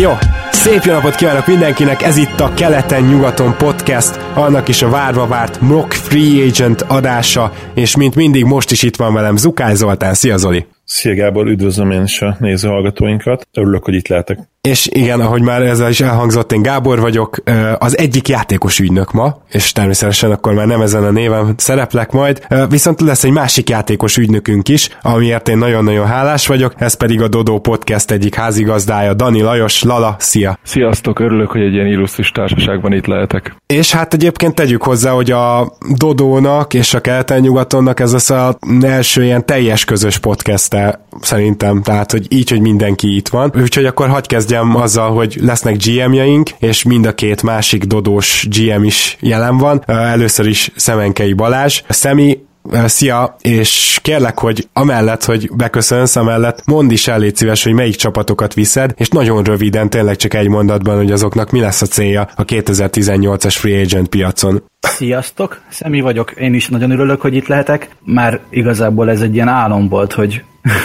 Jó, szép jó napot kívánok mindenkinek, ez itt a Keleten-nyugaton podcast, annak is a várva várt Mock Free Agent adása, és mint mindig most is itt van velem Zukány Zoltán. Szia Zoli! Szia Gábor, üdvözlöm én is a nézőhallgatóinkat, örülök, hogy itt lehetek. És igen, ahogy már ezzel is elhangzott, én Gábor vagyok, az egyik játékos ügynök ma, és természetesen akkor már nem ezen a néven szereplek majd, viszont lesz egy másik játékos ügynökünk is, amiért én nagyon-nagyon hálás vagyok, ez pedig a Dodó Podcast egyik házigazdája, Dani Lajos. Lala, szia! Sziasztok, örülök, hogy egy ilyen illusztris társaságban itt lehetek. És hát egyébként tegyük hozzá, hogy a Dodónak és a Keleten-nyugatonnak ez az a első ilyen teljes közös podcast-e szerintem, tehát hogy így, hogy mindenki itt van, úgyhogy akkor hadd kezdjem azzal, hogy lesznek GM-jeink, és mind a két másik dodós GM is jelen van. Először is Szemenkei Balázs. Szemi, szia, és kérlek, hogy amellett, hogy beköszönsz, amellett mondd is el, légy szíves, hogy melyik csapatokat viszed, és nagyon röviden, tényleg csak egy mondatban, hogy azoknak mi lesz a célja a 2018-as free agent piacon. Sziasztok, Szemi vagyok, én is nagyon örülök, hogy itt lehetek. Már igazából ez egy ilyen álom volt, hogy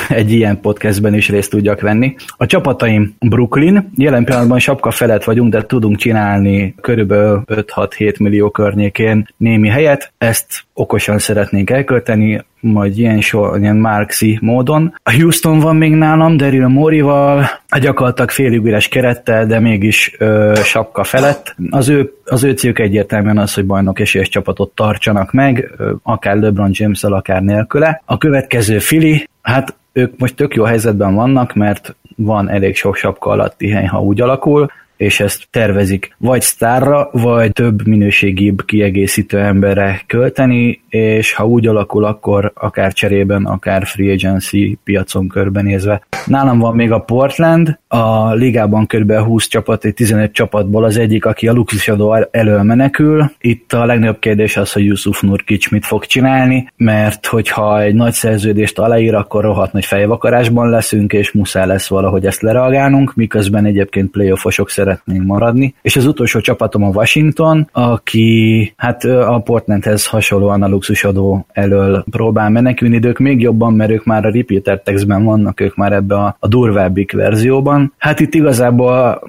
egy ilyen podcastben is részt tudjak venni. A csapataim Brooklyn, jelen pillanatban sapka felett vagyunk, de tudunk csinálni körülbelül 5-6-7 millió környékén némi helyet, ezt okosan szeretnénk elkölteni, majd ilyen Marxi módon. A Houston van még nálam, Daryl Moreyval, gyakorlatilag félügüres kerettel, de mégis sapka felett. Az ő céljuk egyértelműen az, hogy bajnok esélyes csapatot tartsanak meg, akár LeBron James-el, akár nélküle. A következő Philly, hát ők most tök jó helyzetben vannak, mert van elég sok sapka alatti hely, ha úgy alakul, és ezt tervezik vagy sztárra, vagy több minőségibb kiegészítő emberre költeni, és ha úgy alakul, akkor akár cserében, akár free agency piacon körbenézve. Nálam van még a Portland, a ligában kb. 20 csapat, 15 csapatból az egyik, aki a luxusadó elől menekül. Itt a legnagyobb kérdés az, hogy Yusuf Nurkic mit fog csinálni, mert hogyha egy nagy szerződést aláír, akkor rohadt nagy fejvakarásban leszünk, és muszáj lesz valahogy ezt lereagálnunk, miközben egyébként playoffosok szeretnénk maradni. És az utolsó csapatom a Washington, aki hát a Portlandhez hasonlóan a luxusadó elől próbál menekülni, de ők még jobban, mert ők már a repeater taxben vannak, ők már ebbe a durvábbik verzióban. Hát itt igazából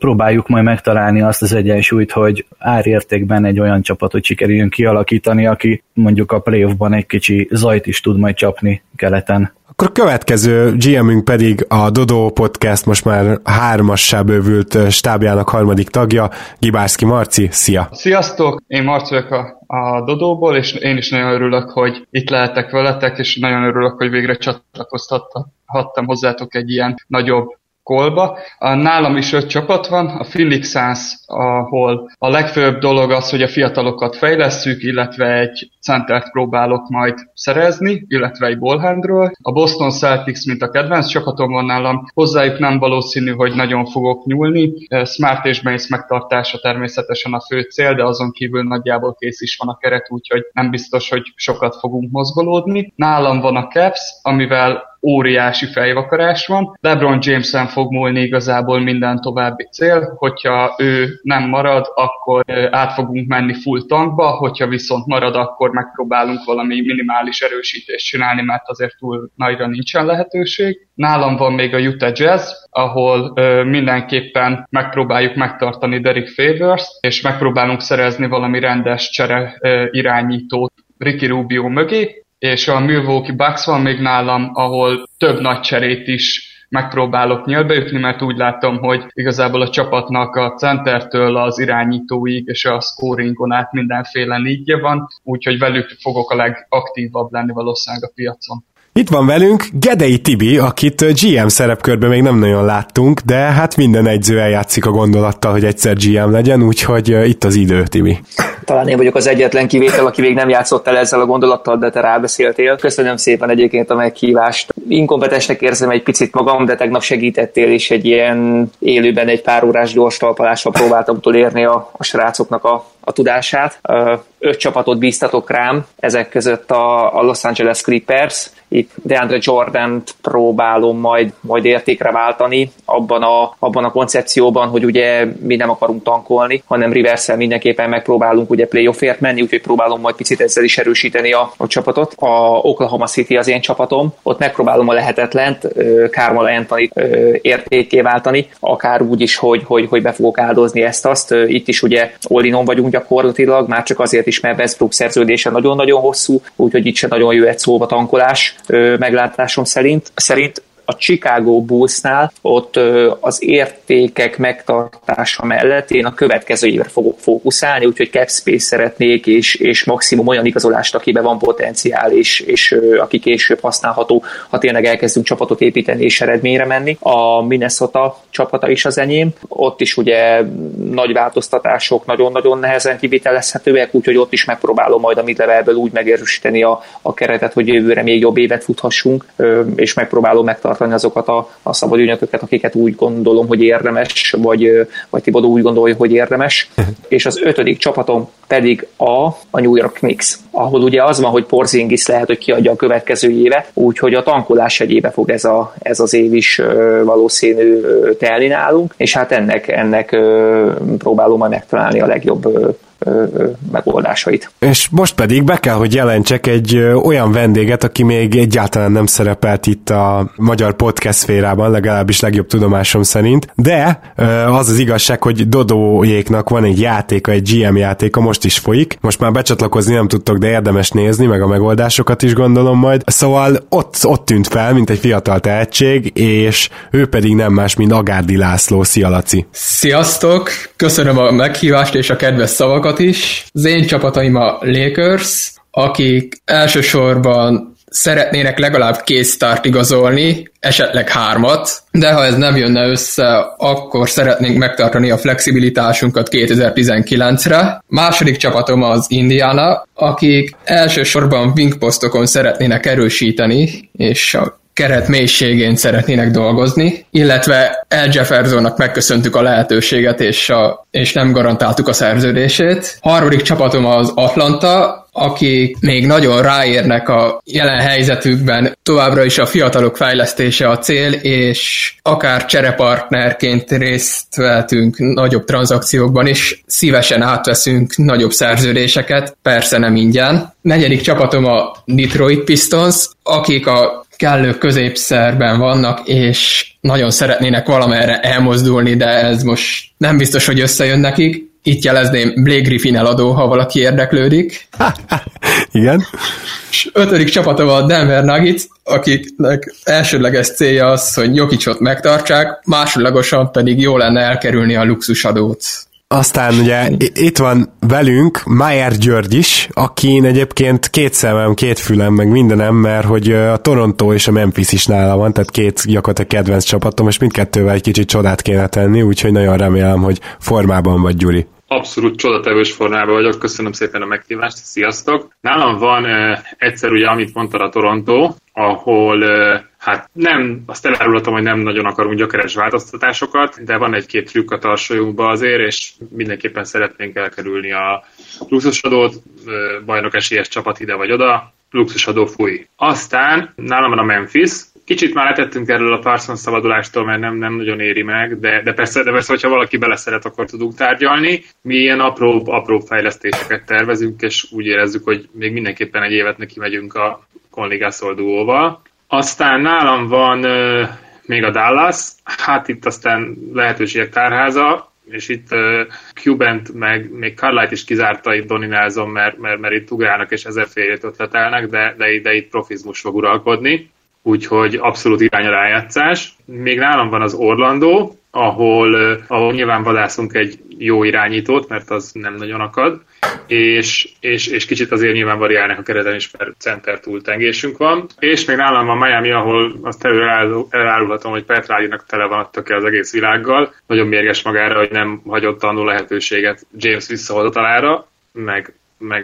próbáljuk majd megtalálni azt az egyensúlyt, hogy árértékben egy olyan csapatot sikerüljön kialakítani, aki mondjuk a playoffban egy kicsi zajt is tud majd csapni keleten. Akkor a következő GM-ünk pedig a Dodó Podcast most már 3-assá bővült stábjának harmadik tagja, Gibárzki Marci. Szia! Sziasztok! Én Marci vagyok a Dodóból, és én is nagyon örülök, hogy itt lehetek veletek, és nagyon örülök, hogy végre csatlakozhattam hozzátok egy ilyen nagyobb kolba. Nálam is 5 csapat van, a Phoenix Suns, ahol a legfőbb dolog az, hogy a fiatalokat fejlesszük, illetve egy centert próbálok majd szerezni, illetve egy ballhandről. A Boston Celtics, mint a kedvenc csapatom van nálam, hozzájuk nem valószínű, hogy nagyon fogok nyúlni. Smart és Baines megtartása természetesen a fő cél, de azon kívül nagyjából kész is van a keret, úgyhogy nem biztos, hogy sokat fogunk mozgolódni. Nálam van a Cavs, amivel óriási fejvakarás van. LeBron James-en fog múlni igazából minden további cél, hogyha ő nem marad, akkor át fogunk menni full tankba, hogyha viszont marad, akkor megpróbálunk valami minimális erősítést csinálni, mert azért túl nagyra nincsen lehetőség. Nálam van még a Utah Jazz, ahol mindenképpen megpróbáljuk megtartani Derek Favors-t, és megpróbálunk szerezni valami rendes csere irányítót Ricky Rubio mögé. és a Milwaukee Bucks van még nálam, ahol több nagy cserét is megpróbálok nyelbeütni, mert úgy látom, hogy igazából a csapatnak a centertől az irányítóig és a scoringon át mindenféle nígye van, úgyhogy velük fogok a legaktívabb lenni valószínűleg a piacon. Itt van velünk Gedei Tibi, akit GM szerepkörben még nem nagyon láttunk, de hát minden edző eljátszik a gondolattal, hogy egyszer GM legyen, úgyhogy itt az idő, Tibi. Talán én vagyok az egyetlen kivétel, aki még nem játszott el ezzel a gondolattal, de te rábeszéltél. Köszönöm szépen egyébként a meghívást. Inkompetensnek érzem egy picit magam, de tegnap segítettél, és egy ilyen élőben egy pár órás gyors talpalással próbáltam utolérni a srácoknak a tudását. 5 csapatot bíztatok rám, ezek között a Los Angeles Clippers, itt DeAndre Jordant próbálom majd értékre váltani abban a koncepcióban, hogy ugye mi nem akarunk tankolni, hanem reverse-el mindenképpen megpróbálunk ugye playoffért menni, úgyhogy próbálom majd picit ezzel is erősíteni a csapatot. A Oklahoma City az én csapatom, ott megpróbálom a lehetetlent, Carmelo Anthony értékké váltani, akár úgy is, hogy be fogok áldozni ezt-azt. Itt is ugye all-in-on vagyunk gyakorlatilag, már csak azért is, mert Westbrook szerződése nagyon-nagyon hosszú, úgyhogy itt sem nagyon jöhet szóba tankolás meglátásom szerint. A Chicago Bullsnál ott az értékek megtartása mellett én a következő évre fogok fókuszálni, úgyhogy cap space szeretnék, és maximum olyan igazolást, akiben van potenciál, és aki később használható, ha tényleg elkezdünk csapatot építeni és eredményre menni. A Minnesota csapata is az enyém, ott is ugye nagy változtatások nagyon-nagyon nehezen kivitelezhetőek, úgyhogy ott is megpróbálom majd a mid-levelből úgy megerősíteni a keretet, hogy jövőre még jobb évet futhassunk, és megpróbálom megtartani azokat a szabad ügynököket, akiket úgy gondolom, hogy érdemes, vagy Tibodó úgy gondolja, hogy érdemes. És az 5. csapatom pedig a New York Knicks, ahol ugye az van, hogy Porzingis lehet, hogy kiadja a következő éve, úgyhogy a tankolás egyébe fog ez az év is valószínű telni nálunk, és hát ennek próbálom majd megtalálni a legjobb megoldásait. És most pedig be kell, hogy jelentsek egy olyan vendéget, aki még egyáltalán nem szerepelt itt a magyar podcast szférában, legalábbis legjobb tudomásom szerint, de az az igazság, hogy Dodójéknak van egy játéka, egy GM játéka, most is folyik, most már becsatlakozni nem tudtok, de érdemes nézni, meg a megoldásokat is gondolom majd, szóval ott tűnt fel, mint egy fiatal tehetség, és ő pedig nem más, mint Agárdi László. Szia, Laci! Sziasztok! Köszönöm a meghívást és a kedves szavakat is. Az én csapataim a Lakers, akik elsősorban szeretnének legalább 2 sztárt igazolni, esetleg 3-at, de ha ez nem jönne össze, akkor szeretnénk megtartani a flexibilitásunkat 2019-re. Második csapatom az Indiana, akik elsősorban wingposztokon szeretnének erősíteni, és a keret mélységén szeretnének dolgozni, illetve El Jeffersonnak megköszöntük a lehetőséget, és nem garantáltuk a szerződését. Harmadik csapatom az Atlanta, akik még nagyon ráérnek a jelen helyzetükben, továbbra is a fiatalok fejlesztése a cél, és akár cserepartnerként részt vehetünk nagyobb tranzakciókban is, szívesen átveszünk nagyobb szerződéseket, persze nem ingyen. Negyedik csapatom a Detroit Pistons, akik a kellő középszerben vannak, és nagyon szeretnének valamerre elmozdulni, de ez most nem biztos, hogy összejön nekik. Itt jelezném Blake Griffin eladó, ha valaki érdeklődik. Igen. És 5. csapatom a Denver Nuggets, akiknek elsődleges célja az, hogy Jokicot megtartsák, másodlagosan pedig jó lenne elkerülni a luxusadót. Aztán ugye itt van velünk Mayer György is, akin egyébként 2 szemem, 2 fülem, meg mindenem, mert hogy a Toronto és a Memphis is nála van, tehát 2 gyakorlatilag kedvenc csapatom, és mindkettővel egy kicsit csodát kéne tenni, úgyhogy nagyon remélem, hogy formában vagy, Gyuri. Abszolút csodatevős formában vagyok, köszönöm szépen a meghívást, sziasztok! Nálam van egyszer ugye, amit mondtad, a Toronto, ahol hát nem, azt elárulhatom, hogy nem nagyon akarunk gyökeres változtatásokat, de van 1-2 trükk a tarsolyunkba azért, és mindenképpen szeretnénk elkerülni a luxusadót, bajnok esélyes csapat ide vagy oda, luxusadó fúj. Aztán nálam van a Memphis. Kicsit már letettünk erről a Parsons szabadulástól, mert nem nagyon éri meg, de persze, hogyha valaki beleszeret, akkor tudunk tárgyalni. Mi ilyen apró fejlesztéseket tervezünk, és úgy érezzük, hogy még mindenképpen egy évet neki megyünk a Conley Gasol duóval. Aztán nálam van még a Dallas, hát itt aztán lehetőségek tárháza, és itt Cubant meg még Carlight is kizárta itt Donnie Nelson, mert itt ugrálnak és ezerfélét ötletelnek, de itt profizmus fog uralkodni, úgyhogy abszolút irány a rájátszás. Még nálam van az Orlandó, ahol nyilván vadászunk egy jó irányítót, mert az nem nagyon akad, és kicsit azért nyilván variálnak a kereten is, mert center túltengésünk van. És még nálam van Miami, ahol azt elárulhatom, hogy Petrágynak tele van a töke az egész világgal. Nagyon mérges magára, hogy nem hagyott annó lehetőséget James visszahozatalára,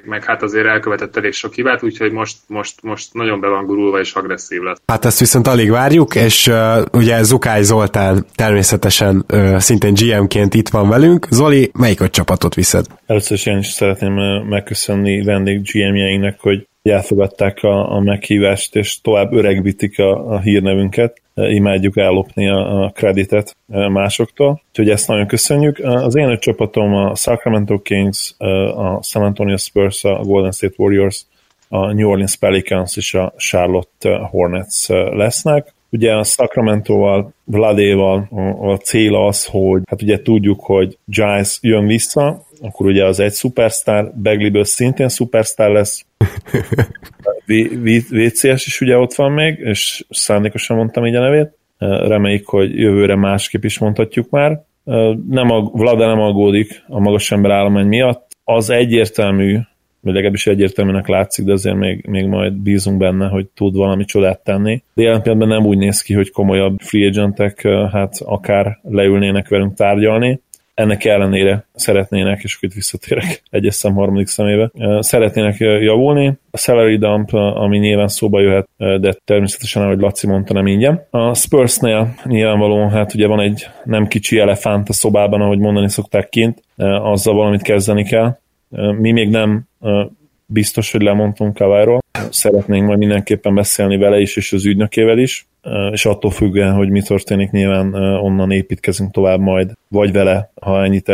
meg hát azért elkövetett elég sok hibát, úgyhogy most nagyon be van gurulva és agresszív lett. Hát ezt viszont alig várjuk, és ugye Zukány Zoltán természetesen szintén GM-ként itt van velünk. Zoli, melyik a csapatot viszed? Először is szeretném megköszönni vendég GM-jeinknek, hogy elfogadták a meghívást, és tovább öregbítik a hírnevünket. Imádjuk ellopni a kreditet másoktól. Úgyhogy ezt nagyon köszönjük. Az én öt csapatom a Sacramento Kings, a San Antonio Spurs, a Golden State Warriors, a New Orleans Pelicans és a Charlotte Hornets lesznek. Ugye a Sacramento-val, Vladéval a cél az, hogy hát ugye tudjuk, hogy Giles jön vissza, akkor ugye az egy szupersztár, Bagley-ből szintén szupersztár lesz, VCS is ugye ott van még, és szándékosan mondtam így a nevét, reméljük, hogy jövőre másképp is mondhatjuk már. Vlada nem aggódik a magas ember állomány miatt, az egyértelmű, vagy legalábbis egyértelműnek látszik, de azért még majd bízunk benne, hogy tud valami csodát tenni. De jelen pillanatban nem úgy néz ki, hogy komolyabb free agentek hát akár leülnének velünk tárgyalni. Ennek ellenére szeretnének, és akkor itt visszatérek egyes szem harmadik szemébe, szeretnének javulni. A salary dump, ami nyilván szóba jöhet, de természetesen, ahogy Laci mondta, nem ingyen. A Spursnél nyilvánvalóan, hát ugye van egy nem kicsi elefánt a szobában, ahogy mondani szokták kint, azzal valamit kezdeni kell. Mi még nem biztos, hogy lemondtunk Kawhiról. Szeretnénk majd mindenképpen beszélni vele is, és az ügynökével is, és attól függően, hogy mi történik, nyilván onnan építkezünk tovább majd, vagy vele, ha ennyit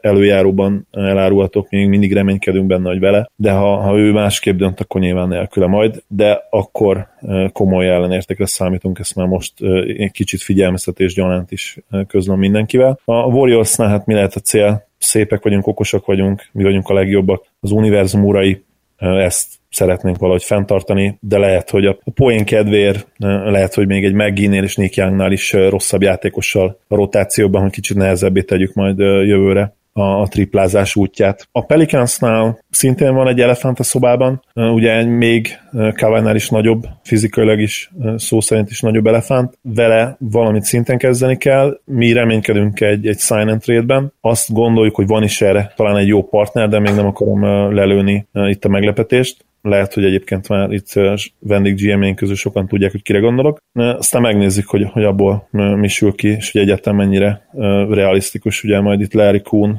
előjáróban elárulhatok, még mindig reménykedünk benne, hogy vele, de ha ő másképp dönt, akkor nyilván nélküle majd, de akkor komoly ellenértékre számítunk, ezt már most egy kicsit figyelmeztetés gyanánt is közlöm mindenkivel. A Warriorsnál hát mi lehet a cél? Szépek vagyunk, okosak vagyunk, mi vagyunk a legjobbak, az univerzum urai, ezt szeretnénk valahogy fenntartani, de lehet, hogy a poén kedvéért, lehet, hogy még egy McGee-nél és Nick Youngnál is rosszabb játékossal a rotációban, hogy kicsit nehezebbé tegyük majd jövőre a triplázás útját. A Pelicansnál szintén van egy elefánt a szobában, ugye még Kawhinál is nagyobb, fizikailag is, szó szerint is nagyobb elefánt, vele valamit szintén kezdeni kell, mi reménykedünk egy sign and trade-ben, azt gondoljuk, hogy van is erre talán egy jó partner, de még nem akarom lelőni itt a meglepetést, lehet, hogy egyébként már itt vendég GM-jén közül sokan tudják, hogy kire gondolok. Aztán megnézzük, hogy abból mi sül ki, és hogy egyáltalán mennyire realisztikus, ugye majd itt Larry Kuhn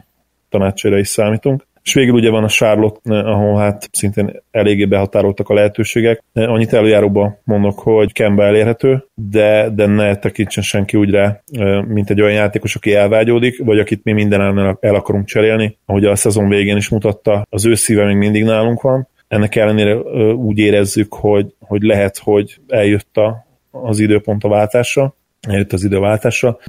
tanácsára is számítunk. És végül ugye van a Charlotte, ahol hát szintén eléggé behatároltak a lehetőségek. Annyit előjáróban mondok, hogy Kemba elérhető, de ne tekintsen senki úgy rá, mint egy olyan játékos, aki elvágyódik, vagy akit mi mindenáron el akarunk cserélni. Ahogy a szezon végén is mutatta, az ő szíve még mindig nálunk van. Ennek ellenére úgy érezzük, hogy lehet, hogy eljött az időpont a váltásra,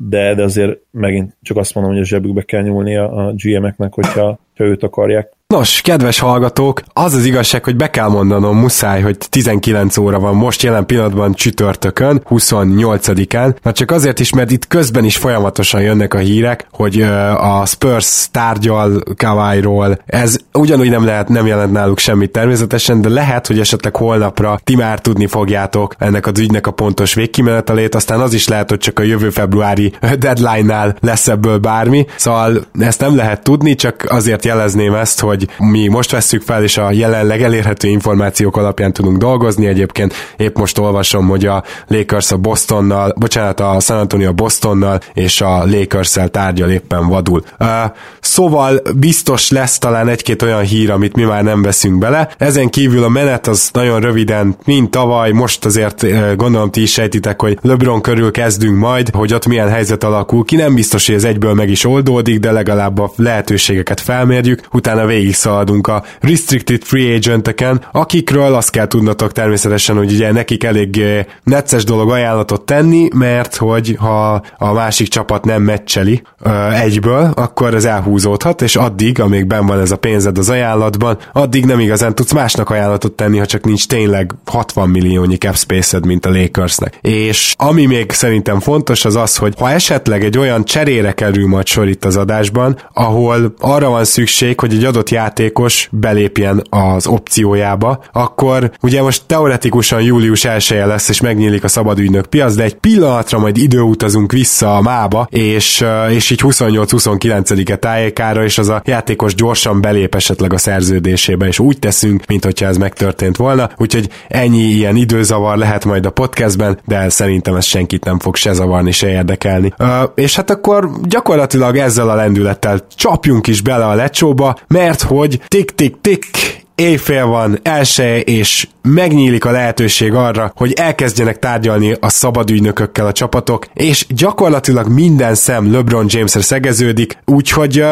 de azért megint csak azt mondom, hogy a zsebükbe kell nyúlni a GM-eknek, hogyha őt akarják. Nos, kedves hallgatók, az igazság, hogy be kell mondanom, muszáj, hogy 19 óra van most jelen pillanatban csütörtökön, 28-án, mert csak azért is, mert itt közben is folyamatosan jönnek a hírek, hogy a Spurs tárgyal Kawhiról, ez ugyanúgy nem jelent náluk semmit természetesen, de lehet, hogy esetleg holnapra ti már tudni fogjátok ennek az ügynek a pontos végkimenetelét, aztán az is lehet, hogy csak a jövő februári deadline-nál lesz ebből bármi, szóval ezt nem lehet tudni, csak azért jelezném ezt, hogy mi most vesszük fel, és a jelenleg elérhető információk alapján tudunk dolgozni. Egyébként épp most olvasom, hogy a Lakers a San Antonio Bostonnal, és a Lakers-el tárgyal éppen vadul. Szóval biztos lesz talán egy-két olyan hír, amit mi már nem veszünk bele. Ezen kívül a menet az nagyon röviden, mint tavaly, most azért gondolom ti is sejtitek, hogy LeBron körül kezdünk majd, hogy ott milyen helyzet alakul ki. Nem biztos, hogy ez egyből meg is oldódik, de legalább a lehetőségeket felmérjük. Utána végig végighaladunk a restricted free agenteken, akikről azt kell tudnatok természetesen, hogy ugye nekik elég necces dolog ajánlatot tenni, mert hogy ha a másik csapat nem meccseli egyből, akkor ez elhúzódhat, és addig, amíg benn van ez a pénzed az ajánlatban, addig nem igazán tudsz másnak ajánlatot tenni, ha csak nincs tényleg 60 milliónyi cap space-ed, mint a Lakersnek. És ami még szerintem fontos, az az, hogy ha esetleg egy olyan cserére kerül majd sor itt az adásban, ahol arra van szükség, hogy egy adott játékos belépjen az opciójába, akkor ugye most teoretikusan július 1-je lesz, és megnyílik a szabad ügynök piac, de egy pillanatra majd időutazunk vissza a mába, és így 28-29-e tájékára, és az a játékos gyorsan belép esetleg a szerződésébe, és úgy teszünk, mint hogyha ez megtörtént volna, úgyhogy ennyi ilyen időzavar lehet majd a podcastben, de szerintem ez senkit nem fog se zavarni, se érdekelni. És hát akkor gyakorlatilag ezzel a lendülettel csapjunk is bele a lecsóba, mert hogy tik-tik-tik, éjfél van, elseje, és megnyílik a lehetőség arra, hogy elkezdjenek tárgyalni a szabad ügynökökkel a csapatok, és gyakorlatilag minden szem LeBron Jamesre szegeződik, úgyhogy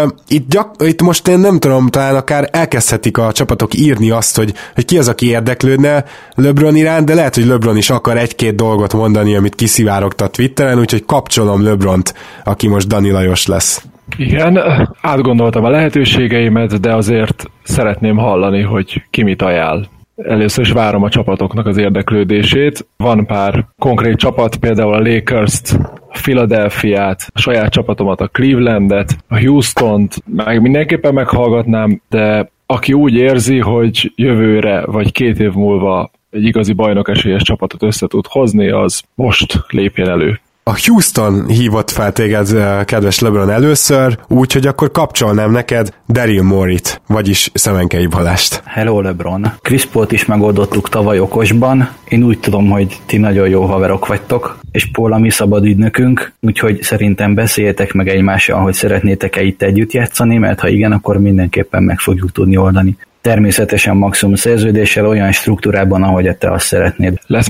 itt most én nem tudom, talán akár elkezdhetik a csapatok írni azt, hogy ki az, aki érdeklődne LeBron irán, de lehet, hogy LeBron is akar egy-két dolgot mondani, amit kiszivárogtat Twitteren, úgyhogy kapcsolom LeBront, aki most Dani Lajos lesz. Igen, átgondoltam a lehetőségeimet, de azért szeretném hallani, hogy ki mit ajánl. Először is várom a csapatoknak az érdeklődését. Van pár konkrét csapat, például a Lakers-t, a Philadelphia-t, a saját csapatomat, a Cleveland-et, a Houston-t, meg mindenképpen meghallgatnám, de aki úgy érzi, hogy jövőre vagy 2 év múlva egy igazi bajnok esélyes csapatot össze tud hozni, az most lépjen elő. A Houston hívott fel téged, kedves LeBron, először, úgyhogy akkor kapcsolnám neked Daryl Morey-t, vagyis Szemenkei Balázst. Hello, LeBron! Chris Paul-t is megoldottuk tavaly okosban. Én úgy tudom, hogy ti nagyon jó haverok vagytok, és Paul a mi szabad ügynökünk, úgyhogy szerintem beszéljetek meg egymással, hogy szeretnétek-e itt együtt játszani, mert ha igen, akkor mindenképpen meg fogjuk tudni oldani. Természetesen maximum szerződéssel olyan struktúrában, ahogy te azt szeretnéd. Lesz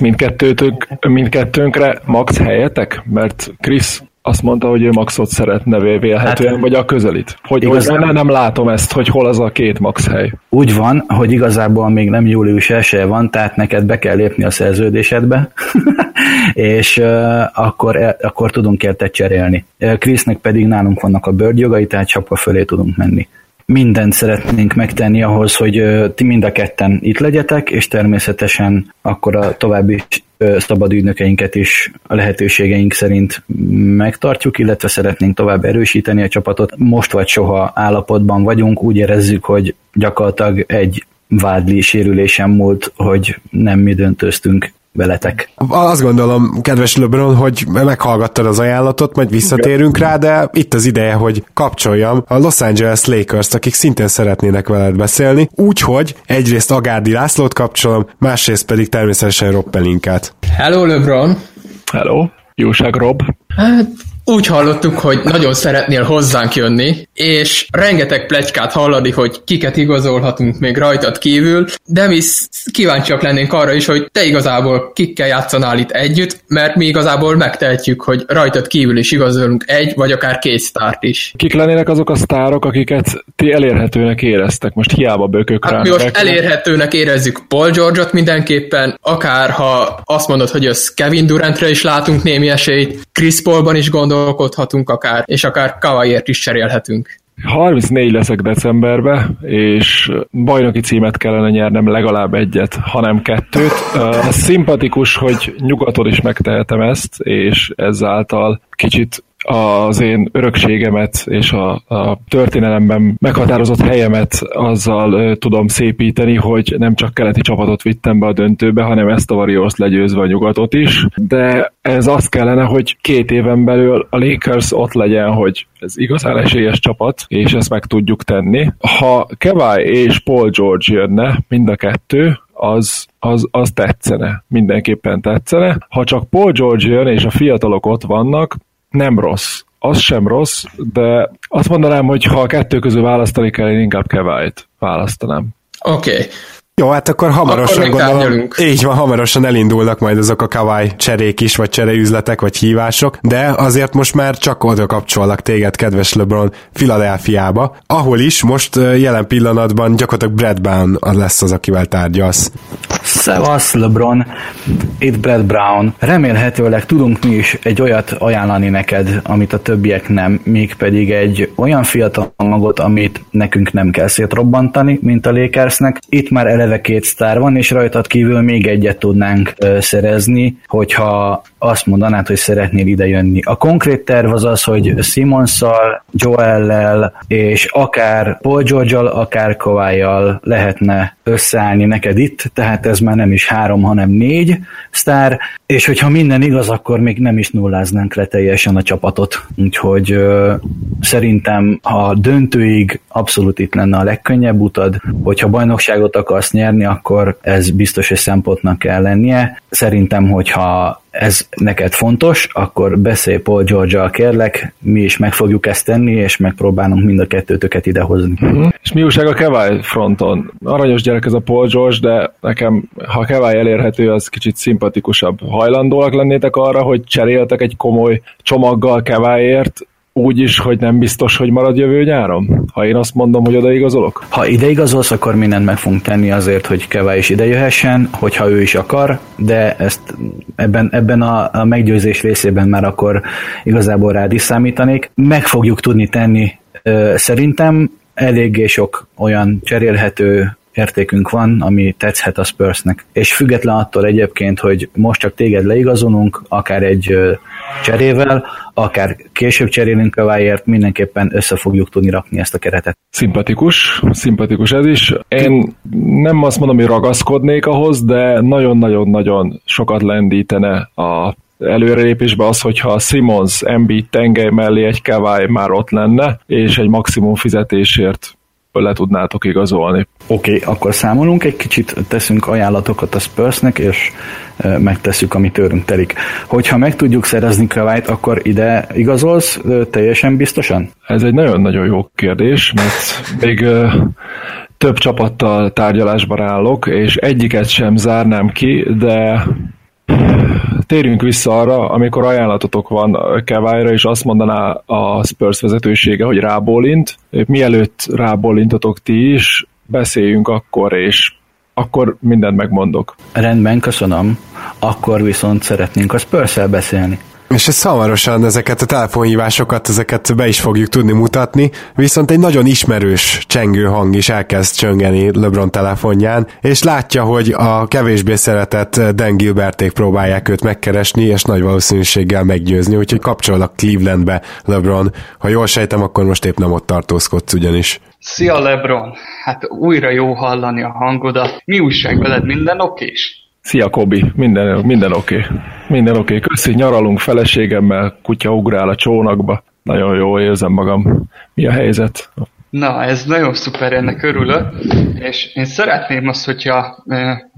mindkettőnkre max helyetek? Mert Krisz azt mondta, hogy ő maxot szeretne vélhetően, hát, vagy a közelít. Hogy nem látom ezt, hogy hol az a 2 max hely. Úgy van, hogy igazából még nem július 1-je van, tehát neked be kell lépni a szerződésedbe, és akkor tudunk érte cserélni. Krisznek pedig nálunk vannak a bőrjogai, tehát csapva fölé tudunk menni. Mindent szeretnénk megtenni ahhoz, hogy ti mind a ketten itt legyetek, és természetesen akkor a további szabad ügynökeinket is a lehetőségeink szerint megtartjuk, illetve szeretnénk tovább erősíteni a csapatot. Most vagy soha állapotban vagyunk, úgy érezzük, hogy gyakorlatilag egy vádli sérülésen múlt, hogy nem mi döntöztünk veletek. Azt gondolom, kedves LeBron, hogy meghallgattad az ajánlatot, majd visszatérünk rá, de itt az ideje, hogy kapcsoljam a Los Angeles Lakers-t, akik szintén szeretnének veled beszélni, úgyhogy egyrészt Agárdi Lászlót kapcsolom, másrészt pedig természetesen Rob Pelinkát. Hello, LeBron! Hello! Jóság, Rob! Hát, úgy hallottuk, hogy nagyon szeretnél hozzánk jönni, és rengeteg pletykát hallani, hogy kiket igazolhatunk még rajtad kívül, de mi kíváncsiak lennénk arra is, hogy te igazából kikkel játszanál itt együtt, mert mi igazából megtehetjük, hogy rajtad kívül is igazolunk egy, vagy akár 2 sztárt is. Kik lennének azok a sztárok, akiket ti elérhetőnek éreztek? Most hiába bökök rá. Hát mi most elérhetőnek érezzük Paul George-ot mindenképpen, akár ha azt mondod, hogy jössz Kevin Durantre is látunk némi esélyt, Chris Paulban is gondolkodhatunk akár, és akár Kawhiért is cserélhetünk. 34 leszek decemberben, és bajnoki címet kellene nyernem, legalább egyet, hanem 2. Szimpatikus, hogy nyugaton is megtehetem ezt, és ezáltal kicsit az én örökségemet és a történelemben meghatározott helyemet azzal tudom szépíteni, hogy nem csak keleti csapatot vittem be a döntőbe, hanem ezt a Warriors legyőzve a nyugatot is, de ez azt kellene, hogy 2 éven belül a Lakers ott legyen, hogy ez igazán esélyes csapat, és ezt meg tudjuk tenni. Ha Kawhi és Paul George jönne, mind a 2, az tetszene, mindenképpen tetszene. Ha csak Paul George jön és a fiatalok ott vannak, nem rossz. Az sem rossz, de azt mondanám, hogy ha a 2 közül választani kell, én inkább Kawhit választanám. Oké. Jó, hát akkor hamarosan gondolom. Így van, hamarosan elindulnak majd azok a Kawhi cserék is, vagy csereüzletek, vagy hívások, de azért most már csak oda kapcsolnak téged, kedves LeBron, Philadelphiába, ahol is most jelen pillanatban gyakorlatilag Brad Brown lesz az, akivel tárgyalsz. Szevasz, LeBron, itt Brad Brown. Remélhetőleg tudunk mi is egy olyat ajánlani neked, amit a többiek nem, mégpedig egy olyan fiatal magot, amit nekünk nem kell szétrobbantani, mint a Lakersnek. Itt már eleve két sztár van, és rajtad kívül még egyet tudnánk szerezni, hogyha azt mondanád, hogy szeretnél idejönni. A konkrét terv az az, hogy Simonszal, Joellel és akár Paul George-al, akár Kawhi-jal lehetne összeállni neked itt, tehát ez már nem is 3, hanem 4 sztár, és hogyha minden igaz, akkor még nem is nulláznánk le teljesen a csapatot. Úgyhogy szerintem a döntőig abszolút itt lenne a legkönnyebb utad, hogyha bajnokságot akarsz nyerni, akkor ez biztos, hogy szempontnak kell lennie. Szerintem, hogyha ez neked fontos, akkor beszélj Paul George-al, kérlek, mi is meg fogjuk ezt tenni, és megpróbálunk mind a kettőtöket idehozni. Uh-huh. És mi újság a Kawhi fronton? Aranyos gyerek ez a Paul George, de nekem, ha Kawhi elérhető, az kicsit szimpatikusabb. Hajlandóak lennétek arra, hogy cseréltek egy komoly csomaggal Kawhiért, úgy is, hogy nem biztos, hogy marad jövő nyáron? Ha én azt mondom, hogy odaigazolok? Ha ideigazolsz, akkor mindent meg fogunk tenni azért, hogy Kawhi is idejöhessen, hogyha ő is akar, de ezt ebben a meggyőzés részében már akkor igazából rád is számítanék. Meg fogjuk tudni tenni. Szerintem eléggé sok olyan cserélhető értékünk van, ami tetszhet a Spursnek. És független attól egyébként, hogy most csak téged leigazolunk, akár egy cserével, akár később cserélünk Kawhiért, mindenképpen össze fogjuk tudni rakni ezt a keretet. Szimpatikus ez is. Én nem azt mondom, hogy ragaszkodnék ahhoz, de nagyon-nagyon-nagyon sokat lendítene a előrelépésbe az, hogyha a Simmons Embiid tengely mellé egy Kawhi már ott lenne, és egy maximum fizetésért le tudnátok igazolni. Oké, akkor számolunk egy kicsit, teszünk ajánlatokat a Spursnek, és megtesszük, ami tőlünk telik. Hogyha meg tudjuk szerezni Kawhit, akkor ide igazolsz teljesen biztosan? Ez egy nagyon-nagyon jó kérdés, mert még több csapattal tárgyalásban állok, és egyiket sem zárnám ki, de térjünk vissza arra, amikor ajánlatotok van Kawhira, és azt mondaná a Spurs vezetősége, hogy rábólint. Mielőtt rábólintotok ti is, beszéljünk akkor, és akkor mindent megmondok. Rendben, köszönöm. Akkor viszont szeretnénk a Spurs-szel beszélni. És ez hamarosan ezeket a telefonhívásokat, ezeket be is fogjuk tudni mutatni, viszont egy nagyon ismerős csengő hang is elkezd csöngeni LeBron telefonján, és látja, hogy a kevésbé szeretett Dan Gilberték próbálják őt megkeresni, és nagy valószínűséggel meggyőzni, úgyhogy kapcsolnak Clevelandbe, LeBron. Ha jól sejtem, akkor most épp nem ott tartózkodsz ugyanis. Szia, LeBron! Hát újra jó hallani a hangodat. Mi újság veled, minden okés? Szia, Kobi, minden oké. Minden oké. Köszi, nyaralunk feleségemmel, kutya ugrál a csónakba. Nagyon jól érzem magam. Mi a helyzet? Na, ez nagyon szuper, ennek örülök, és én szeretném azt, hogyha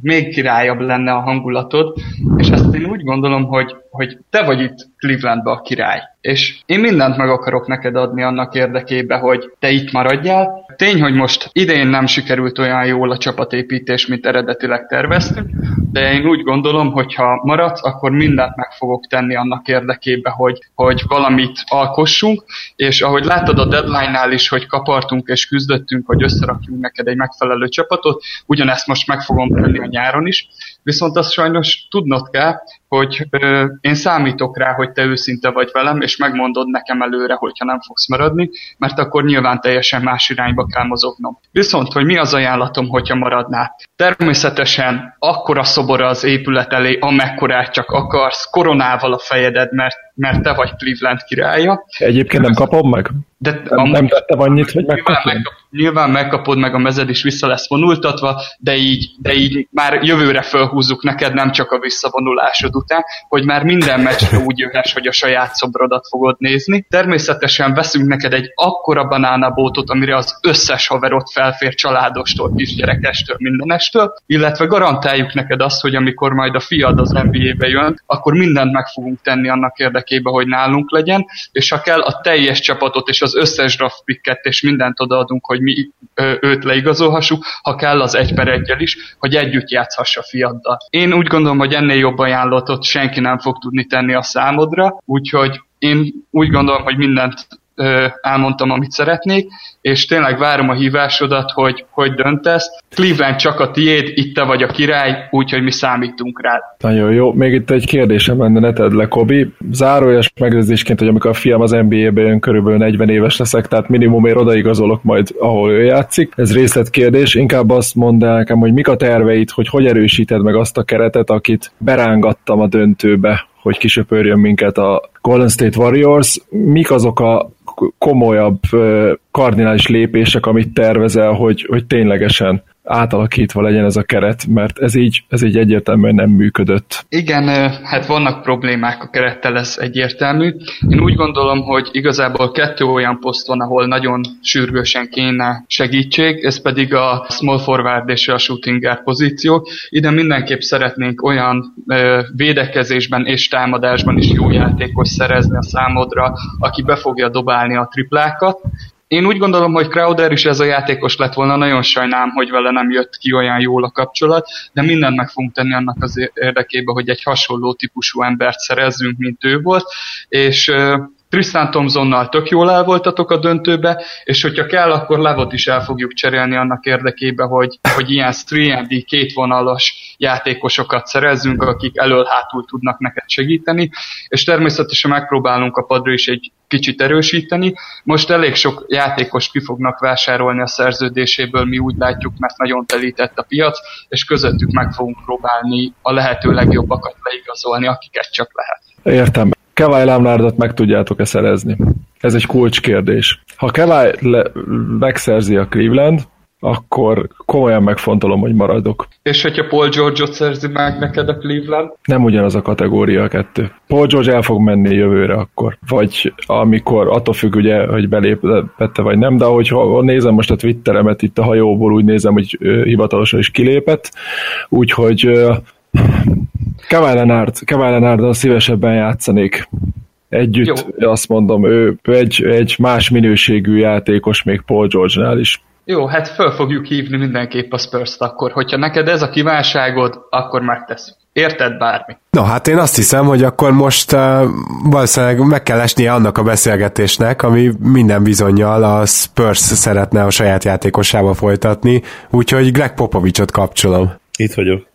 még királyabb lenne a hangulatod, és azt én úgy gondolom, hogy te vagy itt Clevelandben a király, és én mindent meg akarok neked adni annak érdekében, hogy te itt maradjál. Tény, hogy most idén nem sikerült olyan jól a csapatépítés, mint eredetileg terveztünk, de én úgy gondolom, hogy ha maradsz, akkor mindent meg fogok tenni annak érdekében, hogy valamit alkossunk, és ahogy láttad a deadline-nál is, hogy kapartunk és küzdöttünk, hogy összerakjunk neked egy megfelelő csapatot, ugyanezt most meg fogom tenni a nyáron is, viszont azt sajnos tudnod kell, hogy én számítok rá, hogy te őszinte vagy velem, és megmondod nekem előre, hogyha nem fogsz maradni, mert akkor nyilván teljesen más irányba kell mozognom. Viszont, hogy mi az ajánlatom, hogyha maradnál? Természetesen akkora szobora az épület elé, amekkorát csak akarsz, koronával a fejeded, mert te vagy Cleveland királya. Egyébként nem kapom meg? De nem tettem annyit, hogy megkapod? Nyilván megkapod, meg a mezed is vissza lesz vonultatva, de így már jövőre fölhúzzuk neked nem csak a visszavonulásod. után, hogy már minden meccsre úgy jöhess, hogy a saját szobrodat fogod nézni. Természetesen veszünk neked egy akkora banánabótot, amire az összes haverot felfér, családostól, kisgyerekestől, mindenestől, illetve garantáljuk neked azt, hogy amikor majd a fiad az NBA-be jön, akkor mindent meg fogunk tenni annak érdekében, hogy nálunk legyen, és ha kell, a teljes csapatot és az összes draft picket és mindent odaadunk, hogy mi őt leigazolhassuk, ha kell az 1-1-jel is, hogy együtt játszhass a fiaddal. Én úgy gondolom, hogy ennél jobb ajánlatot senki nem fog tudni tenni a számodra, úgyhogy én úgy gondolom, hogy mindent elmondtam, amit szeretnék, és tényleg várom a hívásodat, hogy döntesz. Cleveland csak a tiéd, itt te vagy a király, úgyhogy mi számítunk rád. Nagyon jó. Még itt egy kérdésem lenne, ne tedd le, Kobi. Zárójeles megjegyzésként, hogy amikor a fiam az NBA-ben jön, körülbelül 40 éves leszek, tehát minimumért odaigazolok majd, ahol ő játszik. Ez részletkérdés. Inkább azt mondd el nekem, hogy mik a terveid, hogy erősíted meg azt a keretet, akit berángattam a döntőbe, hogy kisöpörjön minket a Golden State Warriors. Mik azok a komolyabb kardinális lépések, amit tervezel, hogy ténylegesen átalakítva legyen ez a keret, mert ez így egyértelműen nem működött. Igen, hát vannak problémák a kerettel, ez egyértelmű. Én úgy gondolom, hogy igazából 2 olyan poszt van, ahol nagyon sürgősen kéne segítség, ez pedig a small forward és a shooting guard pozíciók. Ide mindenképp szeretnénk olyan védekezésben és támadásban is jó játékos szerezni a számodra, aki be fogja dobálni a triplákat. Én úgy gondolom, hogy Crowder is ez a játékos lett volna, nagyon sajnálom, hogy vele nem jött ki olyan jól a kapcsolat, de mindent meg fogunk tenni annak az érdekében, hogy egy hasonló típusú embert szerezzünk, mint ő volt, és Tristan Thompsonnal tök jól el voltatok a döntőbe, és hogyha kell, akkor Levot is el fogjuk cserélni annak érdekében, hogy ilyen 3D kétvonalas játékosokat szerezzünk, akik elől-hátul tudnak neked segíteni, és természetesen megpróbálunk a padra is egy kicsit erősíteni. Most elég sok játékost ki fognak vásárolni a szerződéséből, mi úgy látjuk, mert nagyon telített a piac, és közöttük meg fogunk próbálni a lehető legjobbakat leigazolni, akiket csak lehet. Értem. Kawhi Leonardot meg tudjátok-e szerezni? Ez egy kulcskérdés. Ha Kawhi megszerzi a Cleveland, akkor komolyan megfontolom, hogy maradok. És hogyha Paul George-ot szerzi meg neked a Cleveland? Nem ugyanaz a kategória a 2. Paul George el fog menni jövőre akkor. Vagy amikor, attól függ ugye, hogy belépette vagy nem, de ahogy nézem most a Twitteremet itt a hajóból, úgy nézem, hogy hivatalosan is kilépett. Úgyhogy... Kawhi Leonarddal szívesebben játszanék együtt, jó. Azt mondom, ő egy más minőségű játékos még Paul George-nál is. Jó, hát föl fogjuk hívni mindenképp a Spurs-t akkor, hogyha neked ez a kívánságod, akkor megteszünk. Érted bármi? No, hát én azt hiszem, hogy akkor most valószínűleg meg kell esnie annak a beszélgetésnek, ami minden bizonnyal a Spurs szeretne a saját játékosával folytatni, úgyhogy Greg Popovichot kapcsolom. Itt vagyok.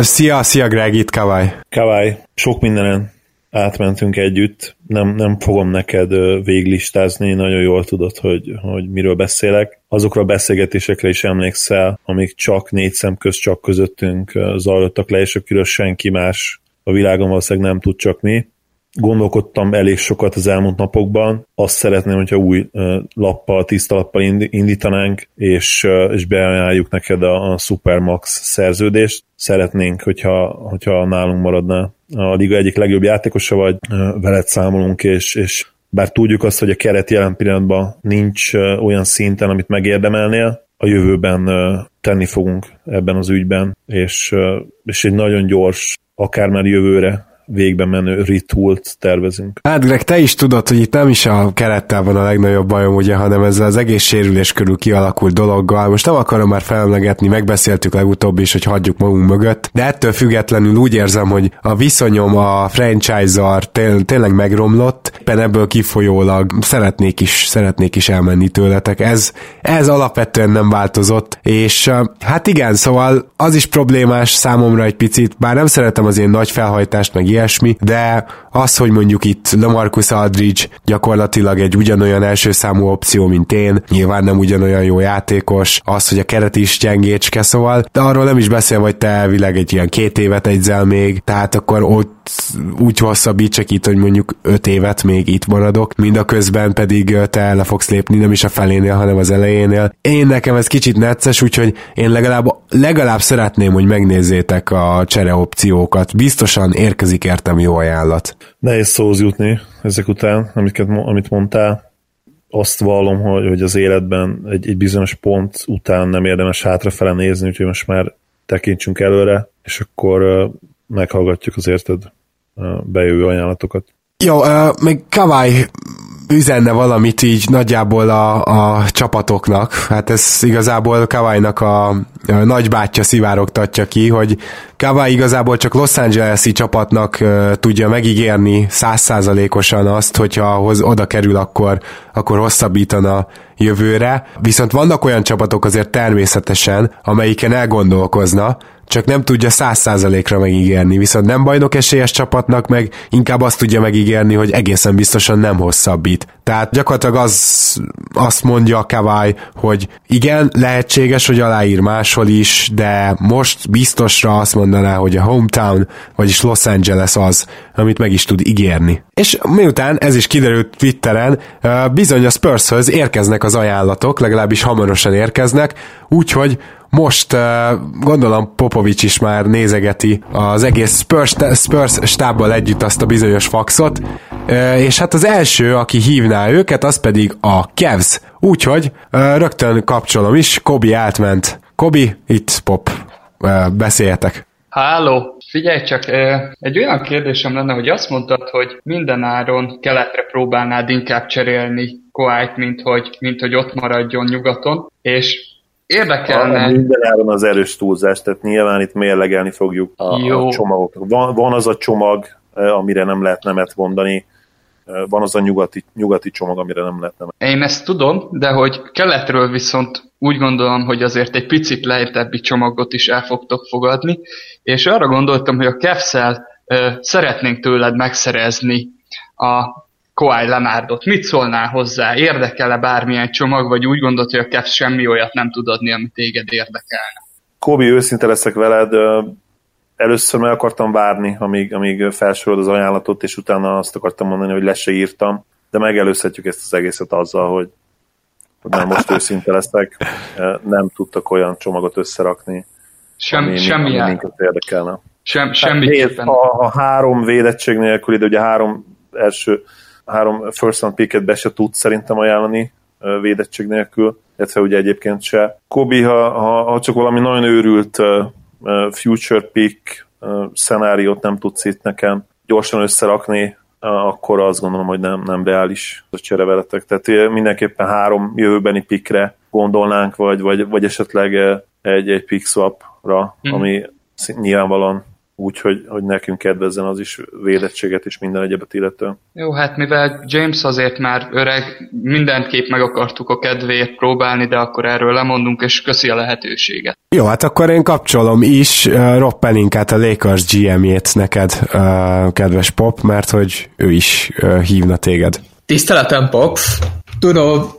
Szia. Szia Greg, itt Kawhi. Kawhi, sok mindenen átmentünk együtt, nem fogom neked véglistázni, nagyon jól tudod, hogy miről beszélek. Azokra a beszélgetésekre is emlékszel, amik csak 4 szem közt, csak közöttünk zajlottak le, és akiről senki más a világon valószínűleg nem tud, csak mi. Gondolkodtam elég sokat az elmúlt napokban, azt szeretném, hogyha új lappal, tiszta lappal indítanánk, és beajánljuk neked a Supermax szerződést. Szeretnénk, hogyha nálunk maradnál. A liga egyik legjobb játékosa vagy, veled számolunk, és bár tudjuk azt, hogy a keret jelen pillanatban nincs olyan szinten, amit megérdemelnél, a jövőben tenni fogunk ebben az ügyben, és egy nagyon gyors, akár már jövőre végbe menő ritult tervezünk. Hát Greg, te is tudod, hogy itt nem is a kerettel van a legnagyobb bajom, ugye, hanem ezzel az egész sérülés körül kialakult dologgal. Most nem akarom már felemlegetni, megbeszéltük legutóbb is, hogy hagyjuk magunk mögött, de ettől függetlenül úgy érzem, hogy a viszonyom a franchise-zal tényleg megromlott, éppen ebből kifolyólag szeretnék is elmenni tőletek. Ez alapvetően nem változott, és hát igen, szóval az is problémás számomra egy picit, bár nem szeretem az én nagy felhajtást, meg ilyesmi, de az, hogy mondjuk itt LaMarcus Aldridge gyakorlatilag egy ugyanolyan első számú opció, mint én, nyilván nem ugyanolyan jó játékos, az, hogy a keret is gyengécske, szóval, de arról nem is beszél, hogy te elvileg egy ilyen 2 évet egyzel még, tehát akkor ott úgy hosszabbítsak itt, hogy mondjuk 5 évet még itt maradok, mindaközben pedig te le fogsz lépni, nem is a felénél, hanem az elejénél. Én nekem ez kicsit necces, úgyhogy én legalább szeretném, hogy megnézzétek a csereopciókat. Biztosan érkezik értem jó ajánlat. Nehéz szóhoz jutni ezek után, amit mondtál. Azt vallom, hogy az életben egy bizonyos pont után nem érdemes hátrafele nézni, úgyhogy most már tekintsünk előre, és akkor meghallgatjuk az érted bejövő ajánlatokat. Jó, még Kawhi üzenne valamit így nagyjából a csapatoknak. Hát ez igazából Kawhi-nak a nagybátyja szivárogtatja ki, hogy Kawhi igazából csak Los Angeles-i csapatnak tudja megígérni 100%-osan azt, hogyha oda kerül, akkor hosszabbítana jövőre. Viszont vannak olyan csapatok azért természetesen, amelyiken elgondolkozna, csak nem tudja 100%-ra megígérni, viszont nem bajnok esélyes csapatnak meg inkább azt tudja megígérni, hogy egészen biztosan nem hosszabbít. Tehát gyakorlatilag azt mondja a Kawhi, hogy igen, lehetséges, hogy aláír máshol is, de most biztosra azt mondaná, hogy a hometown, vagyis Los Angeles az, amit meg is tud ígérni. És miután ez is kiderült Twitteren, bizony a Spurshöz érkeznek az ajánlatok, legalábbis hamarosan érkeznek, úgyhogy most gondolom Popovich is már nézegeti az egész Spurs stábbal együtt azt a bizonyos faxot, és hát az első, aki hívná őket, az pedig a Cavs. Úgyhogy rögtön kapcsolom is, Kobi átment. Kobi, itt Pop, beszéljetek. Halló! Figyelj csak, egy olyan kérdésem lenne, hogy azt mondtad, hogy mindenáron keletre próbálnád inkább cserélni Kawhit, mint hogy ott maradjon nyugaton, és érdekelne. Mindenáron az erős túlzás, tehát nyilván itt mérlegelni fogjuk a csomagot. Van az a csomag, amire nem lehet nemet mondani, van az a nyugati csomag, amire nem lehet nemet. Én ezt tudom, de hogy keletről viszont úgy gondolom, hogy azért egy picit lejtebbi csomagot is el fogtok fogadni, és arra gondoltam, hogy a Cavs-szel szeretnénk tőled megszerezni a Kawhi Leonardot. Mit szólnál hozzá? Érdekel-e bármilyen csomag, vagy úgy gondolt, hogy a Cavs semmi olyat nem tud adni, amit téged érdekelne? Kobi, őszinte leszek veled, először meg akartam várni, amíg felsorod az ajánlatot, és utána azt akartam mondani, hogy le se írtam, de megelőzhetjük ezt az egészet azzal, hogy már most őszinte leszek, nem tudtak olyan csomagot összerakni, ami minket érdekelne. Semmiképpen. A három védettség nélkül, de ugye három first round picket be se tud szerintem ajánlani védettség nélkül, illetve ugye egyébként se. Kobi, ha csak valami nagyon őrült future pick szenáriót nem tudsz itt nekem gyorsan összerakni, akkor azt gondolom, hogy nem reális a csere veletek. Tehát mindenképpen három jövőbeni pickre gondolnánk, vagy esetleg egy pick swapra, ami nyilvánvalóan úgy, hogy nekünk kedvezzen az is védettséget és minden egyebet illetően. Jó, hát mivel James azért már öreg, mindenképp meg akartuk a kedvéért próbálni, de akkor erről lemondunk, és köszi a lehetőséget. Jó, hát akkor én kapcsolom is Rob Pelinkát, a Lakers GM-jét neked, kedves Pop, mert hogy ő is hívna téged. Tiszteletem, Pop! Tudom,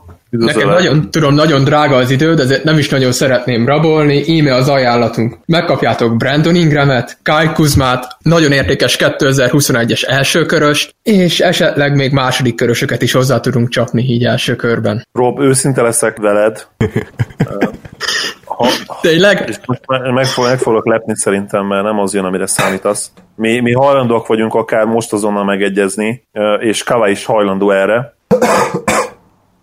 nagyon drága az időd, ezért nem is nagyon szeretném rabolni, íme az ajánlatunk. Megkapjátok Brandon Ingramet, Kyle Kuzmát, nagyon értékes 2021-es elsőkörös, és esetleg még második körösöket is hozzá tudunk csapni így első körben. Rob, őszinte leszek veled. Tényleg? Meg fogok lepni szerintem, mert nem az jön, amire számítasz. Mi hajlandóak vagyunk akár most azonnal megegyezni, és Kawhi is hajlandó erre.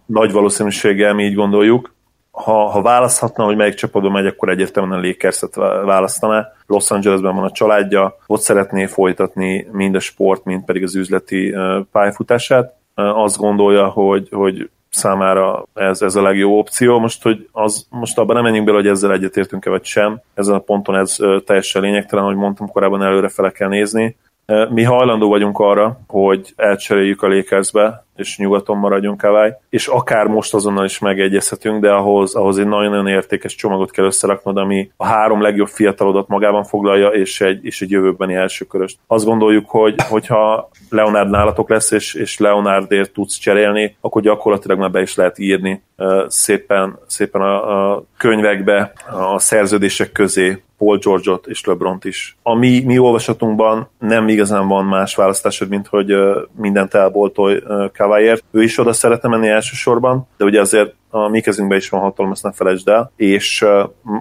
Nagy valószínűséggel mi így gondoljuk. Ha választhatna, hogy melyik csapatba megy, akkor egyértelműen a Lakerset választaná. Los Angelesben van a családja, ott szeretné folytatni mind a sport, mind pedig az üzleti pályafutását. Azt gondolja, hogy számára ez a legjobb opció. Most abban nem menjünk bele, hogy ezzel egyetértünk-e vagy sem. Ezen a ponton ez teljesen lényegtelen, ahogy mondtam, korábban előrefele kell nézni. Mi hajlandó vagyunk arra, hogy elcseréljük a Lakersbe, és nyugaton maradjon Kawhi, és akár most azonnal is megegyezhetünk, de ahhoz egy nagyon-nagyon értékes csomagot kell összeraknod, ami a három legjobb fiatalodat magában foglalja, és egy jövőbeni elsőköröst. Azt gondoljuk, hogy ha Leonard nálatok lesz, és Leonardért tudsz cserélni, akkor gyakorlatilag már be is lehet írni szépen a könyvekbe, a szerződések közé Paul George-ot és LeBron-t is. A mi olvasatunkban nem igazán van más választásod, mint hogy mindent elboltolj Kawhiért. Ő is oda szeretne menni elsősorban, de ugye azért a mi kezünkben is van hatalom, ezt ne felejtsd el, és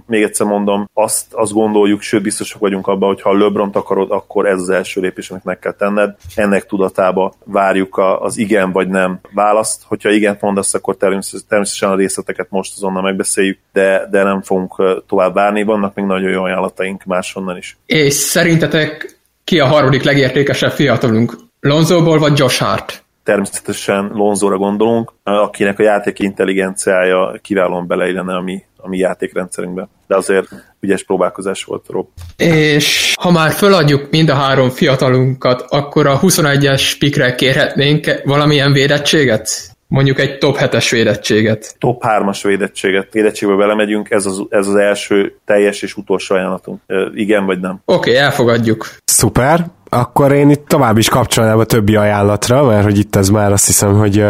még egyszer mondom, azt gondoljuk, sőt biztosak vagyunk abban, hogy ha LeBron-t akarod, akkor ez az első lépés, amit meg kell tenned. Ennek tudatába várjuk az igen vagy nem választ. Hogyha igen mondasz, akkor természetesen a részleteket most azonnal megbeszéljük, de nem fogunk tovább várni, vannak még nagyon jó ajánlataink máshonnan is. És szerintetek ki a harmadik legértékesebb fiatalunk? Lonzóból vagy Josh Hart? Természetesen Lonzóra gondolunk, akinek a játék intelligenciája kiválóan beleillene a mi játékrendszerünkbe. De azért ügyes próbálkozás volt, Rob. És ha már föladjuk mind a három fiatalunkat, akkor a 21-es pikre kérhetnénk valamilyen védettséget? Mondjuk egy top 7-es védettséget. Top 3-as védettséget. Védettségbe belemegyünk, ez az első teljes és utolsó ajánlatunk. Igen vagy nem? Oké, elfogadjuk. Szuper. Akkor én itt tovább is kapcsolnám a többi ajánlatra, mert hogy itt ez már azt hiszem, hogy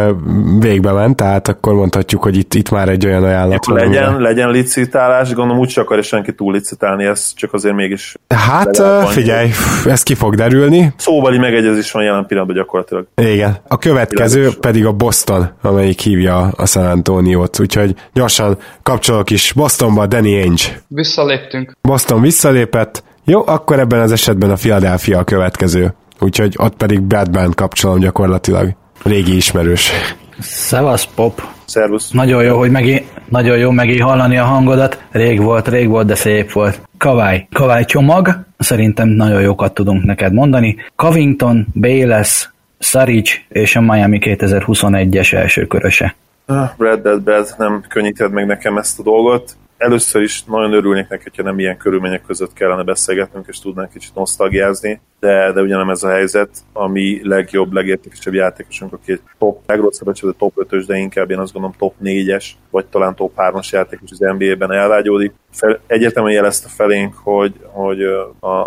végbe ment, tehát akkor mondhatjuk, hogy itt már egy olyan ajánlat. Legyen licitálás, gondolom úgy se akarja senki túl licitálni, ez csak azért mégis... Hát figyelj, ez ki fog derülni. Szóbeli megegyezés van jelen pillanatban gyakorlatilag. Igen. A következő Bilágos pedig a Boston, amelyik hívja a San Antoniót, úgyhogy gyorsan kapcsolok is Bostonba, Danny Ainge. Visszaléptünk. Boston visszalépett. Jó, akkor ebben az esetben a Philadelphia a következő. Úgyhogy ott pedig Brad Brown kapcsolom gyakorlatilag. Régi ismerős. Szevasz, Pop. Szervusz. Nagyon jó megint hallani a hangodat. Rég volt, de szép volt. Kawhi csomag. Szerintem nagyon jókat tudunk neked mondani. Covington, Bayless, Saric és a Miami 2021-es első köröse. Brad, nem könnyíted meg nekem ezt a dolgot. Először is nagyon örülnék neki, ha nem ilyen körülmények között kellene beszélgetnünk, és tudnánk kicsit nosztalgiázni, de ugyanem ez a helyzet, ami legjobb, legértékesebb játékosunk, aki egy legrosszabb, a top 5-ös, de inkább én azt gondolom top 4-es, vagy talán top 3-as játékos az NBA-ben elvágyódik. Egyértelműen jelezte felénk, hogy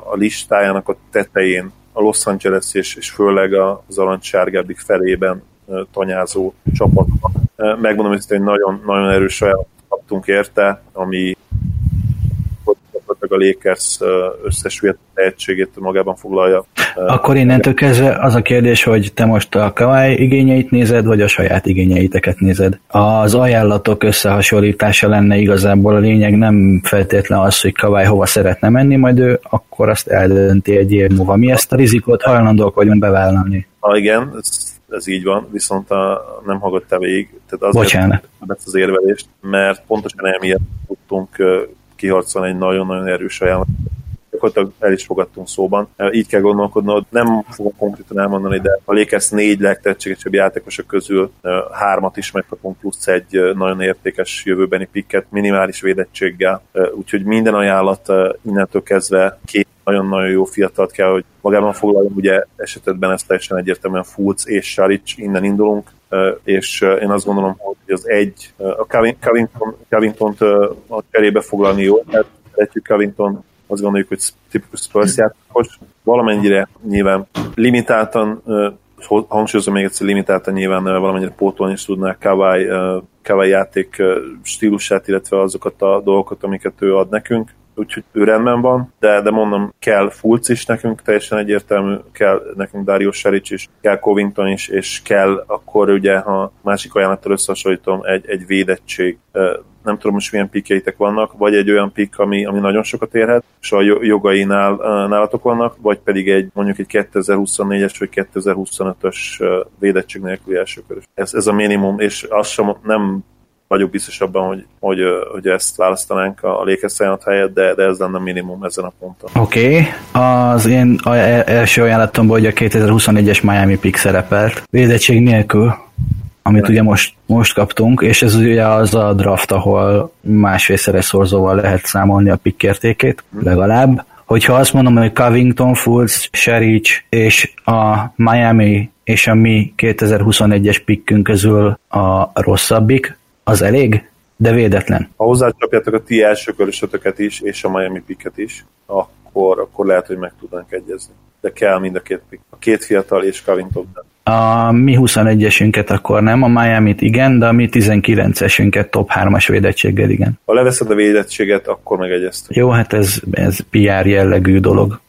a listájának a tetején, a Los Angeles és főleg az arancsárgábbik felében tanyázó csapatban. Megmondom ezt, hogy nagyon, nagyon erős ajánlat kaptunk érte, ami a Lakers összesült tehetségét magában foglalja. Akkor innentől kezdve az a kérdés, hogy te most a Kawhi igényeit nézed, vagy a saját igényeiteket nézed. Az ajánlatok összehasonlítása lenne igazából a lényeg, nem feltétlen az, hogy Kawhi hova szeretne menni, majd ő akkor azt eldönti egy év múlva. Mi ezt a rizikót hajlandók vagyunk bevállalni? Igen, ez így van, viszont nem hallgattál végig. Tehát bocsánat. Ezt az érvelést, mert pontosan emiatt tudtunk kiharcolni egy nagyon-nagyon erős ajánlatot. Gyakorlatilag el is fogadtunk szóban. Így kell gondolkodnod, nem fogom konkrétan elmondani, de a Lakers 4 legtehetségesebb játékosok közül 3-at is megkapunk, plusz egy nagyon értékes jövőbeni pikket minimális védettséggel. Úgyhogy minden ajánlat innentől kezdve két nagyon-nagyon jó fiatalt kell, hogy magában foglaljon, ugye esetben ez teljesen egyértelműen Fultz és Saric, innen indulunk, és én azt gondolom, hogy az a Covington-t a cserébe foglalni jó, mert szeretjük Covington, azt gondoljuk, hogy tipikus Spurs játékos, valamennyire nyilván limitáltan, hangsúlyozom még egyszer, limitáltan nyilván valamennyire pótolni is tudná Kawhi játék stílusát, illetve azokat a dolgokat, amiket ő ad nekünk, úgyhogy ő rendben van, de mondom, kell Fultz is nekünk, teljesen egyértelmű, kell nekünk Dario Saric is, kell Covington is, és kell akkor ugye, ha másik ajánlattal összehasonlítom, egy védettség. Nem tudom most milyen pikkeitek vannak, vagy egy olyan pikk, ami nagyon sokat érhet, és a jogainál nálatok vannak, vagy pedig mondjuk egy 2024-es vagy 2025-ös védettség nélküli elsőkörös. Ez a minimum, és azt sem nem vagyok biztos abban, hogy ezt választanánk a Lakers ajánlat helyett, de ez lenne minimum ezen a ponton. Oké. Az én első ajánlatomból, hogy a 2021-es Miami pick szerepelt, védettség nélkül, amit ugye most kaptunk, és ez ugye az a draft, ahol másfélszeres szorzóval lehet számolni a pick értékét, legalább. Hogyha azt mondom, hogy Covington, Fultz, Saric és a Miami és a mi 2021-es pickünk közül a rosszabbik, az elég, de védetlen. Ha hozzácsapjátok a ti első körösötöket is, és a Miami picket is, akkor lehet, hogy meg tudnánk egyezni. De kell mind a két pick. A két fiatal és Covington. A mi 21-esünket akkor nem, a Miamit igen, de a mi 19-esünket top 3-as védettséggel igen. Ha leveszed a védettséget, akkor megegyeztünk. Jó, hát ez PR jellegű dolog.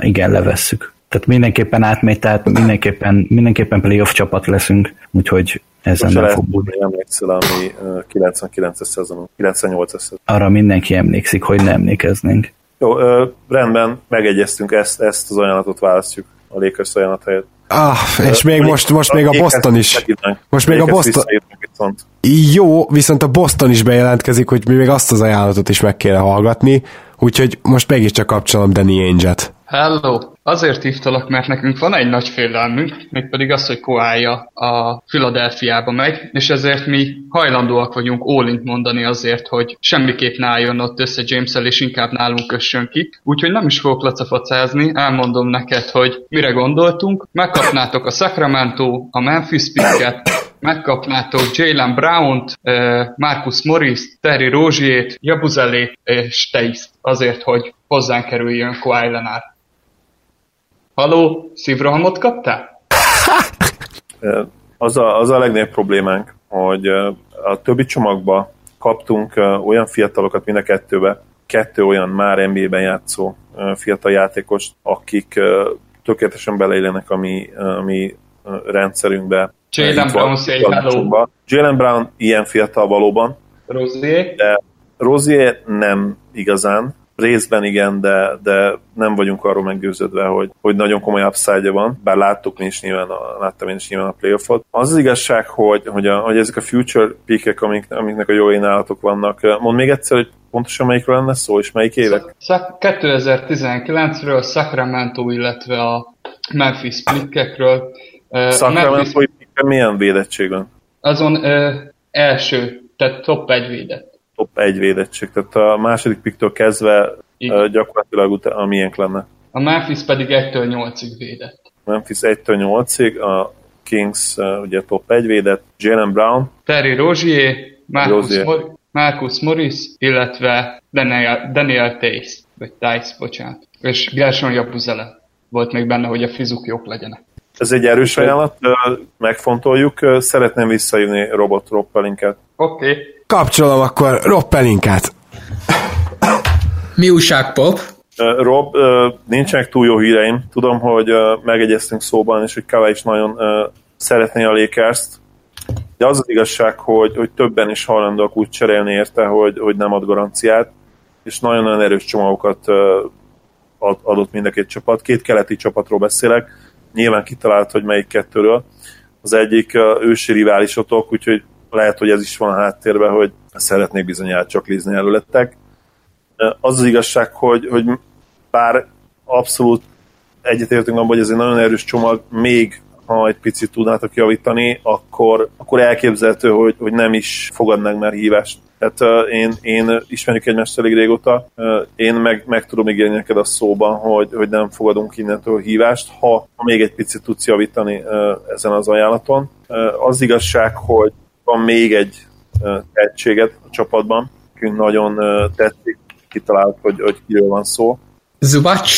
Igen, levesszük. Tehát mindenképpen átmegy, tehát mindenképpen playoff csapat leszünk, úgyhogy ezen nem fog búrni. Most emlékszel a mi 99-es szezonon, 98-es szezonon. Arra mindenki emlékszik, hogy nem emlékeznénk. Jó, rendben, megegyeztünk, ezt az ajánlatot választjuk, a Lakers ajánlat helyett. És még most még a Boston is. Most még a Boston. Jó, viszont a Boston is bejelentkezik, hogy még azt az ajánlatot is meg kéne hallgatni, úgyhogy most meg is csak kapcsolom Danny Ainge-et. Hello! Azért hívtalak, mert nekünk van egy nagy félelmünk, mégpedig az, hogy Kawhi a Philadelphiába megy, és ezért mi hajlandóak vagyunk all-int mondani azért, hogy semmiképp ne álljon ott össze James-el, és inkább nálunk kössön ki. Úgyhogy nem is fogok lacafacázni, elmondom neked, hogy mire gondoltunk. Megkapnátok a Sacramento, a Memphis picket, megkapnátok Jaylen Brownt, Marcus Morris-t, Terry Rozier-t, Jabuzellét és Teist azért, hogy hozzánk kerüljön Kawhi Leonard. Halló, szívrohamot kaptál? Az a legnagyobb problémánk, hogy a többi csomagba kaptunk olyan fiatalokat, mind a kettő olyan már NBA-ben játszó fiatal játékos, akik tökéletesen beleillenek a mi rendszerünkbe. Jaylen Brown szépen. Jaylen Brown ilyen fiatal valóban. Rozier? De Rozier nem igazán. Részben igen, de nem vagyunk arról meggyőződve, hogy nagyon komoly upside-ja van, bár láttam én is nyilván a playoffot. Az igazság, hogy ezek a future pick-ek, amiknek a jó ajánlatok vannak. Mondd még egyszer, hogy pontosan melyikről lenne szó, és melyik évek? 2019-ről Sacramento, illetve a Memphis pick-ekről. Sacramento pick-en milyen védettség van? Azon első, tehát top 1 védett. Top 1 védettség, tehát a második piktől kezdve gyakorlatilag a miénk lenne. A Memphis pedig 1-től 8-ig védett. Memphis 1-től 8-ig, a Kings ugye top 1 védett, Jaylen Brown, Terry Rozier, Marcus Morris, illetve Daniel Theis, bocsánat, és Gerson Jabuzele volt még benne, hogy a fizuk jók legyenek. Ez egy erős ajánlat, megfontoljuk, szeretném visszajönni Robert Roppelinket. Oké. Okay. Kapcsolom akkor Rob Pelinkát. Mi újság, Pop? Rob, nincsenek túl jó híreim. Tudom, hogy megegyeztünk szóban, és hogy Kawhi is nagyon szeretné a Lakers-t. De az az igazság, hogy többen is hajlandóak úgy cserélni érte, hogy nem ad garanciát, és nagyon-nagyon erős csomagokat adott mind a két csapat. Két keleti csapatról beszélek. Nyilván kitalált, hogy melyik kettőről. Az egyik ősi riválisotok, úgyhogy lehet, hogy ez is van a háttérben, hogy szeretnék bizonyára csaklizni előlettek. Az az igazság, hogy bár abszolút egyetértünk abban, hogy ez egy nagyon erős csomag, még ha egy picit tudnátok javítani, akkor elképzelhető, hogy nem is fogadnánk már hívást. Tehát én ismerjük egymást elég régóta, én meg tudom ígérni neked a szóban, hogy nem fogadunk innentől hívást, ha még egy picit tudsz javítani ezen az ajánlaton. Az igazság, hogy van még egy tehetséget a csapatban, akik nagyon tetszik, kitalált, hogy kiről van szó. Zubac!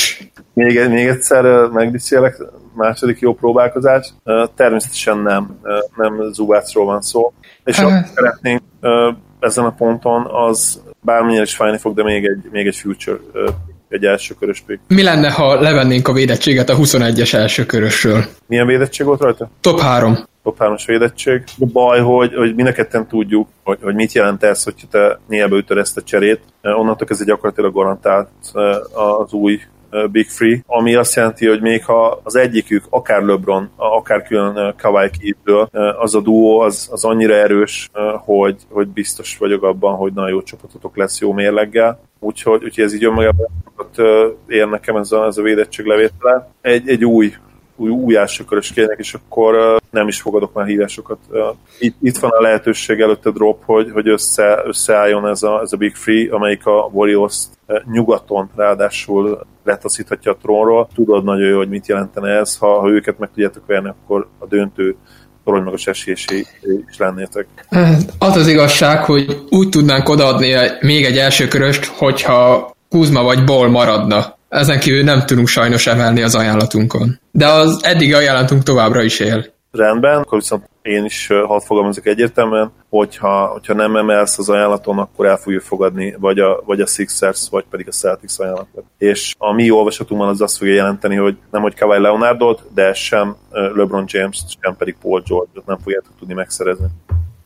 Még egyszer megdiszélek, második jó próbálkozás. Természetesen nem Zubacról van szó. És amit szeretnénk ezen a ponton, az bármilyen is fájni fog, de még egy future, egy elsőkörös pick. Mi lenne, ha levennénk a védettséget a 21-es elsőkörösről? Milyen védettség volt rajta? Top 3. Top 3-as védettség. A baj, hogy mind a ketten tudjuk, hogy mit jelent ez, hogyha te nyilván ütöd ezt a cserét. Onnantól ez gyakorlatilag garantált az új Big Free, ami azt jelenti, hogy még ha az egyikük, akár LeBron, akár külön Kawhi kívül, az a duó, az annyira erős, hogy biztos vagyok abban, hogy nagyon jó csapatotok lesz jó mérleggel. Úgyhogy ez így önmagában ér nekem ez a védettség levétele. Egy új elsőkörös kérnek, és akkor nem is fogadok már hívásokat. Itt van a lehetőség előtt a drop, hogy összeálljon ez a Big Free, amelyik a Warriors nyugaton ráadásul letaszíthatja a trónról. Tudod nagyon jó, hogy mit jelentene ez, ha őket meg tudjátok verni, akkor a döntő toronymagos esélyesé is lennétek. Az az igazság, hogy úgy tudnánk odaadni még egy elsőköröst, hogyha Kuzma vagy Ball maradna. Ezen kívül nem tudunk sajnos emelni az ajánlatunkon. De az eddig ajánlatunk továbbra is él. Rendben, akkor viszont én is hadd fogalmazok egyértelműen, hogyha nem emelsz az ajánlaton, akkor el fogjuk fogadni vagy a Sixers, vagy pedig a Celtics ajánlatot. És a mi olvasatunkban az azt fogja jelenteni, hogy nemhogy Kawhi Leonardot, de sem LeBron James-t, sem pedig Paul George-ot nem fogjátok tudni megszerezni.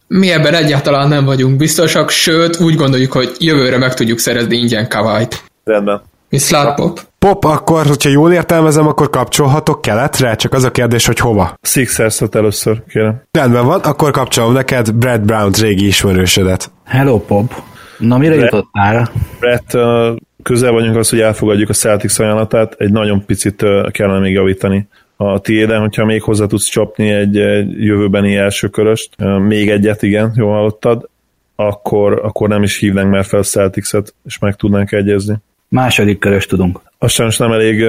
Mi ebben egyáltalán nem vagyunk biztosak, sőt, úgy gondoljuk, hogy jövőre meg tudjuk szerezni ingyen Kawhi-t. Rendben. Viszlát, Pop. Pop, akkor, hogyha jól értelmezem, akkor kapcsolhatok keletre? Csak az a kérdés, hogy hova? Sixers-t először, kérem. Rendben van, akkor kapcsolom neked Brad Brown régi ismerősödet. Hello, Pop. Na, mire jutottál? Brad, közel vagyunk az, hogy elfogadjuk a Celtics ajánlatát, egy nagyon picit kellene még javítani a tiéden, hogyha még hozzá tudsz csapni egy jövőbeni első köröst, még egyet, igen, jól hallottad, akkor nem is hívnánk már fel Celtics-et, és meg tudnánk egyezni. Második körös tudunk. Azt sajnos nem elég...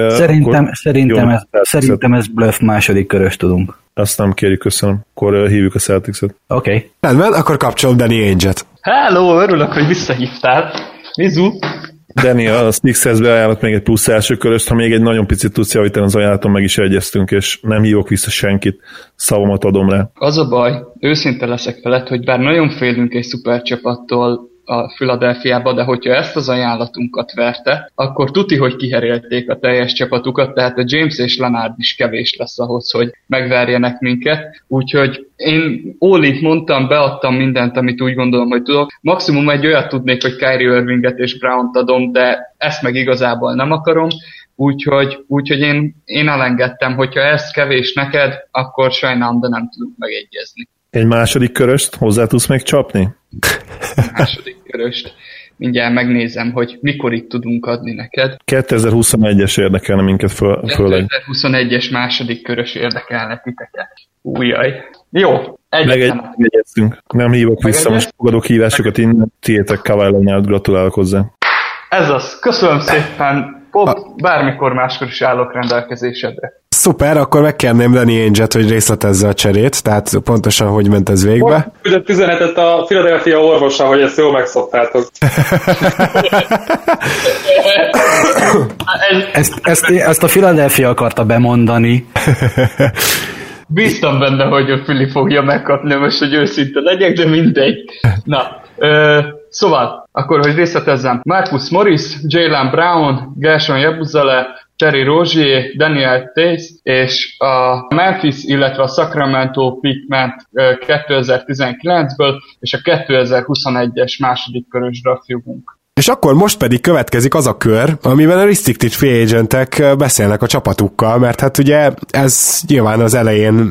Szerintem ez bluff, második körös tudunk. Azt nem kérjük, köszönöm. Akkor hívjuk a Celtics-et. Oké. Rendben, akkor kapcsolom Danny Ainge-et. Hello, örülök, hogy visszahívtál. Mizu? Danny, a Sixers-be ajánlott még egy plusz első köröst, ha még egy nagyon picit tudsz javítani az ajánlaton, meg is egyeztünk, és nem hívok vissza senkit, szavamat adom rá. Az a baj, őszinte leszek veled, hogy bár nagyon félünk egy szupercsapattól a Philadelphiába, de hogyha ezt az ajánlatunkat verte, akkor tuti, hogy kiherélték a teljes csapatukat, tehát a James és Leonard is kevés lesz ahhoz, hogy megverjenek minket, úgyhogy én all-int mondtam, beadtam mindent, amit úgy gondolom, hogy tudok. Maximum egy olyat tudnék, hogy Kyrie Irvinget és Brownt adom, de ezt meg igazából nem akarom, úgyhogy én elengedtem, hogyha ez kevés neked, akkor sajnálom, de nem tudunk megegyezni. Egy második köröst hozzá tudsz még csapni? Második köröst. Mindjárt megnézem, hogy mikor itt tudunk adni neked. 2021-es érdekelne minket főleg. 2021-es második körös érdekelne titeket. Újjaj. Jó. Megegyeztünk. Nem hívok vissza, most fogadok hívásokat innen. Tiétek Kawhi Leonard, gratulálok hozzá. Ez az. Köszönöm szépen. Pop, bármikor máskor is állok rendelkezésedre. Szuper, akkor megkérném Danny Ainge-et, hogy részletezze a cserét, tehát pontosan hogy ment ez végbe. Küldött üzenetet a Philadelphia orvosa, hogy ezt jól megszoktátok. ezt a Philadelphia akarta bemondani. Bíztam benne, hogy a Fili fogja megkapni, most, hogy őszinte legyek, de mindegy. Na, szóval, akkor hogy részletezzem. Marcus Morris, Jaylen Brown, Gerson Jabuzele, Terry Rozier, Daniel Tays és a Memphis, illetve a Sacramento pick ment 2019-ből, és a 2021-es második körös draftjugunk. És akkor most pedig következik az a kör, amiben a restricted free agentek beszélnek a csapatukkal, mert hát ugye ez nyilván az elején,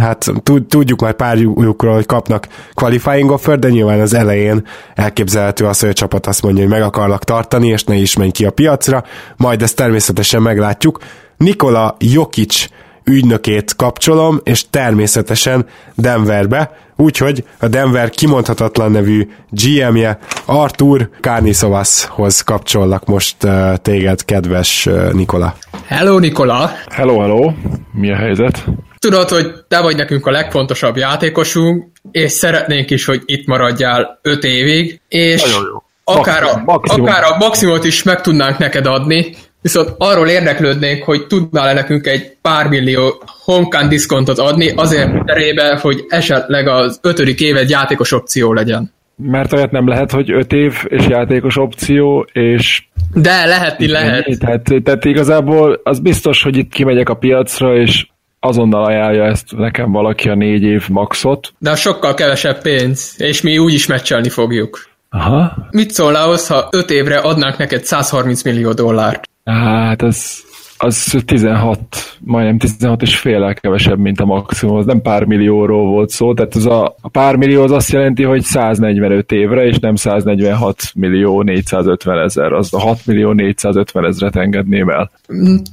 hát tudjuk már párjukról, hogy kapnak qualifying offer, de nyilván az elején elképzelhető az, hogy a csapat azt mondja, hogy meg akarlak tartani, és ne is menj ki a piacra, majd ezt természetesen meglátjuk. Nikola Jokic ügynökét kapcsolom, és természetesen Denverbe, úgyhogy a Denver kimondhatatlan nevű GM-je Artur Karnisovashoz kapcsollak most téged, kedves Nikola. Hello, Nikola! Hello, hello! Mi a helyzet? Tudod, hogy te vagy nekünk a legfontosabb játékosunk, és szeretnénk is, hogy itt maradjál 5 évig, és akár a maximumot is meg tudnánk neked adni, viszont arról érdeklődnék, hogy tudnál-e nekünk egy pár millió homecán diszkontot adni azért terébe, hogy esetleg az 5. évet játékos opció legyen. Mert olyat nem lehet, hogy 5 év és játékos opció, és... De lehet. Tehát igazából az biztos, hogy itt kimegyek a piacra, és azonnal ajánlja ezt nekem valaki a 4 év maxot. De sokkal kevesebb pénz, és mi úgy is meccselni fogjuk. Aha. Mit szól ahhoz, ha 5 évre adnánk neked $130 millió? Hát az 16, majdnem 16 és fél kevesebb, mint a maximum, az nem pár millióról volt szó, tehát ez a pár millió az azt jelenti, hogy 145 évre, és nem 146 450 000, az a 6 450 000-et engedném el.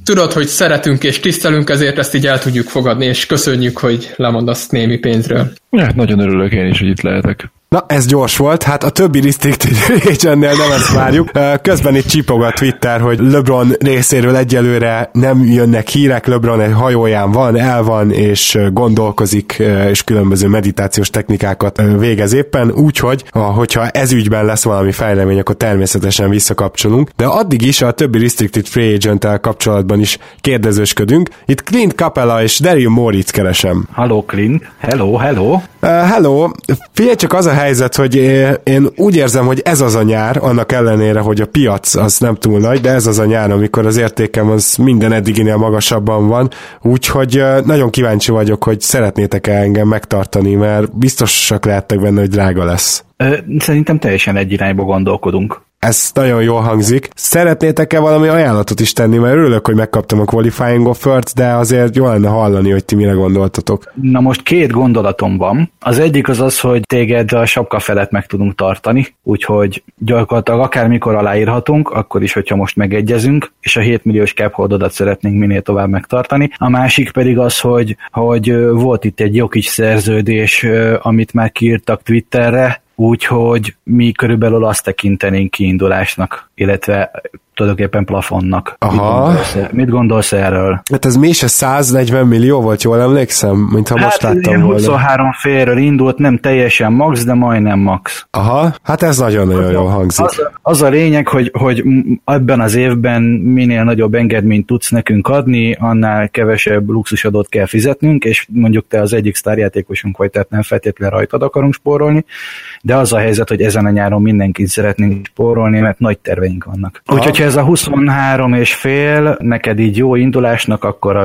Tudod, hogy szeretünk és tisztelünk, ezért ezt így el tudjuk fogadni, és köszönjük, hogy lemondasz némi pénzről. Hát nagyon örülök én is, hogy itt lehetek. Na, ez gyors volt, hát a többi restricted agentnél nem ezt várjuk. Közben itt csipog a Twitter, hogy LeBron részéről egyelőre nem jönnek hírek, LeBron egy hajóján van, el van, és gondolkozik, és különböző meditációs technikákat végez éppen, úgyhogy, hogyha ez ügyben lesz valami fejlemény, akkor természetesen visszakapcsolunk, de addig is a többi restricted free agenttel kapcsolatban is kérdezősködünk. Itt Clint Capela és Daryl Morey-t keresem. Hello Clint, hello. Hello, figyelj csak, az a helyzet, hogy én úgy érzem, hogy ez az a nyár, annak ellenére, hogy a piac az nem túl nagy, de ez az a nyár, amikor az értékem az minden eddiginél magasabban van, úgyhogy nagyon kíváncsi vagyok, hogy szeretnétek-e engem megtartani, mert biztosak lehettek benne, hogy drága lesz. Szerintem teljesen egy irányba gondolkodunk. Ez nagyon jól hangzik. Szeretnétek-e valami ajánlatot is tenni, mert örülök, hogy megkaptam a qualifying offert, de azért jól lenne hallani, hogy ti mire gondoltatok. Na most két gondolatom van. Az egyik az az, hogy téged a sapka felett meg tudunk tartani, úgyhogy gyakorlatilag akármikor aláírhatunk, akkor is, hogyha most megegyezünk, és a 7 milliós cap holdodat szeretnénk minél tovább megtartani. A másik pedig az, hogy volt itt egy jó kis szerződés, amit már kiírtak Twitterre, úgyhogy mi körülbelül azt tekintenénk kiindulásnak, illetve tulajdonképpen plafonnak. Aha. Mit gondolsz erről? Hát ez mi is, 140 millió volt, jól emlékszem, mintha hát most láttam volna. Hát 23 félről indult, nem teljesen max, de majdnem max. Aha, hát ez nagyon-nagyon jól hangzik. Az a lényeg, hogy ebben az évben minél nagyobb engedményt tudsz nekünk adni, annál kevesebb luxusadót kell fizetnünk, és mondjuk te az egyik sztárjátékosunk vagy, tehát nem feltétlenül rajtad akarunk spórolni, de az a helyzet, hogy ezen a nyáron mindenkit szeretnénk spórolni, mert nagy terveink vannak. Úgyhogy ez a 23 és fél neked így jó indulásnak, akkor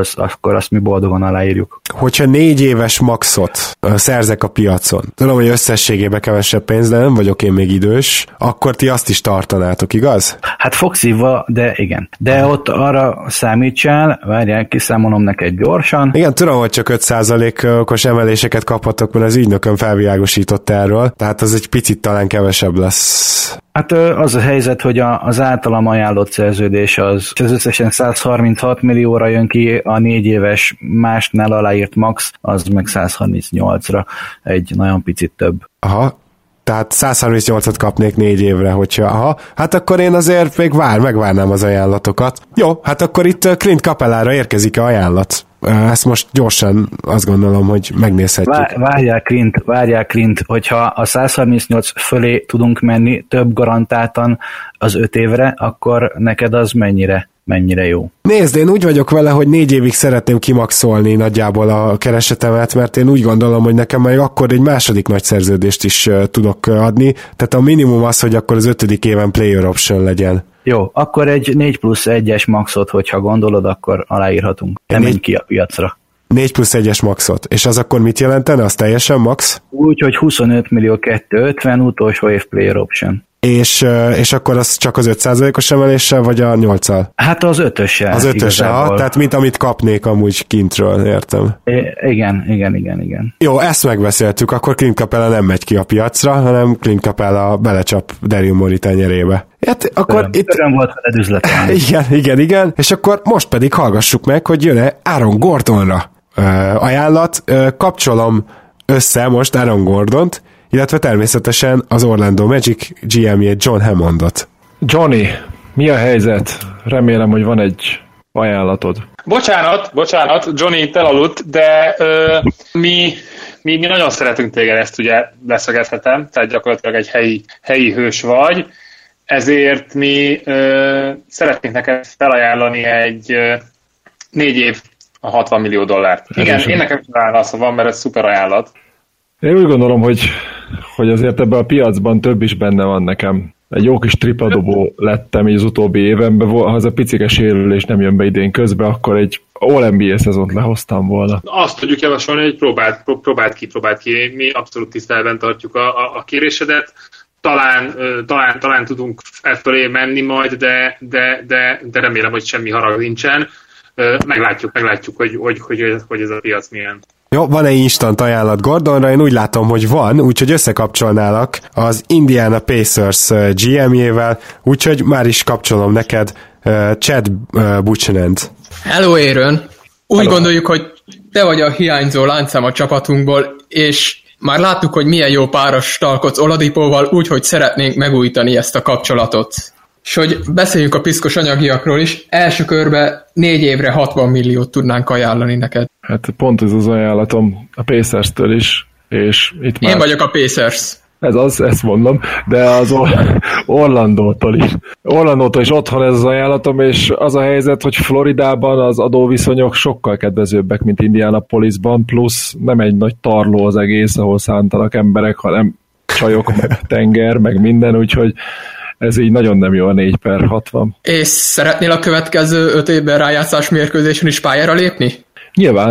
azt mi boldogan aláírjuk. Hogyha 4 éves maxot szerzek a piacon, tudom, hogy összességében kevesebb pénz, de nem vagyok én még idős, akkor ti azt is tartanátok, igaz? Hát fogszívva, de igen. De ott arra számítsál, várjál, kiszámolom neked gyorsan. Igen, tudom, hogy csak 5%-os emeléseket kaphatok, mert az ügynökön felvilágosított erről, tehát az egy picit talán kevesebb lesz. Hát az a helyzet, hogy az általam ajánlott szerződés az összesen 136 millióra jön ki, a 4 éves másnál aláírt max, az meg 138-ra, egy nagyon picit több. Aha, tehát 138-at kapnék 4 évre, hogyha aha, hát akkor én azért még megvárnám az ajánlatokat. Jó, hát akkor itt Clint Capelára érkezik-e ajánlat? Ezt most gyorsan azt gondolom, hogy megnézhetjük. Várjál Clint, hogyha a 138 fölé tudunk menni több garantáltan az 5 évre, akkor neked az mennyire jó? Nézd, én úgy vagyok vele, hogy 4 évig szeretném kimaxolni nagyjából a keresetemet, mert én úgy gondolom, hogy nekem majd akkor egy második nagy szerződést is tudok adni, tehát a minimum az, hogy akkor az 5. éven player option legyen. Jó, akkor egy 4+1-es maxot, hogyha gondolod, akkor aláírhatunk. Nem menj ki a piacra. 4+1-es maxot. És az akkor mit jelentene? Az teljesen max? Úgyhogy 25 250 utolsó év player option. És akkor az csak az 5%-os emeléssel, vagy a 8-al? Hát az 5-össel. Az 5-össel, tehát mint amit kapnék amúgy kintről, értem. Igen. Jó, ezt megbeszéltük, akkor Clint Capela nem megy ki a piacra, hanem Clint Capela belecsap Daryl Morey tenyerébe. Hát akkor Öröm volt veled üzletem. Igen. És akkor most pedig hallgassuk meg, hogy jön-e Aaron Gordonra ajánlat. Kapcsolom össze most Aaron Gordont, illetve természetesen az Orlando Magic GM-jét, John Hammondot. Johnny, mi a helyzet? Remélem, hogy van egy ajánlatod. Bocsánat, Johnny, te aludt, de mi nagyon szeretünk téged, ezt ugye leszögezhetem, tehát gyakorlatilag egy helyi hős vagy, ezért mi szeretnénk neked felajánlani egy 4 év a $60 millió. Igen, én nekem is válaszom van, mert ez szuper ajánlat. Én úgy gondolom, hogy azért ebben a piacban több is benne van nekem. Egy jó kis tripladobó lettem így az utóbbi évemben, ha az a picike sérülés nem jön be idén közben, akkor egy All-NBA szezont lehoztam volna. Azt tudjuk javasolni, hogy próbáld ki. Mi abszolút tisztelben tartjuk a kérésedet. Talán tudunk elfelé menni majd, de remélem, hogy semmi harag nincsen. Meglátjuk, hogy ez a piac milyen. Jó, van egy instant ajánlat Gordonra, én úgy látom, hogy van, úgyhogy összekapcsolnálak az Indiana Pacers GM-jével, úgyhogy már is kapcsolom neked Chad Buchnant. Hello Aaron! Úgy Hello. Gondoljuk, hogy te vagy a hiányzó láncszem a csapatunkból, és Már láttuk, hogy milyen jó páros talkot Oladipóval, úgyhogy szeretnénk megújítani ezt a kapcsolatot. És hogy beszéljünk a piszkos anyagiakról is, első körbe 4 évre 60 milliót tudnánk ajánlani neked. Hát pont ez az ajánlatom a Pacers-től is, és itt már... Én vagyok a Pacers. Ez az, ezt mondom, de az Orlandótól is. Orlandótól is otthon ez az ajánlatom, és az a helyzet, hogy Floridában az adóviszonyok sokkal kedvezőbbek, mint Indianapolisban, plusz nem egy nagy tarló az egész, ahol szántanak emberek, hanem csajok, meg tenger, meg minden, úgyhogy ez így nagyon nem jó a 4/60. És szeretnél a következő 5 évben rájátszás mérkőzésen is pályára lépni?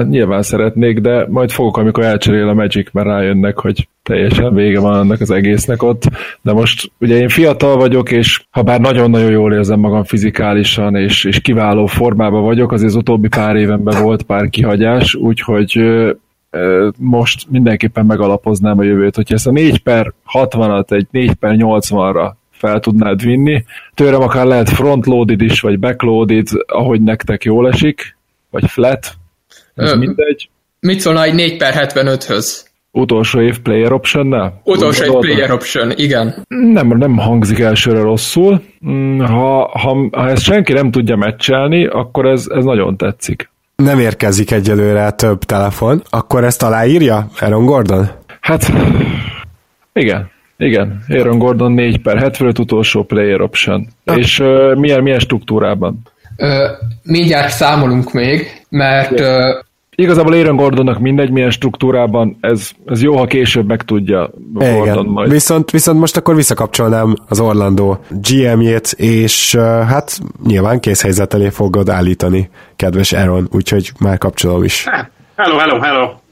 Nyilván szeretnék, de majd fogok, amikor elcserél a Magic, mert rájönnek, hogy teljesen vége van annak az egésznek ott. De most ugye én fiatal vagyok, és ha bár nagyon-nagyon jól érzem magam fizikálisan, és kiváló formában vagyok, azért az utóbbi pár évenben volt pár kihagyás, úgyhogy most mindenképpen megalapoznám a jövőt, hogyha ezt a 4/60-at egy 4/80-ra fel tudnád vinni. Tőlem akár lehet frontloaded is, vagy backloaded, ahogy nektek jól esik, vagy flat. Ez mindegy. Mit szólna egy 4/75-höz? Utolsó év player optionnál? Utolsó év player option, igen. Nem hangzik elsőre rosszul. Ha ezt senki nem tudja meccselni, akkor ez nagyon tetszik. Nem érkezik egyelőre több telefon, akkor ezt aláírja Aaron Gordon? Hát, igen. Aaron Gordon 4/75 utolsó player option. Na. És milyen struktúrában? Mindjárt számolunk még, mert... Igazából Aaron Gordonnak mindegy, milyen struktúrában, ez jó, ha később meg tudja Gordon majd. Viszont most akkor visszakapcsolnám az Orlando GM-jét, és hát nyilván készhelyzet elé fogod állítani, kedves Aaron, úgyhogy már kapcsolom is. Hello.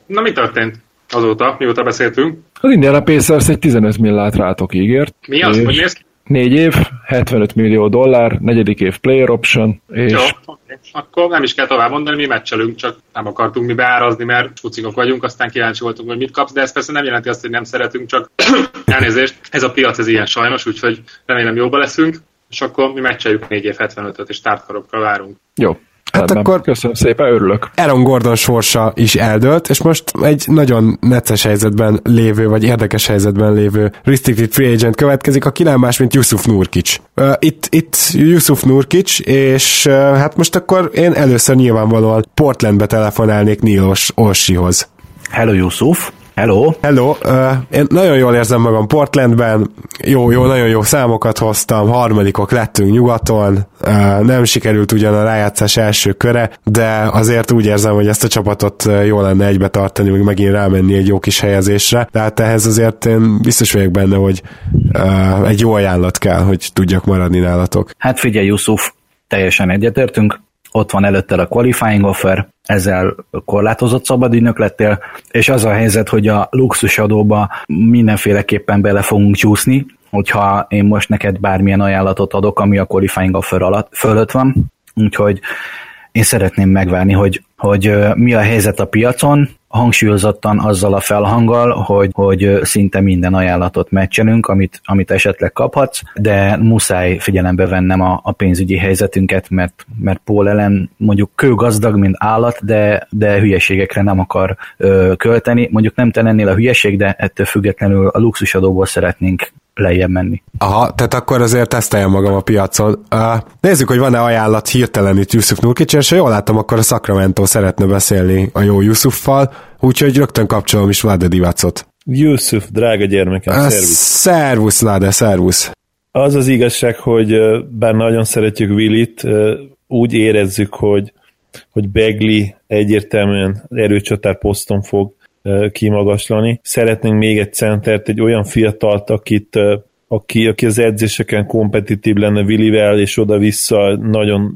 Na, mi történt azóta, mióta beszéltünk? Az Indiana Pacers egy 15 millát rátok ígért. Mi az, hogy néz ki? 4 év, 75 millió dollár, 4. év player option, és... Jó, okay. Akkor nem is kell tovább mondani, mi meccselünk, csak nem akartunk mi beárazni, mert fucikok vagyunk, aztán kíváncsi voltunk, hogy mit kapsz, de ez persze nem jelenti azt, hogy nem szeretünk, csak elnézést, ez a piac, ez ilyen sajnos, úgyhogy remélem jóba leszünk, és akkor mi meccseljük 4 év 75-öt, és tártkarokra várunk. Jó. Hát akkor köszönöm szépen, örülök. Aaron Gordon sorsa is eldőlt, és most egy nagyon necces helyzetben lévő, vagy érdekes helyzetben lévő restricted free agent következik, aki nem más, mint Yusuf Nurkic. Itt Yusuf Nurkic, és hát most akkor én először nyilvánvalóan Portlandbe telefonálnék Nílos Orsihoz. Hello, Yusuf! Hello. Én nagyon jól érzem magam Portlandben, jó, nagyon jó számokat hoztam, 3. lettünk nyugaton, nem sikerült ugyan a rájátszás első köre, de azért úgy érzem, hogy ezt a csapatot jó lenne egybe tartani, meg megint rámenni egy jó kis helyezésre, tehát ehhez azért én biztos vagyok benne, hogy egy jó ajánlat kell, hogy tudjak maradni nálatok. Hát figyelj, Yusuf, teljesen egyetértünk. Ott van előtte a qualifying offer, ezzel korlátozott szabadügynök lettél, és az a helyzet, hogy a luxusadóba mindenféleképpen bele fogunk csúszni, hogyha én most neked bármilyen ajánlatot adok, ami a qualifying offer fölött van, úgyhogy én szeretném megvárni, hogy mi a helyzet a piacon, hangsúlyozottan azzal a felhanggal, hogy szinte minden ajánlatot meccselünk, amit esetleg kaphatsz, de muszáj figyelembe vennem a pénzügyi helyzetünket, mert Paul ellen mondjuk kőgazdag, mint állat, de hülyeségekre nem akar költeni. Mondjuk nem te lennél a hülyeség, de ettől függetlenül a luxusadóból szeretnénk lejjebb menni. Aha, tehát akkor azért teszteljem magam a piacon. Nézzük, hogy van-e ajánlat hirtelen itt Yusuf Nurkic, és ha jól látom, akkor a Sacramento szeretne beszélni a jó Yusuffal, úgyhogy rögtön kapcsolom is Vlade Divacot. Yusuf, drága gyermekem, szervusz. Szervusz, Vlade, szervusz. Az az igazság, hogy bár nagyon szeretjük Willit, úgy érezzük, hogy Bagley egyértelműen erőcsatár poszton fog kimagaslani. Szeretnénk még egy centert, egy olyan fiatalt, aki az edzéseken kompetitív lenne Willivel, és oda-vissza nagyon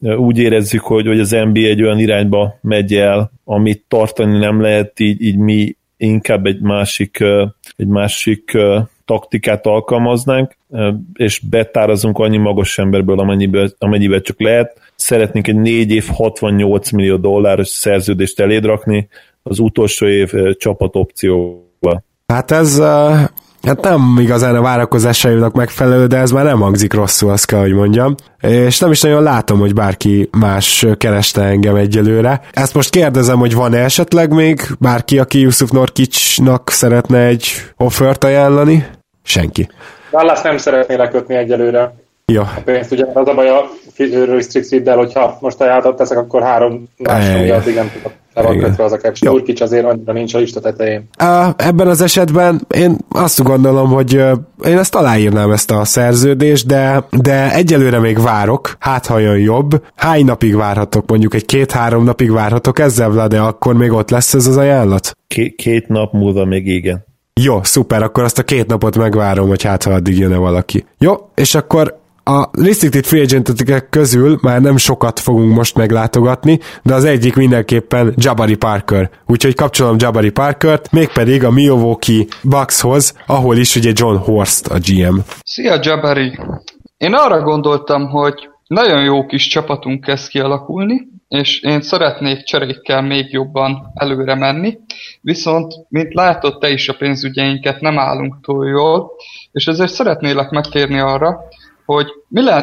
úgy érezzük, hogy az NBA egy olyan irányba megy el, amit tartani nem lehet, így mi inkább egy másik taktikát alkalmaznánk, és betárazunk annyi magas emberből, amennyivel csak lehet. Szeretnénk egy 4 év 68 millió dolláros szerződést eléd rakni, az utolsó év csapatopcióval. Hát ez Hát nem igazán a várakozásaimnak megfelelő, de ez már nem hangzik rosszul, azt kell, hogy mondjam. És nem is nagyon látom, hogy bárki más kereste engem egyelőre. Ezt most kérdezem, hogy van esetleg még bárki, aki Yusuf Nurkicnak szeretne egy offert ajánlani? Senki. Dallas nem szeretné lekötni egyelőre. Ja. A pénzt ugye az a baj a restricted-del, hogyha most ajánlatot teszek, akkor 3 másra addig nem tudok. Le van kötve az a cap. Nurkic azért annyira nincs a lista tetején. Ebben az esetben én azt gondolom, hogy én ezt aláírnám, ezt a szerződést, de egyelőre még várok, hát ha jön jobb. Hány napig várhatok? Mondjuk egy 2-3 napig várhatok ezzel, de akkor még ott lesz ez az ajánlat? 2 nap múlva még igen. Jó, szuper, akkor azt a 2 napot megvárom, hogy hát ha addig jön-e valaki. Jó, és akkor a restricted free agentek közül már nem sokat fogunk most meglátogatni, de az egyik mindenképpen Jabari Parker. Úgyhogy kapcsolom Jabari Parkert, mégpedig a Milwaukee Buckshoz, ahol is ugye John Horst a GM. Szia Jabari! Én arra gondoltam, hogy nagyon jó kis csapatunk kezd kialakulni, és én szeretnék cserékkel még jobban előre menni, viszont, mint látod te is, a pénzügyeinket nem állunk túl jól, és ezért szeretnélek megkérni arra, hogy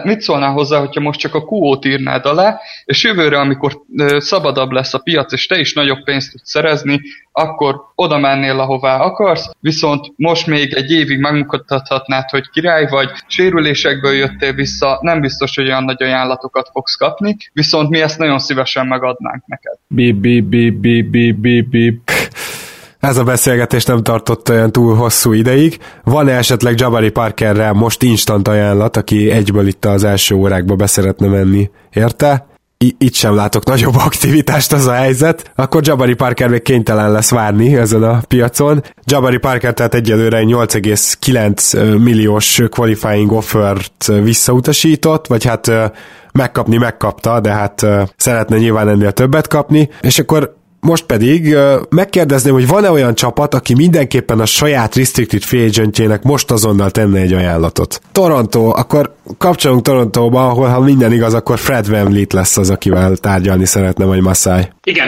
mit szólnál hozzá, hogyha most csak a QO-t írnád alá, és jövőre, amikor szabadabb lesz a piac, és te is nagyobb pénzt tudsz szerezni, akkor oda mennél, ahová akarsz, viszont most még egy évig megmutathatnád, hogy király vagy, sérülésekből jöttél vissza, nem biztos, hogy olyan nagy ajánlatokat fogsz kapni, viszont mi ezt nagyon szívesen megadnánk neked. Ez a beszélgetés nem tartott olyan túl hosszú ideig. Van-e esetleg Jabari Parkerre most instant ajánlat, aki egyből itt az első órákba beszeretne menni? Érte? Itt sem látok nagyobb aktivitást, az a helyzet. Akkor Jabari Parker még kénytelen lesz várni ezen a piacon. Jabari Parker tehát egyelőre 8,9 milliós qualifying offert visszautasított, vagy hát megkapta, de hát szeretne nyilván ennél többet kapni, és akkor most pedig megkérdezném, hogy van-e olyan csapat, aki mindenképpen a saját restricted free agentjének most azonnal tenne egy ajánlatot. Toronto, akkor kapcsolunk Torontóba, ahol ha minden igaz, akkor Fred VanVleet lesz az, akivel tárgyalni szeretne, vagy Masai. Igen.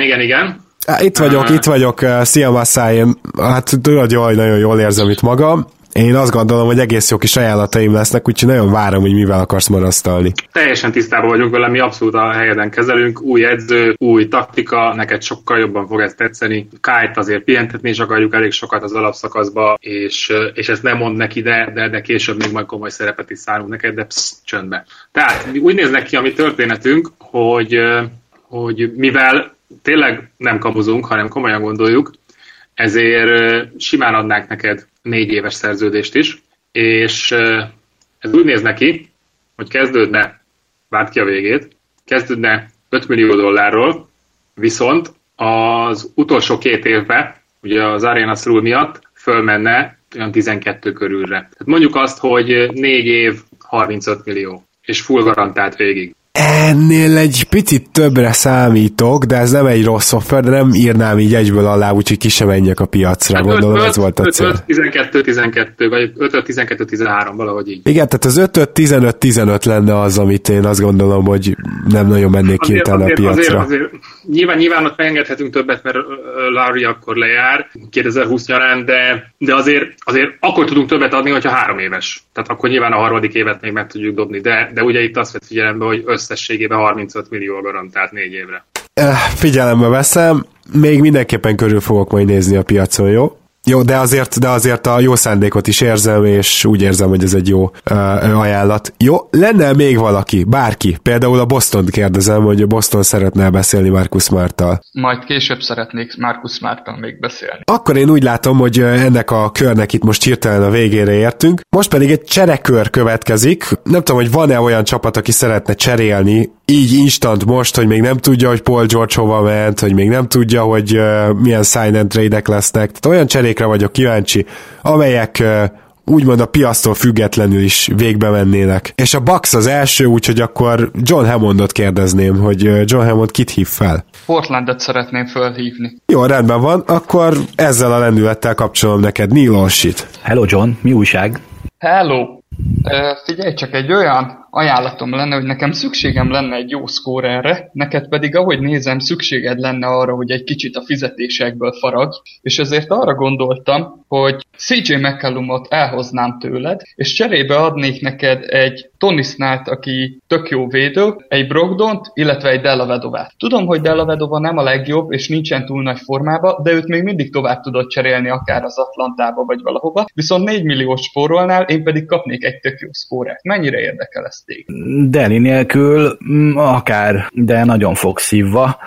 Itt vagyok, szia Masai, én, hát tudod, hogy nagyon jól érzem itt magam. Én azt gondolom, hogy egész jó kis ajánlataim lesznek, úgyhogy nagyon várom, hogy mivel akarsz marasztalni. Teljesen tisztában vagyunk vele, mi abszolút a helyeden kezelünk. Új edző, új taktika, neked sokkal jobban fog ezt tetszeni. Kájt azért pihentetni is akarjuk elég sokat az alapszakaszba, és ezt nem mond neki, de később még majd komoly szerepet is szánunk neked, de csöndbe. Tehát úgy néznek ki a mi történetünk, hogy mivel tényleg nem kamuzunk, hanem komolyan gondoljuk, ezért simán adnánk neked 4 éves szerződést is, és ez úgy néz neki, hogy kezdődne, várd ki a végét, kezdődne $5 millió, viszont az utolsó 2 évben, ugye az Arena Rule miatt fölmenne olyan 12 körülre. Tehát mondjuk azt, hogy 4 év, $35 millió, és full garantált végig. Ennél egy picit többre számítok, de ez nem egy rossz offer, de nem írnám így egyből alá, úgyhogy ki sem menjek a piacra, hát gondolom, ez volt a cél. 5-12-12, vagy 5-12-13, valahogy így. Igen, tehát az 5-15-15 lenne az, amit én azt gondolom, hogy nem nagyon mennék ki utána a piacra. Azért. Nyilván ott megengedhetünk többet, mert Larry akkor lejár 2020 nyarán, de azért akkor tudunk többet adni, hogyha 3 éves. Tehát akkor nyilván a harmadik évet még meg tudjuk dobni, de ugye itt azt vett figyelembe, hogy összességében $35 millió garantált 4 évre. Figyelembe veszem, még mindenképpen körül fogok majd nézni a piacon, jó? Jó, de azért a jó szándékot is érzem, és úgy érzem, hogy ez egy jó ajánlat. Jó, lenne még valaki, bárki, például a Bostont kérdezem, hogy a Boston szeretne beszélni Marcus Smarttal. Majd később szeretnék Marcus Smarttal még beszélni. Akkor én úgy látom, hogy ennek a körnek itt most hirtelen a végére értünk. Most pedig egy cserekör következik. Nem tudom, hogy van-e olyan csapat, aki szeretne cserélni így instant most, hogy még nem tudja, hogy Paul George hova ment, hogy még nem tudja, hogy milyen sign and trade-ek lesznek. Tehát olyan cserékre vagyok kíváncsi, amelyek úgymond a piasztól függetlenül is végbe mennének. És a Bucks az első, úgyhogy akkor John Hammondot kérdezném, hogy John Hammond kit hív fel? Portlandet szeretném felhívni. Jó, rendben van, akkor ezzel a lendülettel kapcsolom neked Neil Olshit. Hello John, mi újság? Hello! Figyelj csak, egy olyan ajánlatom lenne, hogy nekem szükségem lenne egy jó szkórerre, neked pedig, ahogy nézem, szükséged lenne arra, hogy egy kicsit a fizetésekből faragj, és ezért arra gondoltam, hogy CJ McCollumot elhoznám tőled, és cserébe adnék neked egy Tony Snellt, aki tök jó védő, egy Brogdont, illetve egy Delavedovát. Tudom, hogy Delavedova nem a legjobb, és nincsen túl nagy formába, de őt még mindig tovább tudod cserélni akár az Atlantába, vagy valahova, viszont 4 milliót spórolnál, én pedig kapnék egy tök jó szkórát. Mennyire érdekel ez téged? Deli nélkül akár, de nagyon fog szívva.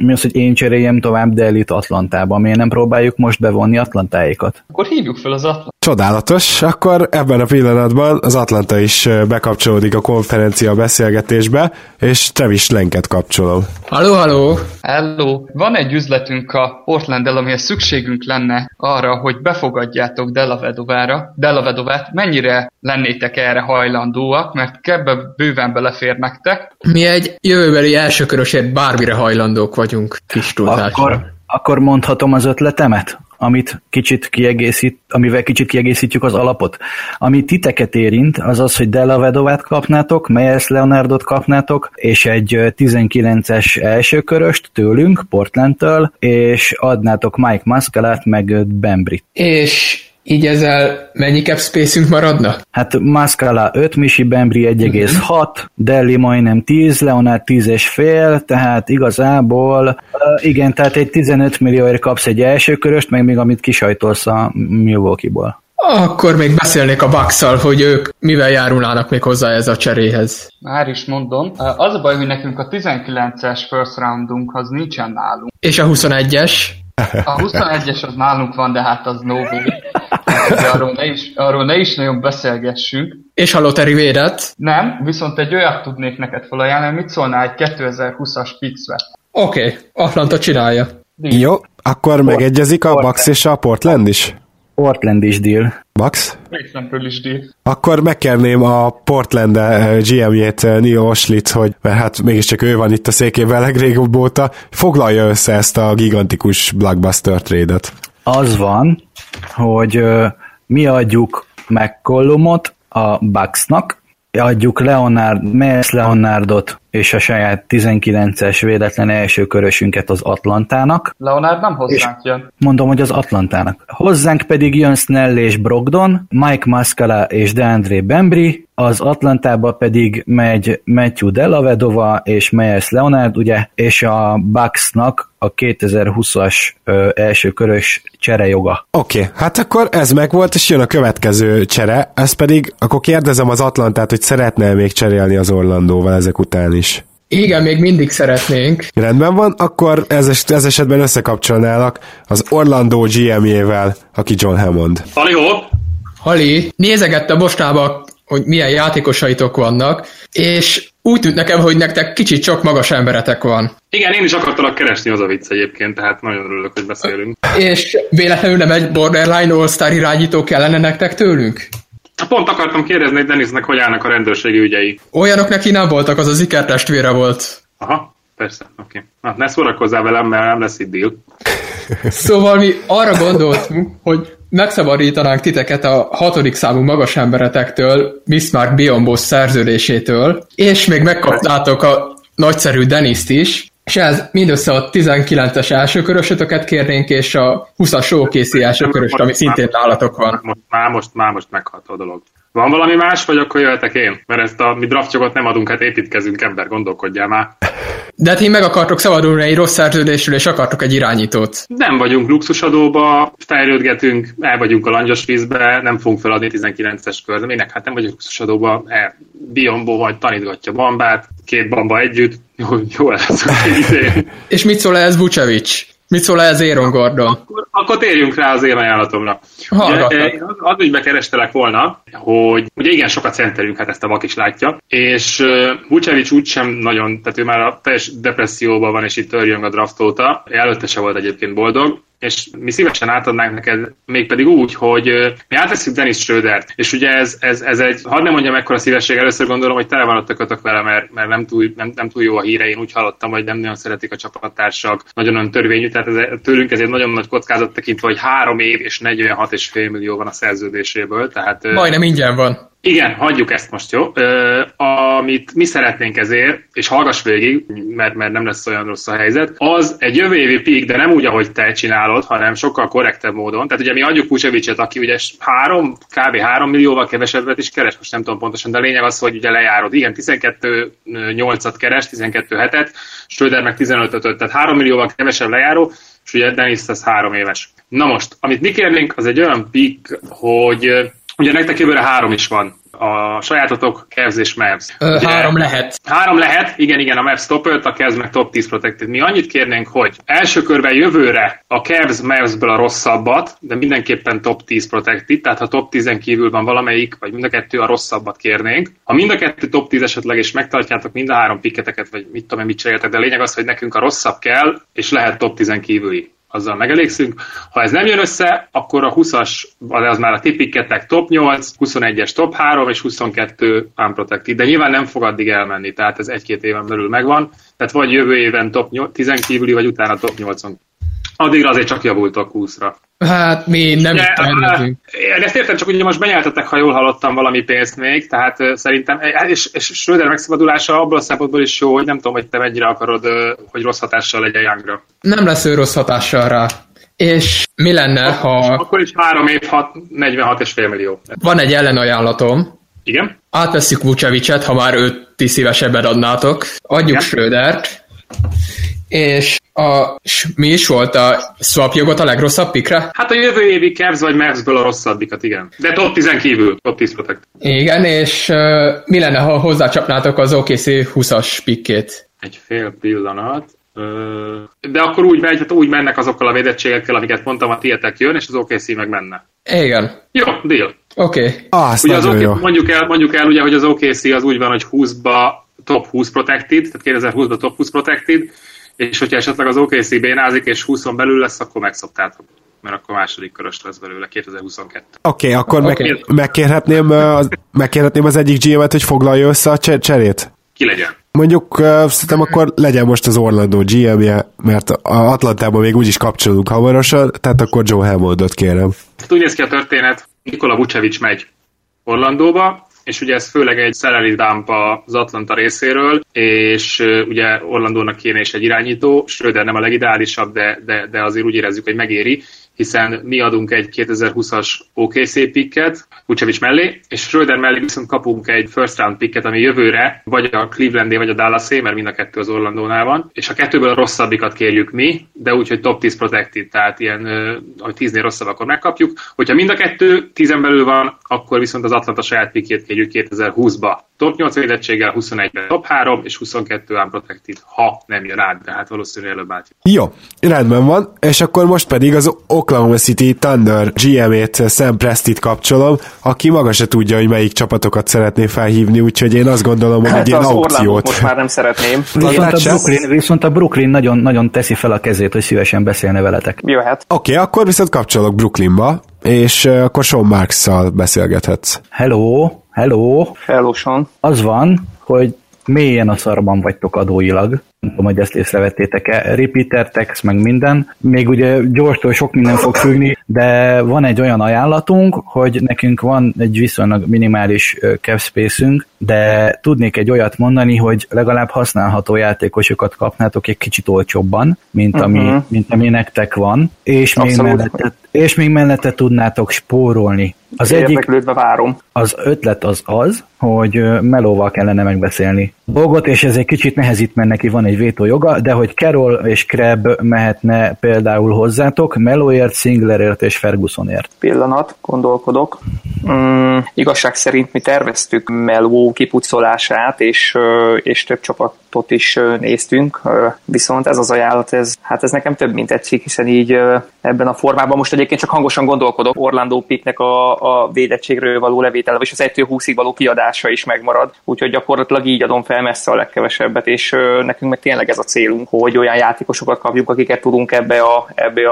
Mi az, hogy én cseréljem tovább Delit Atlantába? Miért nem próbáljuk most bevonni Atlantáikat? Akkor hívjuk fel az Atlantát. Csodálatos, akkor ebben a pillanatban az Atlanta is bekapcsolódik a konferencia beszélgetésbe, és te is Lenket kapcsolom. Halló! Van egy üzletünk a Portlanddel, amihez szükségünk lenne arra, hogy befogadjátok Delavedovát. Mennyire lennétek erre hajlandóak, mert ebbe bőven belefér nektek. Mi egy jövőbeli elsőkörösért bármire hajlandók vagyunk, kis túlzásra. Akkor mondhatom az ötletemet? Amivel kicsit kiegészítjük az alapot. Ami titeket érint, az az, hogy Delavedovát kapnátok, Myers Leonardot kapnátok, és egy 19-es elsőköröst tőlünk, Portlandtől, és adnátok Mike Muscalát, meg Bembryt. És így ezzel mennyi cap space-ünk maradna? Hát Muscala 5, Misi Bembry 1,6, Delly majdnem 10, Leonard 10,5, tehát igazából igen, tehát egy 15 millióért kapsz egy elsőköröst, meg még amit kisajtolsz a Milwaukee-ból. Akkor még beszélnék a Bucks-szal, hogy ők mivel járulnának még hozzá ez a cseréhez. Már is mondom. Az a baj, hogy nekünk a 19-es first roundunk az nincsen nálunk. És a 21-es? A 21-es az nálunk van, de hát az no-go. Arról ne is nagyon beszélgessünk. És ha loteri védett? Nem, viszont egy olyat tudnék neked felajánlani, mit szólnál egy 2020-as pixvel. Oké, Atlanta csinálja. Díj. Jó, akkor megegyezik a Bucks és a Portland is? Portland is deal. Bucks? Portlandről is deal. Akkor megkérném a Portland GM-jét, Neil Oshlit, hogy mert hát mégiscsak ő van itt a székében legrégebb óta, foglalja össze ezt a gigantikus blockbuster trade-et. Az van, hogy mi adjuk McCollumot a Bucksnak, adjuk Leonardot és a saját 19-es véletlen első körösünket az Atlantának. Leonard nem hozzánk jön. Mondom, hogy az Atlantának. Hozzánk pedig jön Snell és Brogdon, Mike Muscala és Deandre Bembry, az Atlantába pedig megy Matthew Delavedova és Myers Leonard, ugye, és a Bucksnak a 2020-as első körös cserejoga. Oké, hát akkor ez megvolt, és jön a következő csere, ez pedig, akkor kérdezem az Atlantát, hogy szeretne még cserélni az Orlandóval ezek után is. Igen, még mindig szeretnénk. Rendben van, akkor ez esetben összekapcsolnálak az Orlandó GM-jével, aki John Hammond. Halli, nézegette a bostába, hogy milyen játékosaitok vannak, és úgy tűnt nekem, hogy nektek kicsit csak magas emberetek van. Igen, én is akartalak keresni, az a vicc egyébként, tehát nagyon örülök, hogy beszélünk. És véletlenül nem egy borderline all-star irányító kellene nektek tőlünk? Pont akartam kérdezni, hogy Denisnek hogy állnak a rendőrségi ügyei. Olyanok neki nem voltak, az ikertestvére volt. Aha, persze, oké. Hát ne szórakozzál velem, mert nem lesz itt deal. Szóval mi arra gondoltunk, hogy megszabadítanánk titeket a 6. számú magas emberetektől, Bismarck Biombos szerződésétől, és még megkaptátok a nagyszerű Denist is, és ez mindössze a 19-es elsőkörösötöket kérnénk, és a 20-as showcase-i elsőköröst, ami szintén nálatok van. Most meghalt a dolog. Van valami más, vagy akkor jöhetek én? Mert ezt a mi draftjogot nem adunk, hát építkezünk, ember, gondolkodjál már. De hát én meg akartok szabadulni egy rossz szerződésről, és akartok egy irányítót. Nem vagyunk luxusadóba, fejlődgetünk, el vagyunk a langyos vízbe, nem fogunk feladni 19-es körben. Ének, hát nem vagyunk luxusadóba, Biombó majd tanítgatja Bambát, 2 Bamba együtt. Jó lesz. És mit szól ez Vucevic? Mit szól ez Aaron Gordon? Akkor térjünk rá az én ajánlatomra. Az ügybe kerestelek volna, hogy ugye igen, sokat szentelünk, hát ezt a vak is látja, és Vucevic úgysem nagyon, tehát ő már a teljes depresszióban van, és itt törjön a draft óta, előtte se volt egyébként boldog, és mi szívesen átadnánk neked, mégpedig úgy, hogy mi átveszünk Dennis Schrödert, és ugye ez egy, hadd nem mondjam mekkora szívesség, először gondolom, hogy tele van a tökötök vele, mert nem túl jó a híre, én úgy hallottam, hogy nem nagyon szeretik a csapattársak, nagyon törvényű, tehát tőlünk ezért nagyon nagy kockázat tekintve, hogy 3 év és 46,5 millió van a szerződéséből, tehát... Majdnem ingyen van. Igen, hagyjuk ezt most, jó? Amit mi szeretnénk ezért, és hallgass végig, mert nem lesz olyan rossz a helyzet, az egy jövő évi pick, de nem úgy, ahogy te csinálod, hanem sokkal korrektebb módon. Tehát ugye mi adjuk Pucevicet, aki ugye kb. 3 millióval kevesebbet is keres, most nem tudom pontosan, de a lényeg az, hogy ugye lejárod. Igen, 12,8-at keres, 12,7-et, Schröder meg 15,5-öt, tehát 3 millióval kevesebb lejáró, és ugye Dennis az 3 éves. Na most, amit mi kérnénk, az egy olyan pick, hogy... Ugye nektek jövőre 3 is van. A sajátotok, Cavs és Mavs. 3 lehet. 3 lehet, igen, a Mavs top 5, a Cavs meg top 10 protected. Mi annyit kérnénk, hogy első körben jövőre a Cavs Mavsből a rosszabbat, de mindenképpen top 10 protected, tehát ha top 10-en kívül van valamelyik, vagy mind a kettő, a rosszabbat kérnénk. Ha mind a kettő top 10 esetleg, és megtartjátok mind a 3 picketeket, vagy mit tudom én, mit cseréltek, de a lényeg az, hogy nekünk a rosszabb kell, és lehet top 10-en kívüli. Azzal megelégszünk. Ha ez nem jön össze, akkor a 20-as, az már a tipiketek top 8, 21-es top 3, és 22 unprotected. De nyilván nem fog addig elmenni, tehát ez 1-2 éven belül megvan. Tehát vagy jövő éven top 10-en kívüli, vagy utána top 8-on. Addigra azért csak javultak 20-ra. Hát mi nem tervezünk. Ezt értem, csak ugye most benyeltettek, ha jól hallottam, valami pénzt még, tehát szerintem, és Schröder megszabadulása abból a szempontból is jó, hogy nem tudom, hogy te mennyire akarod, hogy rossz hatással legyen Youngra. Nem lesz ő rossz hatással rá. És mi lenne, ha... Akkor is 3 év, 46,5 millió. Van egy ellenajánlatom. Igen? Átveszik Vucevicet, ha már őt ti szívesebben adnátok. Adjuk Schrödert. És mi is volt a swap jogot a legrosszabb pikre? Hát a jövő évi Cavs vagy Mavsből a rosszabbikat, igen. De top 10-en kívül, top 10 protect. Igen, és mi lenne, ha hozzácsapnátok az OKC 20-as pikkét? Egy fél pillanat. De akkor úgy megy, hát úgy mennek azokkal a védettségekkel, amiket mondtam, a tietek jön, és az OKC meg menne. Igen. Jó, deal. Oké. Okay. Mondjuk el, ugye, hogy az OKC az úgy van, hogy 20-ba top 20 protected, tehát 2020-ba top 20 protected, és hogyha esetleg az OKC bénázik, és 20-on belül lesz, akkor megszoktátok, mert akkor második körös lesz belőle 2022. Oké, akkor megkérhetném az egyik GM-et, hogy foglalja össze a cserét? Ki legyen? Mondjuk szerintem akkor legyen most az Orlando GM-je, mert Atlantában még úgyis kapcsolunk hamarosan, tehát akkor John Hammondot kérem. Hát úgy néz ki a történet, Nikola Vucevic megy Orlandóba, és ugye ez főleg egy salary dump az Atlanta részéről, és ugye Orlandónak kéne is egy irányító, Schröder nem a legideálisabb, de azért úgy érezzük, hogy megéri, hiszen mi adunk egy 2020-as OKC picket Vucevic mellé, és Schröder mellé viszont kapunk egy first round picket, ami jövőre vagy a Clevelandé, vagy a Dallasé, mert mind a kettő az Orlandónál van, és a kettőből a rosszabbikat kérjük mi, de úgy, hogy top 10 protected, tehát ilyen, hogy 10-nél rosszabb, akkor megkapjuk. Hogyha mind a kettő 10-en belül van, akkor viszont az Atlanta saját pickjét kérjük 2020-ba. Top 8 védettséggel, 21-ben top 3, és 22 unprotected, ha nem jön át, de hát valószínűleg előbb át. Jó, rendben van, és akkor most pedig az Oklahoma City Thunder GM-ét, Sam Prestit kapcsolom, aki maga se tudja, hogy melyik csapatokat szeretné felhívni, úgyhogy én azt gondolom, hogy egy ilyen aukciót. Most már nem szeretném. Viszont a Brooklyn nagyon, nagyon teszi fel a kezét, hogy szívesen beszélne veletek. Jöhet. Oké, akkor viszont kapcsolok Brooklynba, és akkor Sean Marks-szal beszélgethetsz. Hello, Sean. Az van, hogy mélyen a szarban vagytok adóilag. Nem tudom, hogy ezt észrevettétek-e. Repeater, text, meg minden. Még ugye gyorstól sok minden fog függni, de van egy olyan ajánlatunk, hogy nekünk van egy viszonylag minimális cap space-ünk, de tudnék egy olyat mondani, hogy legalább használható játékosokat kapnátok egy kicsit olcsóbban, mint ami nektek van, és még mellette tudnátok spórolni. Az egyik várom. Az ötlet az, hogy Melóval kellene megbeszélni dolgot, és ez egy kicsit nehezít, mert neki van egy vétójoga, de hogy Carroll és Crabb mehetne például hozzátok, Melóért, Singlerért és Fergusonért. Pillanat, gondolkodok. Igazság szerint mi terveztük Meló kipucolását, és több csapatot is néztünk, viszont ez az ajánlat, ez nekem több mint tetszik, hiszen így ebben a formában most egyébként csak hangosan gondolkodok. Orlando Picknek a védettségről való levétele, és az 1-20-ig való kiadása is megmarad, úgyhogy gyakorlatilag így adom fel messze a legkevesebbet, és nekünk meg tényleg ez a célunk, hogy olyan játékosokat kapjuk, akiket tudunk ebbe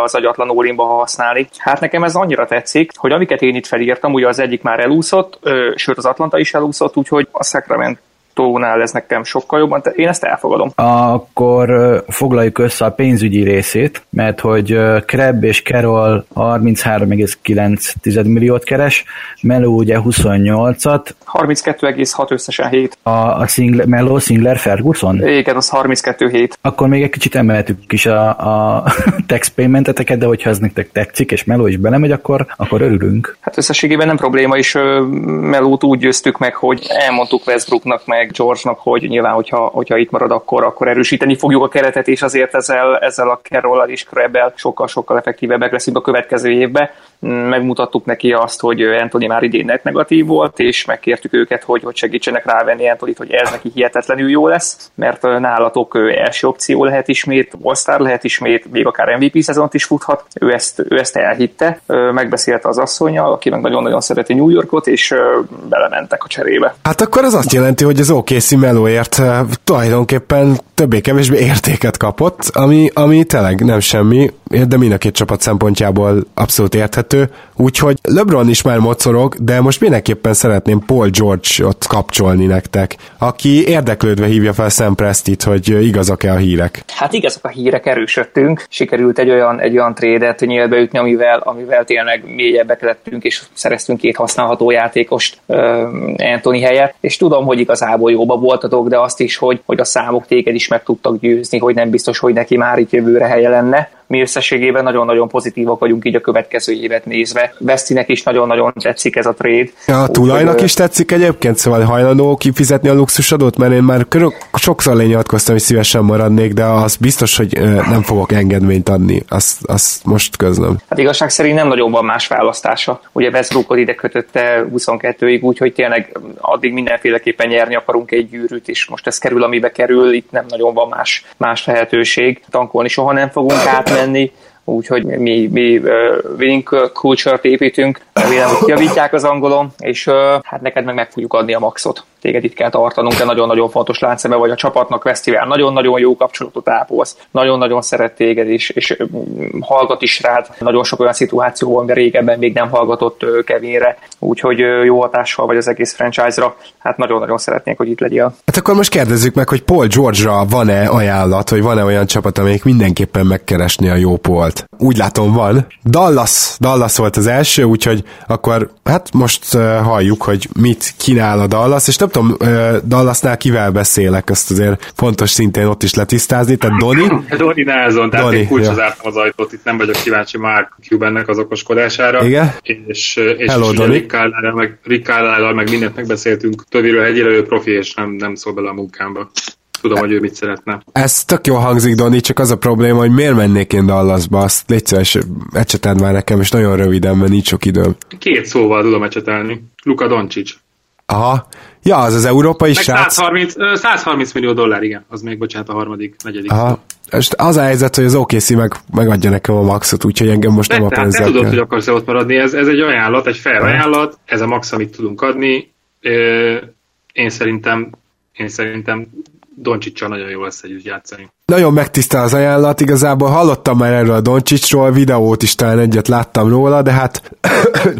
az agyatlan ólimba használni. Hát nekem ez annyira tetszik, hogy amiket én itt felírtam, ugye az egyik már elúszott, sőt az Atlanta is elúszott, úgyhogy a Sacramento tónál ez nekem sokkal jobban, én ezt elfogadom. Akkor foglaljuk össze a pénzügyi részét, mert hogy Krebb és Carroll 33,9 milliót keres, Melo ugye 28-at. 32,6 összesen 7. A Melo, Singler, Ferguson? Igen, az 32,7. Akkor még egy kicsit emeltük is a tax paymenteteket, de hogyha ez nektek tetszik, és Melo is belemegy, akkor örülünk. Hát összességében nem probléma, és Melót úgy győztük meg, hogy elmondtuk Westbrooknak meg George-nak, hogy nyilván, hogyha itt marad, akkor erősíteni fogjuk a keretet, és azért ezzel a Carroll-al és Crabbel sokkal-sokkal effektívebbek leszünk a következő évben. Megmutattuk neki azt, hogy Anthony már idénnek negatív volt, és megkértük őket, hogy segítsenek rávenni Anthony-t, hogy ez neki hihetetlenül jó lesz, mert nálatok első opció lehet ismét, All-Star lehet ismét, még akár MVP szezont is futhat. Ő ezt elhitte, megbeszélte az asszonnyal, aki meg nagyon-nagyon szereti New Yorkot, és belementek a cserébe. Hát akkor ez azt jelenti, hogy az OKC Meloért tulajdonképpen többé-kevésbé értéket kapott, ami tényleg nem semmi, de mind a két csapat szempontjából abszolút érthető. Úgyhogy LeBron is már mocorog, de most mindenképpen szeretném Paul George-ot kapcsolni nektek, aki érdeklődve hívja fel Sam Prestit, hogy igazak-e a hírek. Hát igazak a hírek, erősödtünk. Sikerült egy olyan trédet nyílbe ütni, amivel tényleg mélyebbek lettünk, és szereztünk két használható játékost Anthony helyett. És tudom, hogy igazából jóba voltatok, de azt is, hogy a számok téged is meg tudtak győzni, hogy nem biztos, hogy neki már itt jövőre helye lenne. Mi összességében nagyon-nagyon pozitívak vagyunk így a következő évet nézve. Vesztinek is nagyon-nagyon tetszik ez a trade. A tulajnak is tetszik egyébként, szóval hajlandó kifizetni a luxusadót, mert én már sokszor lenyilatkoztam, hogy szívesen maradnék, de az biztos, hogy nem fogok engedményt adni. Azt most közlöm. Hát igazság szerint nem nagyon van más választása. Ugye Westbrookot ide kötötte 22-ig, úgyhogy tényleg addig mindenféleképpen nyerni akarunk egy gyűrűt, és most ez kerül, amibe kerül, itt nem nagyon van más lehetőség. Tankolni soha nem fogunk átmenni, úgyhogy mi winning culture-t építünk, remélem, hogy javítják az angolom, és hát neked meg fogjuk adni a maxot. Téged itt kell tartanunk, de nagyon-nagyon fontos láncszeme vagy a csapatnak, Westivel nagyon-nagyon jó kapcsolatot ápolsz, nagyon-nagyon szeret téged is, és hallgat is rád. Nagyon sok olyan szituáció van, de régebben még nem hallgatott Kevinre, úgyhogy jó hatással vagy az egész franchise-ra, hát nagyon-nagyon szeretnék, hogy itt legyél. Hát akkor most kérdezzük meg, hogy Paul George-ra van-e ajánlat, vagy van-e olyan csapat, amelyik mindenképpen megkeresné a jó Pault? Úgy látom, van. Dallas volt az első, úgyhogy akkor hát most halljuk, hogy mit kínál a Dallas, és tudom, Dallasnál kivel beszélek, ezt azért fontos szintén ott is letisztázni, tehát Donnie Nelson, tehát Donnie, én kulcsra zártam az ajtót, itt nem vagyok kíváncsi Mark Cubannek az okoskodására, igen? és Rick Carlisle-al meg mindent megbeszéltünk, tövéről hegyére, ő profi, és nem szól bele a munkámba. Tudom, hogy ő mit szeretne. Ez tök jól hangzik, Donnie, csak az a probléma, hogy miért mennék én Dallasba, azt légy szíves, ecseted már nekem, és nagyon röviden, mert nincs sok időm. 2 szóval tudom ecsetelni. Luka Doncic. Aha. Ja, az európai srác. 130 millió dollár, igen. Az még, bocsánat, a negyedik. Aha. És az a helyzet, hogy az OKC megadja nekem a maxot, úgyhogy engem most nem a pénzzel. Te tudod, hogy akarsz ott maradni. Ez egy ajánlat, egy felajánlat. Ez a max, amit tudunk adni. Én szerintem Doncsicsal nagyon jól lesz együtt játszani. Nagyon megtisztel az ajánlat, igazából hallottam már erről a Doncsicsról, videót is talán egyet láttam róla, de hát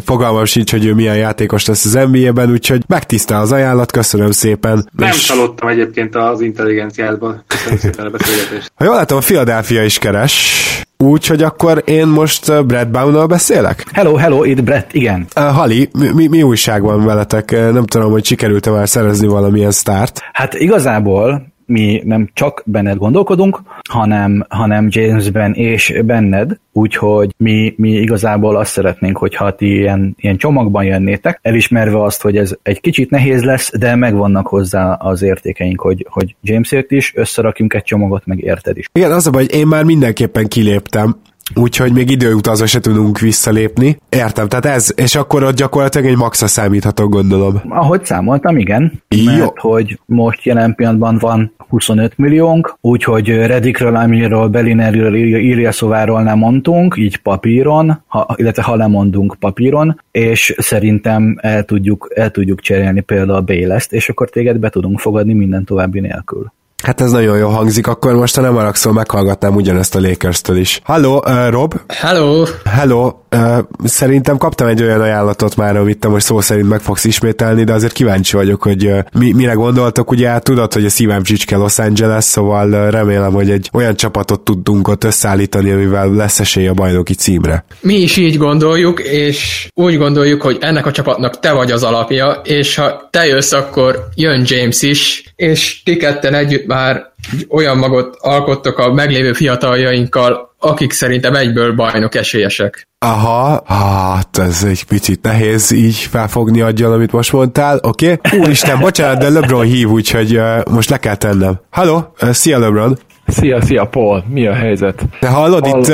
fogalmam sincs, hogy ő milyen játékos lesz az NBA-ben, úgyhogy megtisztel az ajánlat, köszönöm szépen. Nem csalódtam egyébként az intelligenciádban. Köszönöm szépen a beszélgetést. Ha jól látom, a Philadelphia is keres, úgyhogy akkor én most Brad Brown-nal beszélek? Hello, itt Brad, igen. Hali, mi újság van veletek? Nem tudom, hogy sikerült-e már szerezni valamilyen sztárt? Hát igazából mi nem csak benned gondolkodunk, hanem Jamesben és benned, úgyhogy mi igazából azt szeretnénk, hogyha ti ilyen csomagban jönnétek, elismerve azt, hogy ez egy kicsit nehéz lesz, de megvannak hozzá az értékeink, hogy Jamesért is összerakjunk egy csomagot, meg érted is. Igen, az a baj, hogy én már mindenképpen kiléptem, úgyhogy még időutazva se tudunk visszalépni. Értem, tehát ez, és akkor ott gyakorlatilag egy maxra számíthatok, gondolom. Ahogy számoltam, igen. Jó. Mert hogy most jelen pillanatban van 25 milliónk, úgyhogy Reddickről, Amirról, Bellinerről, Ilyaszováról nem mondtunk, így papíron, illetve ha lemondunk papíron, és szerintem el tudjuk cserélni például a Bale-t, és akkor téged be tudunk fogadni minden további nélkül. Hát ez nagyon jól hangzik, akkor most, ha nem haragszol, meghallgatnám ugyanezt a Lakers-től is. Halló, Rob? Halló. Szerintem kaptam egy olyan ajánlatot már, amit te most szó szerint meg fogsz ismételni, de azért kíváncsi vagyok, hogy mire gondoltok, ugye tudod, hogy a szívem csücske Los Angeles, szóval remélem, hogy egy olyan csapatot tudtunk ott összeállítani, amivel lesz esély a bajnoki címre. Mi is így gondoljuk, és úgy gondoljuk, hogy ennek a csapatnak te vagy az alapja, és ha te jössz, akkor jön James is, és ti ketten együtt már olyan magot alkottok a meglévő fiataljainkkal, akik szerintem egyből bajnok esélyesek. Aha, hát ez egy picit nehéz így felfogni adjal, amit most mondtál, oké? Okay. Úristen, bocsánat, de LeBron hív, úgyhogy most le kell tennem. Halló, szia LeBron! Szia, Paul! Mi a helyzet? Te hallod, Paul... itt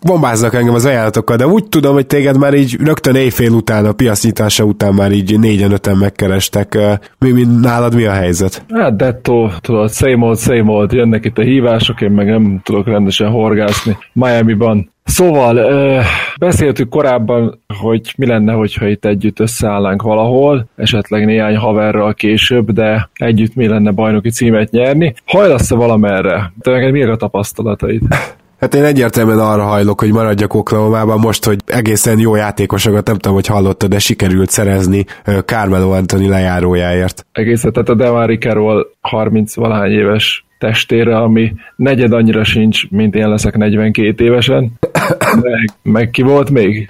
bombáznak engem az ajánlatokkal, de úgy tudom, hogy téged már így rögtön éjfél után, a piacnyitása után már így 4-5-en megkerestek. Mi nálad mi a helyzet? Hát dettó, tudod, same old, jönnek itt a hívások, én meg nem tudok rendesen horgászni Miami-ban. Szóval, beszéltük korábban, hogy mi lenne, hogyha itt együtt összeállnánk valahol, esetleg néhány haverral később, de együtt mi lenne bajnoki címet nyerni. Hajlasz-e valamerre? Te neked miért a tapasztalataid? Hát én egyértelműen arra hajlok, hogy maradjak Oklahomában most, hogy egészen jó játékosokat, nem tudom, hogy hallottad, de sikerült szerezni Carmelo Anthony lejárójáért. Egészen, tehát a DeMarcról 30-valahány éves testére, ami negyed annyira sincs, mint én leszek 42 évesen. Meg ki volt még?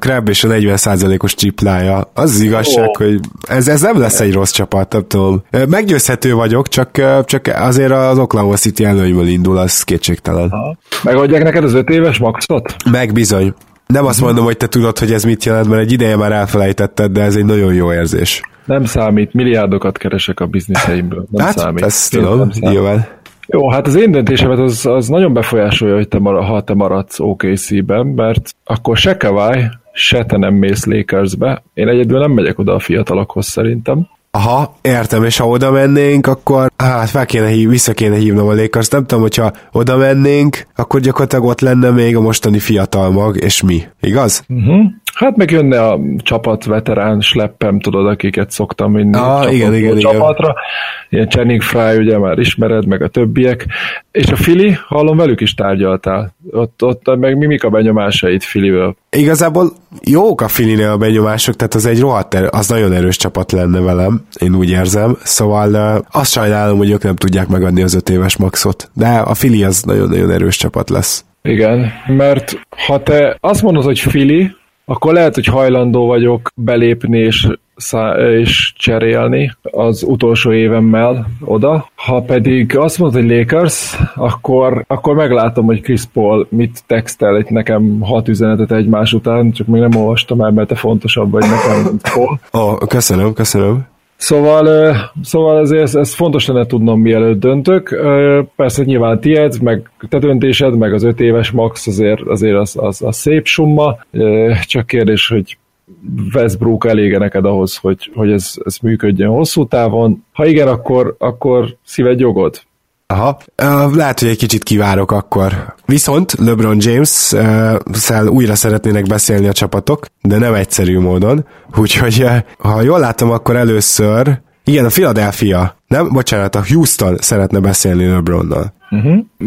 Crab és a 40%-os csiplája. Az igazság, hogy ez nem lesz egy rossz csapat, nem tudom. Meggyőzhető vagyok, csak azért az Oklahoma City előnyből indul, az kétségtelen. Aha. Megadják neked az 5 éves maxot? Meg bizony. Nem azt mondom, hogy te tudod, hogy ez mit jelent, mert egy ideje már elfelejtetted, de ez egy nagyon jó érzés. Nem számít, milliárdokat keresek a bizniszeimből. Nem hát, számít. Ezt tudom, nyilván. Jó, hát az én döntésemet az nagyon befolyásolja, hogy ha te maradsz OKC-ben, mert akkor se Kawhi, se te nem mész Lakersbe. Én egyedül nem megyek oda a fiatalokhoz szerintem. Aha, értem, és ha oda mennénk, akkor hát vissza kéne hívnom a Lakers-t. Nem tudom, hogyha oda mennénk, akkor gyakorlatilag ott lenne még a mostani fiatal mag, és mi, igaz? Hát meg jönne a csapat veterán sleppem, tudod, akiket szoktam vinni a csapatra. Ilyen Channing Frye, ugye már ismered, meg a többiek. És a Fili, hallom, velük is tárgyaltál. Ott meg mik a benyomásait Filivel? Igazából jók a Filinél a benyomások, tehát az egy rohadt, az nagyon erős csapat lenne velem, én úgy érzem. Szóval azt sajnálom, hogy ők nem tudják megadni az 5 éves maxot. De a Fili az nagyon-nagyon erős csapat lesz. Igen, mert ha te azt mondod, hogy Fili, akkor lehet, hogy hajlandó vagyok belépni és cserélni az utolsó évemmel oda. Ha pedig azt mondod, hogy Lakers, akkor meglátom, hogy Chris Paul mit textel itt nekem 6 üzenetet egymás után, csak még nem olvastam el, mert te fontosabb vagy nekem, Paul. Köszönöm. Szóval azért ez fontos lenne tudnom, mielőtt döntök. Persze nyilván tiéd, meg te döntésed, meg az 5 éves max azért az szép summa. Csak kérdés, hogy Westbrook elége neked ahhoz, hogy ez működjön hosszú távon. Ha igen, akkor szíved jogod. Aha, lehet, hogy egy kicsit kivárok akkor. Viszont LeBron James újra szeretnének beszélni a csapatok, de nem egyszerű módon. Úgyhogy, ha jól látom, akkor először, igen, a Philadelphia, nem? Bocsánat, a Houston szeretne beszélni LeBronnal.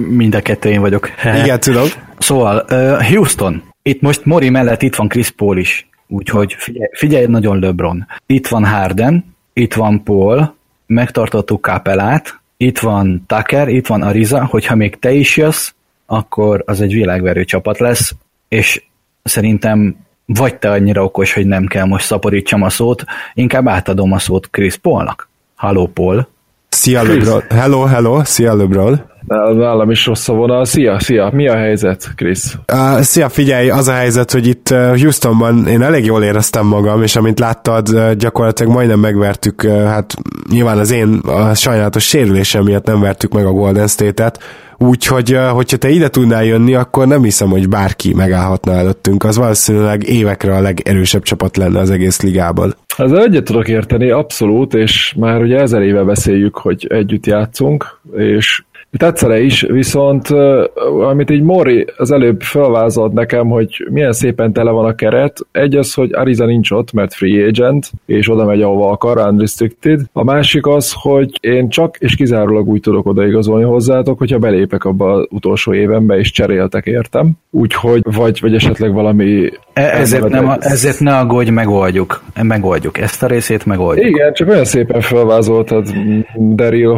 Mind a kettő én vagyok. Igen, tudom. Szóval, Houston, itt most Mori mellett itt van Chris Paul is, úgyhogy figyelj nagyon LeBron. Itt van Harden, itt van Paul, megtartottuk Capelát, itt van Tucker, itt van Ariza, hogyha még te is jössz, akkor az egy világverő csapat lesz, és szerintem vagy te annyira okos, hogy nem kell most szaporítsam a szót, inkább átadom a szót Chris Paulnak. Halló, Paul! Szia, LeBron! Hello, szia, LeBron! Nálam is rossz a vonal. Szia! Mi a helyzet, Krisz? Szia, figyelj, az a helyzet, hogy itt Houstonban én elég jól éreztem magam, és amint láttad, gyakorlatilag majdnem megvertük, hát nyilván az én sajnálatos sérülésem miatt nem vertük meg a Golden State-et, úgyhogy, hogyha te ide tudnál jönni, akkor nem hiszem, hogy bárki megállhatna előttünk. Az valószínűleg évekre a legerősebb csapat lenne az egész ligában. Ezzel egyet tudok érteni, abszolút, és már ugye 1000 éve beszéljük, hogy együtt játszunk, és Tetszene is, viszont amit így Mori az előbb felvázolt nekem, hogy milyen szépen tele van a keret. Egy az, hogy Ariza nincs ott, mert free agent, és oda megy, ahova akar, unrestricted. A másik az, hogy én csak és kizárólag úgy tudok odaigazolni hozzátok, hogyha belépek abba az utolsó évenbe, és cseréltek értem. Úgyhogy, vagy esetleg valami... Ezért ne aggódj, megoldjuk. Ezt a részét megoldjuk. Igen, csak olyan szépen felvázoltad, Daryl,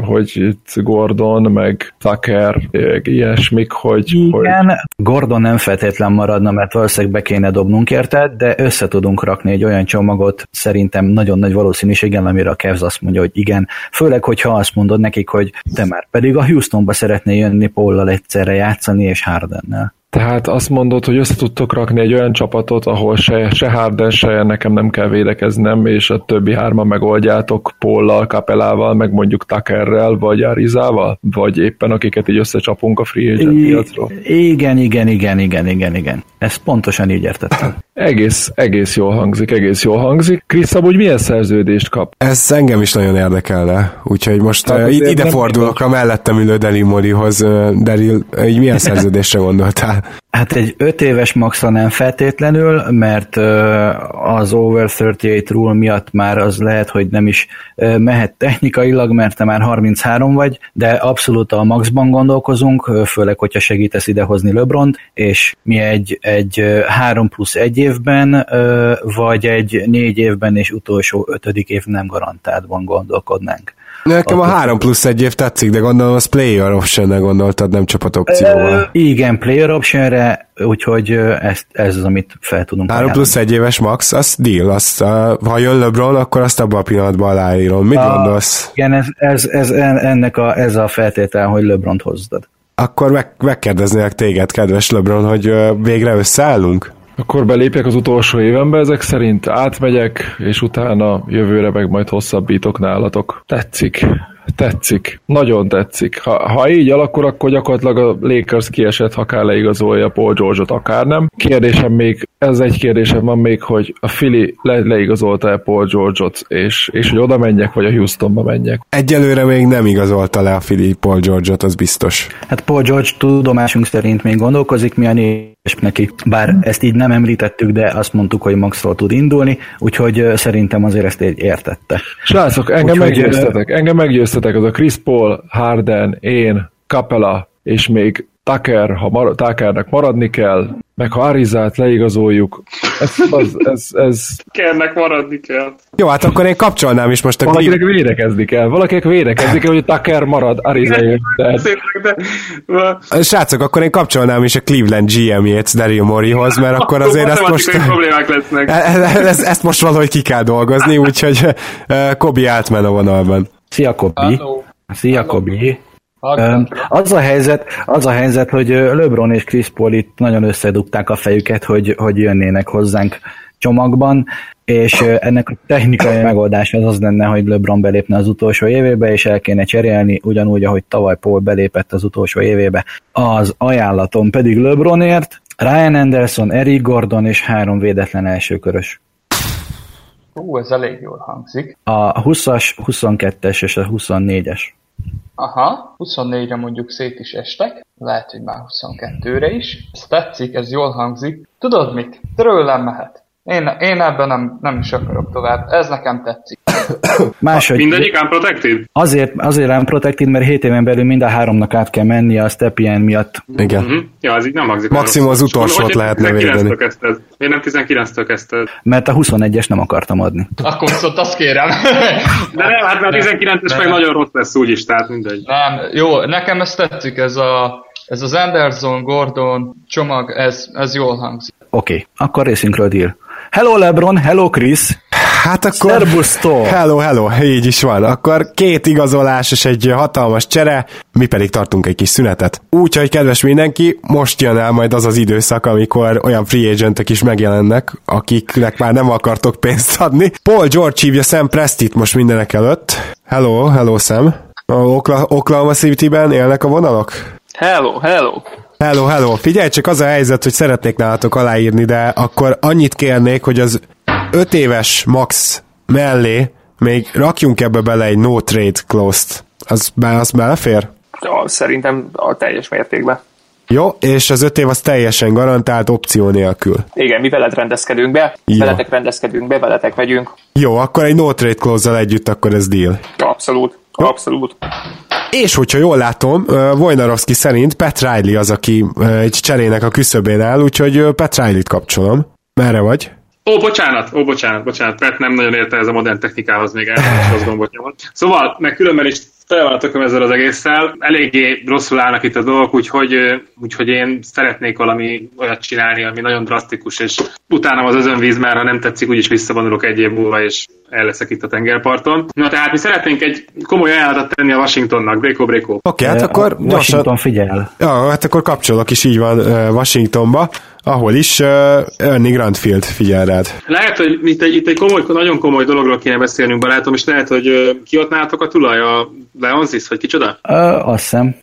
hogy itt Gordon, meg Tucker, ilyesmik, hogy... Igen, Gordon nem feltétlen maradna, mert valószínűleg be kéne dobnunk érted, de össze tudunk rakni egy olyan csomagot, szerintem nagyon nagy valószínűséggel, amire a Cavs azt mondja, hogy igen. Főleg, hogyha azt mondod nekik, hogy te már pedig a Houstonba szeretnél jönni Paullal egyszerre játszani, és Hardennel. Tehát azt mondod, hogy össze tudtok rakni egy olyan csapatot, ahol se Harden, se nekem nem kell védekeznem, és a többi hárman megoldjátok Paullal, Capelával, meg mondjuk Tuckerrel, vagy Arizával, vagy éppen akiket így összecsapunk a free agent piacról. Igen. Ezt pontosan így értettem. Egész jól hangzik. Krisz, amúgy milyen szerződést kap? Ez engem is nagyon érdekelne, úgyhogy most ide fordulok a mellettem ülő Deli Morihoz. Daryl, így milyen szerződésre gondoltál? Hát egy 5 éves maxra nem feltétlenül, mert az over 38 rule miatt már az lehet, hogy nem is mehet technikailag, mert te már 33 vagy, de abszolút a maxban gondolkozunk, főleg, hogyha segítesz idehozni LeBront, és mi egy 3+1 évben, vagy egy 4 évben és utolsó 5. év nem garantáltban gondolkodnánk. Nekem a 3+1 év tetszik, de gondolom az player option-nel gondoltad, nem csapatopcióval. Igen, player option-re, úgyhogy ez az, amit fel tudunk. 3+1 éves max, az deal, azt, ha jön LeBron, akkor azt abban a pillanatban aláírom. Mit gondolsz? Igen, ez a feltétel, hogy LeBront hozdad. Akkor megkérdeznélek téged, kedves LeBron, hogy végre összeállunk? Akkor belépjek az utolsó évenbe ezek szerint, átmegyek, és utána jövőre meg majd hosszabbítok nálatok. Tetszik. Nagyon tetszik. Ha így alakul, akkor gyakorlatilag a Lakers kiesett, ha akár leigazolja Paul George-ot, akár nem. Kérdésem van még, hogy a Philly leigazolta-e Paul George-ot, és hogy oda menjek, vagy a Houstonba menjek. Egyelőre még nem igazolta le a Philly Paul George-ot, az biztos. Hát Paul George tudomásunk szerint még gondolkozik, mi a neki. Bár ezt így nem említettük, de azt mondtuk, hogy maxról tud indulni, úgyhogy szerintem azért ezt így értette. Srácok, engem meggyőztetek, az a Chris Paul, Harden, én, Capela, és még Tucker, ha Tuckernek maradni kell, meg ha Arizát leigazoljuk, ez... Kernek maradni kell. Jó, hát akkor én kapcsolnám is most a... Valakinek védekezni kell, hogy Tucker marad, Ariza jön. Srácok, akkor én kapcsolnám is a Cleveland GM-jét Daryl Moreyhoz, mert akkor azért ezt most... problémák lesznek. Ezt most valahogy ki kell dolgozni, úgyhogy Kobi Altman a vonalban. Szia, Kobi! Szia, Kobi! Az a helyzet, hogy LeBron és Chris Paul itt nagyon összedugták a fejüket, hogy jönnének hozzánk csomagban, és ennek a technikai megoldás az lenne, hogy LeBron belépne az utolsó évébe, és el kéne cserélni, ugyanúgy, ahogy tavaly Paul belépett az utolsó évébe. Az ajánlatom pedig LeBronért, Ryan Anderson, Eric Gordon és 3 védetlen elsőkörös. Ez elég jól hangzik. A 20-as, 22-es és a 24-es. Aha, 24-re mondjuk szét is estek, lehet, hogy már 22-re is. Ez tetszik, ez jól hangzik. Tudod mit? Törőlem mehet. Én ebben nem is akarok tovább. Ez nekem tetszik. Mindegyik unprotected? Azért unprotected, mert 7 éven belül mind a 3-nak át kell mennie a step-ilyen miatt. Igen. Mm-hmm. Ja, ez így nem hangzik. Maximum az utolsót lehetne védeni. Miért nem 19-től kezdted? Mert a 21-es nem akartam adni. Akkor viszont azt kérem. De nem, hát mert 19-es meg nagyon rossz lesz úgyis, tehát mindegy. Nem, jó, nekem ez tetszik, ez az Anderson, Gordon csomag, ez jól hangzik. Oké, akkor részünkről deal. Hello LeBron, hello Chris. Hát akkor... Szerbusztó! Hello, így is van. Akkor 2 igazolás és egy hatalmas csere, mi pedig tartunk egy kis szünetet. Úgyhogy, kedves mindenki, most jön el majd az az időszak, amikor olyan free agentek is megjelennek, akiknek már nem akartok pénzt adni. Paul George hívja Sam Prestit most mindenek előtt. Hello Sam. Oklahoma City-ben élnek a vonalok? Hello. Figyelj, csak az a helyzet, hogy szeretnék nálatok aláírni, de akkor annyit kérnék, hogy az 5 éves max mellé még rakjunk ebbe bele egy no trade clause-t. Az belefér? Szerintem a teljes mértékben. Jó, és az 5 év az teljesen garantált, opció nélkül. Igen, mi veled rendezkedünk be, ja. Veletek rendezkedünk be, veletek megyünk. Jó, akkor egy no trade clause-zal együtt, akkor ez deal. Abszolút, jó. Abszolút. És hogyha jól látom, Wojnarowski szerint Pat Riley az, aki egy cserének a küszöbén áll, úgyhogy Pat Riley-t kapcsolom. Merre vagy? Bocsánat, Pat nem nagyon érte ez a modern technikához, még elmondás gombot nyomott. Szóval, meg különben is tele van a tököm ezzel az egésszel. Eléggé rosszul állnak itt a dolgok, úgyhogy én szeretnék valami olyat csinálni, ami nagyon drasztikus, és utána az özönvíz már, ha nem tetszik, úgyis visszavonulok egy év múlva, és el leszek itt a tengerparton. Na tehát mi szeretnénk egy komoly ajánlatot tenni a Washingtonnak, Bréko. Oké, hát akkor Washington gyorsan... figyel. Ja, hát akkor kapcsolok is így van Washingtonba, ahol is Ernie Grantfield figyel rád. Lehet, hogy itt egy komoly, nagyon komoly dologról kéne beszélnünk, barátom, és lehet, hogy kiott nálatok a tulaj a Leonsis, vagy kicsoda? Azt hiszem.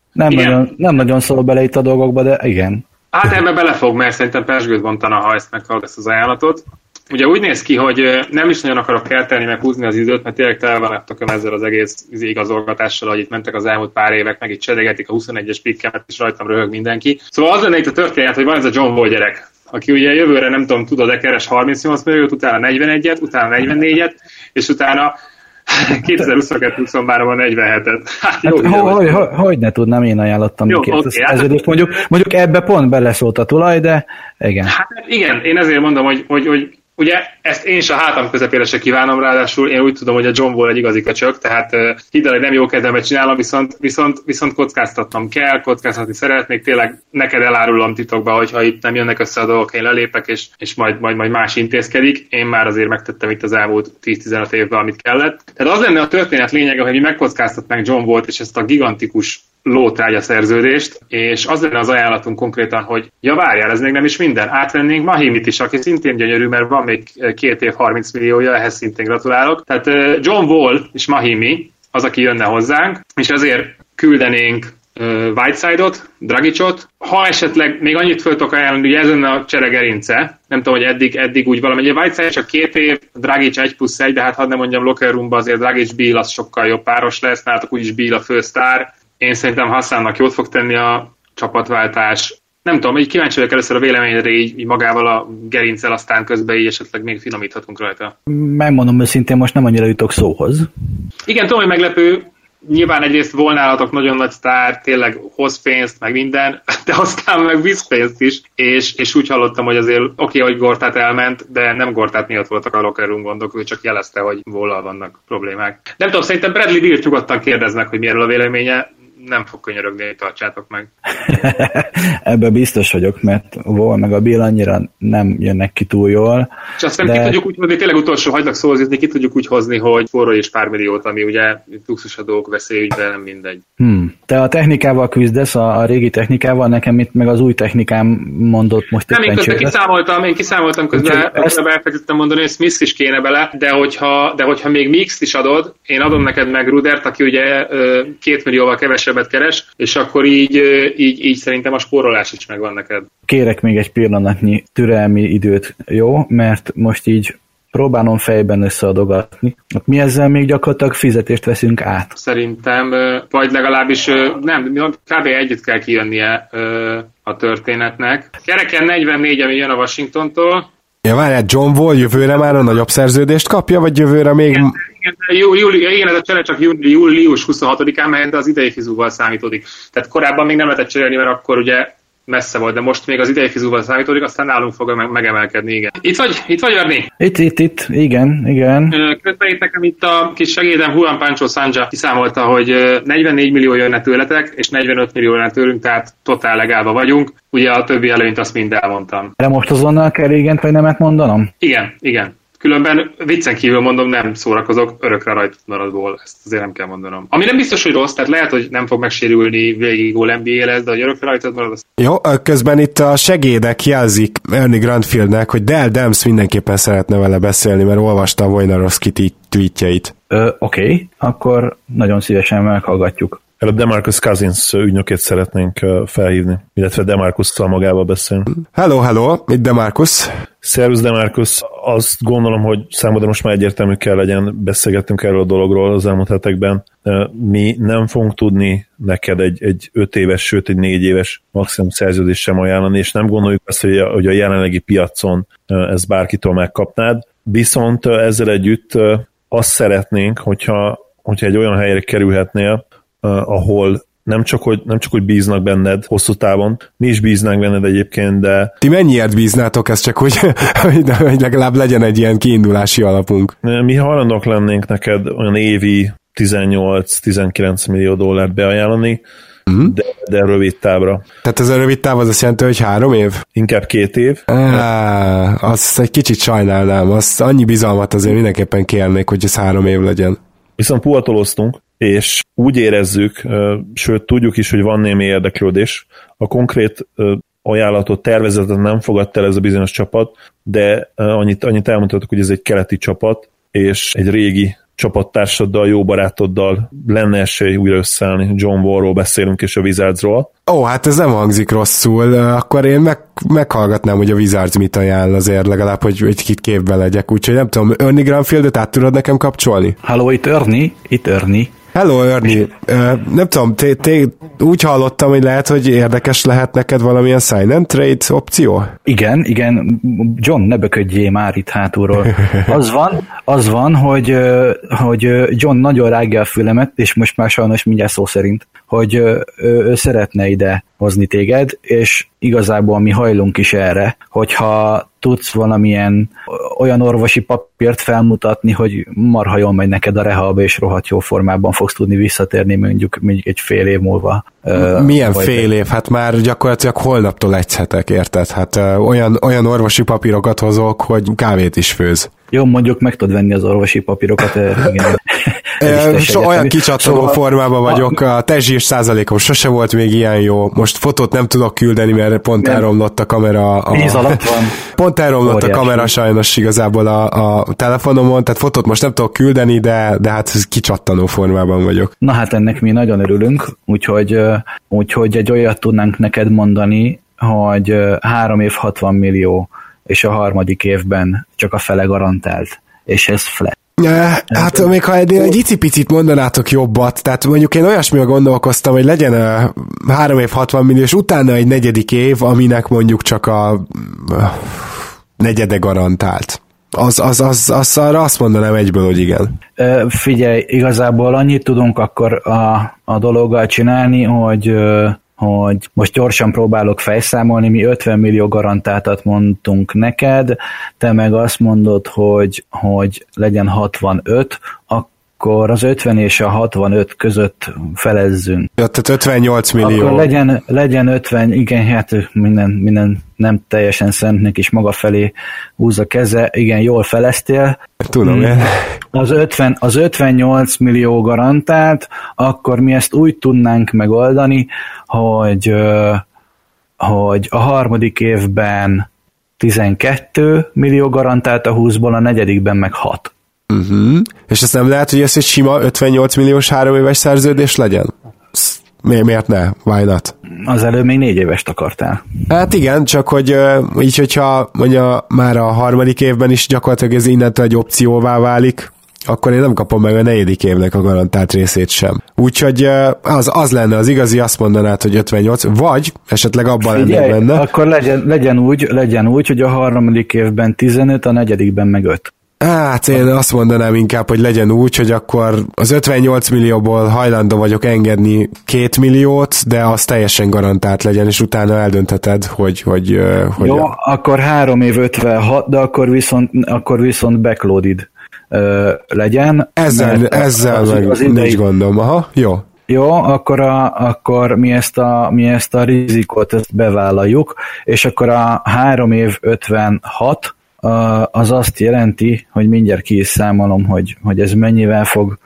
Nem nagyon szól bele itt a dolgokba, de igen. Hát ebbe belefog, mert szerintem persgőt bontana, ha ezt meghallgasz az ajánlatot. Ugye úgy néz ki, hogy nem is nagyon akarok eltelni, meg húzni az időt, mert tényleg tele van ezzel az egész igazolgatással, hogy itt mentek az elmúlt pár évek, meg itt csedegetik a 21-es pikket, és rajtam röhög mindenki. Szóval az lenne itt a történet, hogy van ez a John Wall gyerek, aki ugye jövőre, nem tudom, tudod-e, keres 38 milliót, utána 41-et, utána 44-et, és utána 2022-23-ban 47-et. Hát jó, hogy ne tudnám, én ajánlottam neki. Okay. Mondjuk ebbe pont beleszólt a tulaj, de igen. Hát igen, én ezért mondom, hogy ugye ezt én is a hátam közepére se kívánom, ráadásul én úgy tudom, hogy a John Wall egy igazi köcsök, tehát hidd el, hogy nem jó kedvemet csinálom, viszont kockáztatnom kell, kockáztatni szeretnék, tényleg neked elárulom titokba, hogyha itt nem jönnek össze a dolgok, én lelépek, és majd más intézkedik. Én már azért megtettem itt az elmúlt 10-15 évben, amit kellett. Tehát az lenne a történet lényege, hogy mi megkockáztatnánk John Wallt, és ezt a gigantikus lótrágya szerződést, és az lenne az ajánlatunk konkrétan, hogy ja várjál, ez még nem is minden, átvennénk Mahimit is, aki szintén gyönyörű, mert van még 2 év 30 milliója, ehhez szintén gratulálok. Tehát John Wall és Mahimi az, aki jönne hozzánk, és azért küldenénk Whiteside-ot, Dragicot. Ha esetleg még annyit föl tudok ajánlani, ugye ez lenne a cseregerince, nem tudom, hogy eddig úgy valami, ugye Whiteside csak 2 év, Dragic 1+1, de hát hadd ne mondjam, locker roomba azért Dragic Beal az sokkal jobb páros lesz, nálatok úgyis Beal a fősztár. Én szerintem Hassannak jót fog tenni a csapatváltás. Nem tudom, így kíváncsi vagyok először a véleményedre így magával a gerinccel, aztán közben így esetleg még finomíthatunk rajta. Megmondom őszintén, most nem annyira jutok szóhoz. Igen, tudom, hogy meglepő. Nyilván egyrészt volnálatok nagyon nagy sztár, tényleg hoz pénzt, meg minden, de aztán meg visz pénzt is, és úgy hallottam, hogy azért oké, hogy Gortát elment, de nem Gortát miatt voltak a locker room gondok, ő csak jelezte, hogy Wallal vannak problémák. Nem tudom, szerintem Bradley Beal nyugodtan kérdeznek, hogy mi erről a véleménye. Nem fog könyörögni, hogy tartsátok meg. Ebben biztos vagyok, mert Wall meg a Bill annyira nem jönnek ki túl jól. És azt hiszem, de... ki tudjuk úgy hozni, tényleg utolsó hagylak szózni, ki tudjuk úgy hozni, hogy forralj és pár milliót, ami ugye luxus adók veszélyügyben, nem mindegy. Te a technikával küzdesz, a régi technikával, nekem itt meg az új technikám mondott most éppen. Nem, én kiszámoltam közben, elfelejtettem mondani, hogy Smith is kéne bele, de hogyha még Mix is adod, én adom neked meg Rudert, aki ugye 2 millióval kevesebb keres, és akkor így szerintem a spórolás is megvan neked. Kérek még egy pillanatnyi türelmi időt, jó? Mert most így próbálom fejben összeadogatni. Mi ezzel még gyakorlatilag fizetést veszünk át? Szerintem, vagy legalábbis nem, kb. Együtt kell kijönnie a történetnek. Kereken 44, ami jön a Washingtontól. Ja, várjál, John Wall jövőre már a nagyobb szerződést kapja, vagy jövőre még... Igen, ez a csere csak július 26-án, mert az idei fizúval számítódik. Tehát korábban még nem lehetett cserélni, mert akkor ugye messze volt, de most még az idei fizúval számítódik, aztán nálunk fog megemelkedni, igen. Itt vagy, Erni? Itt, igen. Közben itt nekem itt a kis segédem, Juan Pancho Sanja kiszámolta, hogy 44 millió jönne tőletek, és 45 millió jönne tőlünk, tehát totál legálba vagyunk. Ugye a többi előnyt azt mind elmondtam. De most azonnal kell igen, vagy nemet mondanom? Igen. Különben viccen kívül mondom, nem szórakozok, örökre rajt maradból, ezt azért nem kell mondanom. Ami nem biztos, hogy rossz, tehát lehet, hogy nem fog megsérülni végig NBA lesz, de hogy örökre rajt marad. Jó, közben itt a segédek jelzik Ernie Grantfieldnek, hogy Dell Demps mindenképpen szeretne vele beszélni, mert olvastam Wojnarowski tweetjeit. Oké, akkor nagyon szívesen meghallgatjuk. A DeMarcus Cousins ügynökét szeretnénk felhívni, illetve DeMarcusszal magával beszélni. Hello, itt DeMarcus. Szervusz, DeMarcus. Azt gondolom, hogy számodra most már egyértelmű kell legyen, beszélgettünk erről a dologról az elmúlt hetekben. Mi nem fogunk tudni neked egy 5 éves, sőt egy 4 éves maximum szerződést sem ajánlani, és nem gondoljuk azt, hogy a jelenlegi piacon ezt bárkitől megkapnád. Viszont ezzel együtt azt szeretnénk, hogyha egy olyan helyre kerülhetnél, ahol nem csak hogy bíznak benned hosszú távon, mi is bíznánk benned egyébként, de... Ti mennyiért bíznátok, ez csak úgy, hogy legalább legyen egy ilyen kiindulási alapunk? Mi hajlandók lennénk neked olyan évi 18-19 millió dollárt beajánlani, de rövid távra. Tehát ez a rövid táv az azt jelenti, hogy 3 év? Inkább 2 év. Azt egy kicsit sajnálnám, azt annyi bizalmat azért mindenképpen kérnék, hogy ez 3 év legyen. Viszont puhatoloztunk, és úgy érezzük, sőt tudjuk is, hogy van némi érdeklődés. A konkrét ajánlatot, tervezetet nem fogadta el ez a bizonyos csapat, de annyit elmondhatok, hogy ez egy keleti csapat, és egy régi csapattársaddal, jó barátoddal lenne esély újra összeállni. John Wallról beszélünk, és a Wizardsról. Ó, hát ez nem hangzik rosszul. Akkor én meghallgatnám, hogy a Wizards mit ajánl azért, legalább, hogy egy kicsit képbe legyek. Úgyhogy nem tudom, Ernie Grunfieldot át tudod nekem kapcsolni? Hello, itt Ernie. Hello, Ernie. Nem tudom, úgy hallottam, hogy lehet, hogy érdekes lehet neked valamilyen sign and trade opció? Igen. John, ne böködjél már itt hátulról. Az van, hogy John nagyon rágja a fülemet, és most már sajnos mindjárt szó szerint, hogy ő szeretne ide hozni téged, és igazából mi hajlunk is erre, hogyha tudsz valamilyen olyan orvosi papírt felmutatni, hogy marha jól megy neked a rehab, és rohadt jó formában fogsz tudni visszatérni mondjuk egy fél év múlva. Milyen fél év? Hát már gyakorlatilag holnaptól egyhetek, érted? Hát olyan orvosi papírokat hozok, hogy kávét is főz. Jó, mondjuk meg tudod venni az orvosi papírokat. Olyan kicsatoló formában vagyok, a testzsír százalékom sose volt még ilyen jó. Most fotót nem tudok küldeni, mert pont elromlott a kamera. Víz alatt van. Pont elromlott a kamera sajnos igazából a telefonomon, tehát fotót most nem tudok küldeni, de hát kicsattanó formában vagyok. Na hát ennek mi nagyon örülünk, úgyhogy egy olyat tudnánk neked mondani, hogy 3 év 60 millió, és a 3. évben csak a fele garantált, és ez flat. Hát még ha egy icipicit mondanátok jobbat, tehát mondjuk én olyasmire gondolkoztam, hogy legyen 3 év 60 millió, és utána egy 4. év, aminek mondjuk csak a negyede garantált. Az arra azt mondanám egyből, hogy igen. Figyelj, igazából annyit tudunk akkor a dologgal csinálni, hogy most gyorsan próbálok fejszámolni, mi 50 millió garantáltat mondtunk neked, te meg azt mondod, hogy legyen 65, akkor az 50 és a 65 között felezzünk. Ja, tehát 58 millió. Akkor legyen 50, igen, hát minden nem teljesen szentnek is maga felé húz a keze, igen, jól feleztél. Tudom én. Az 58 millió garantált, akkor mi ezt úgy tudnánk megoldani, hogy a 3. évben 12 millió garantált a 20-ból, a 4. évben meg 6. Uh-huh. És ez nem lehet, hogy ez egy sima 58 milliós 3 éves szerződés legyen? Miért ne? Why not? Az előbb még 4 évest akartál. Hát igen, csak hogy így, hogyha mondja, már a 3. évben is gyakorlatilag ez innentől egy opcióvá válik, akkor én nem kapom meg a 4. évnek a garantált részét sem. Úgyhogy az lenne az igazi, azt mondanád, hogy 58, vagy esetleg abban lenne benne. Akkor legyen úgy, hogy a 3. évben 15, a 4. évben meg 5. Hát én azt mondanám inkább, hogy legyen úgy, hogy akkor az 58 millióból hajlandó vagyok engedni 2 milliót, de az teljesen garantált legyen, és utána eldöntheted, hogy jó, akkor 3 év 56, de akkor viszont backloaded legyen. Ezzel meg nincs gondom. Aha, jó. Jó, akkor mi ezt a rizikót bevállaljuk, és akkor a 3 év 56, az azt jelenti, hogy mindjárt ki is számolom, hogy ez mennyivel fog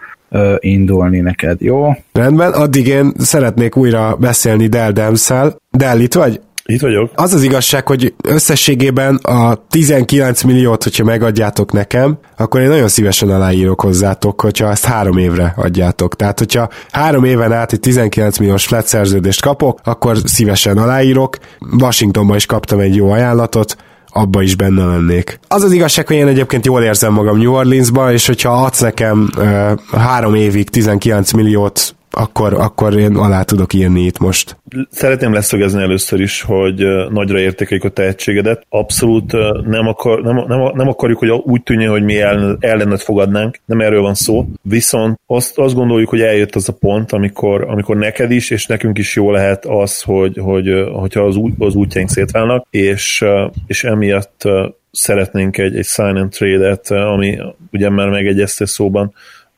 indulni neked, jó? Rendben, addig én szeretnék újra beszélni Dell Demsszel. Dell, itt vagy? Itt vagyok. Az az igazság, hogy összességében a 19 milliót, hogyha megadjátok nekem, akkor én nagyon szívesen aláírok hozzátok, hogyha ezt 3 évre adjátok. Tehát, hogyha 3 éven át egy 19 milliós flat szerződést kapok, akkor szívesen aláírok. Washingtonban is kaptam egy jó ajánlatot, abba is benne lennék. Az az igazság, hogy én egyébként jól érzem magam New Orleansban, és hogyha adsz nekem 3 évig 19 milliót, akkor én alá tudok írni itt most. Szeretném leszögezni először is, hogy nagyra értékeljük a tehetségedet. Abszolút nem akarjuk, hogy úgy tűnjön, hogy mi ellenet fogadnánk, nem erről van szó. Viszont azt gondoljuk, hogy eljött az a pont, amikor neked is, és nekünk is jó lehet az, hogyha az útjaink szétválnak, és emiatt szeretnénk egy sign and trade-et, ami ugye már megegyezte szóban,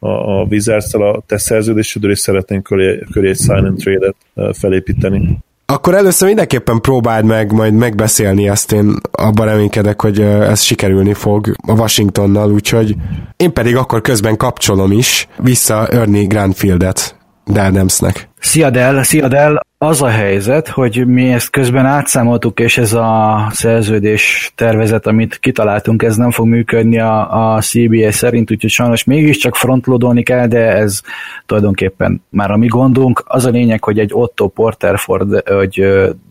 a Wizards-tel a te szerződésedről, és szeretnénk köré egy sign and trade-et felépíteni. Akkor először mindenképpen próbáld meg majd megbeszélni ezt, én abban reménykedek, hogy ez sikerülni fog a Washingtonnal, úgyhogy én pedig akkor közben kapcsolom is vissza Ernie Grandfieldet Darnamsnek. Szia Del! Az a helyzet, hogy mi ezt közben átszámoltuk, és ez a szerződés tervezet, amit kitaláltunk, ez nem fog működni a CBA szerint, úgyhogy sajnos mégiscsak frontloadolni kell, de ez tulajdonképpen már a mi gondunk. Az a lényeg, hogy egy Otto Porter hogy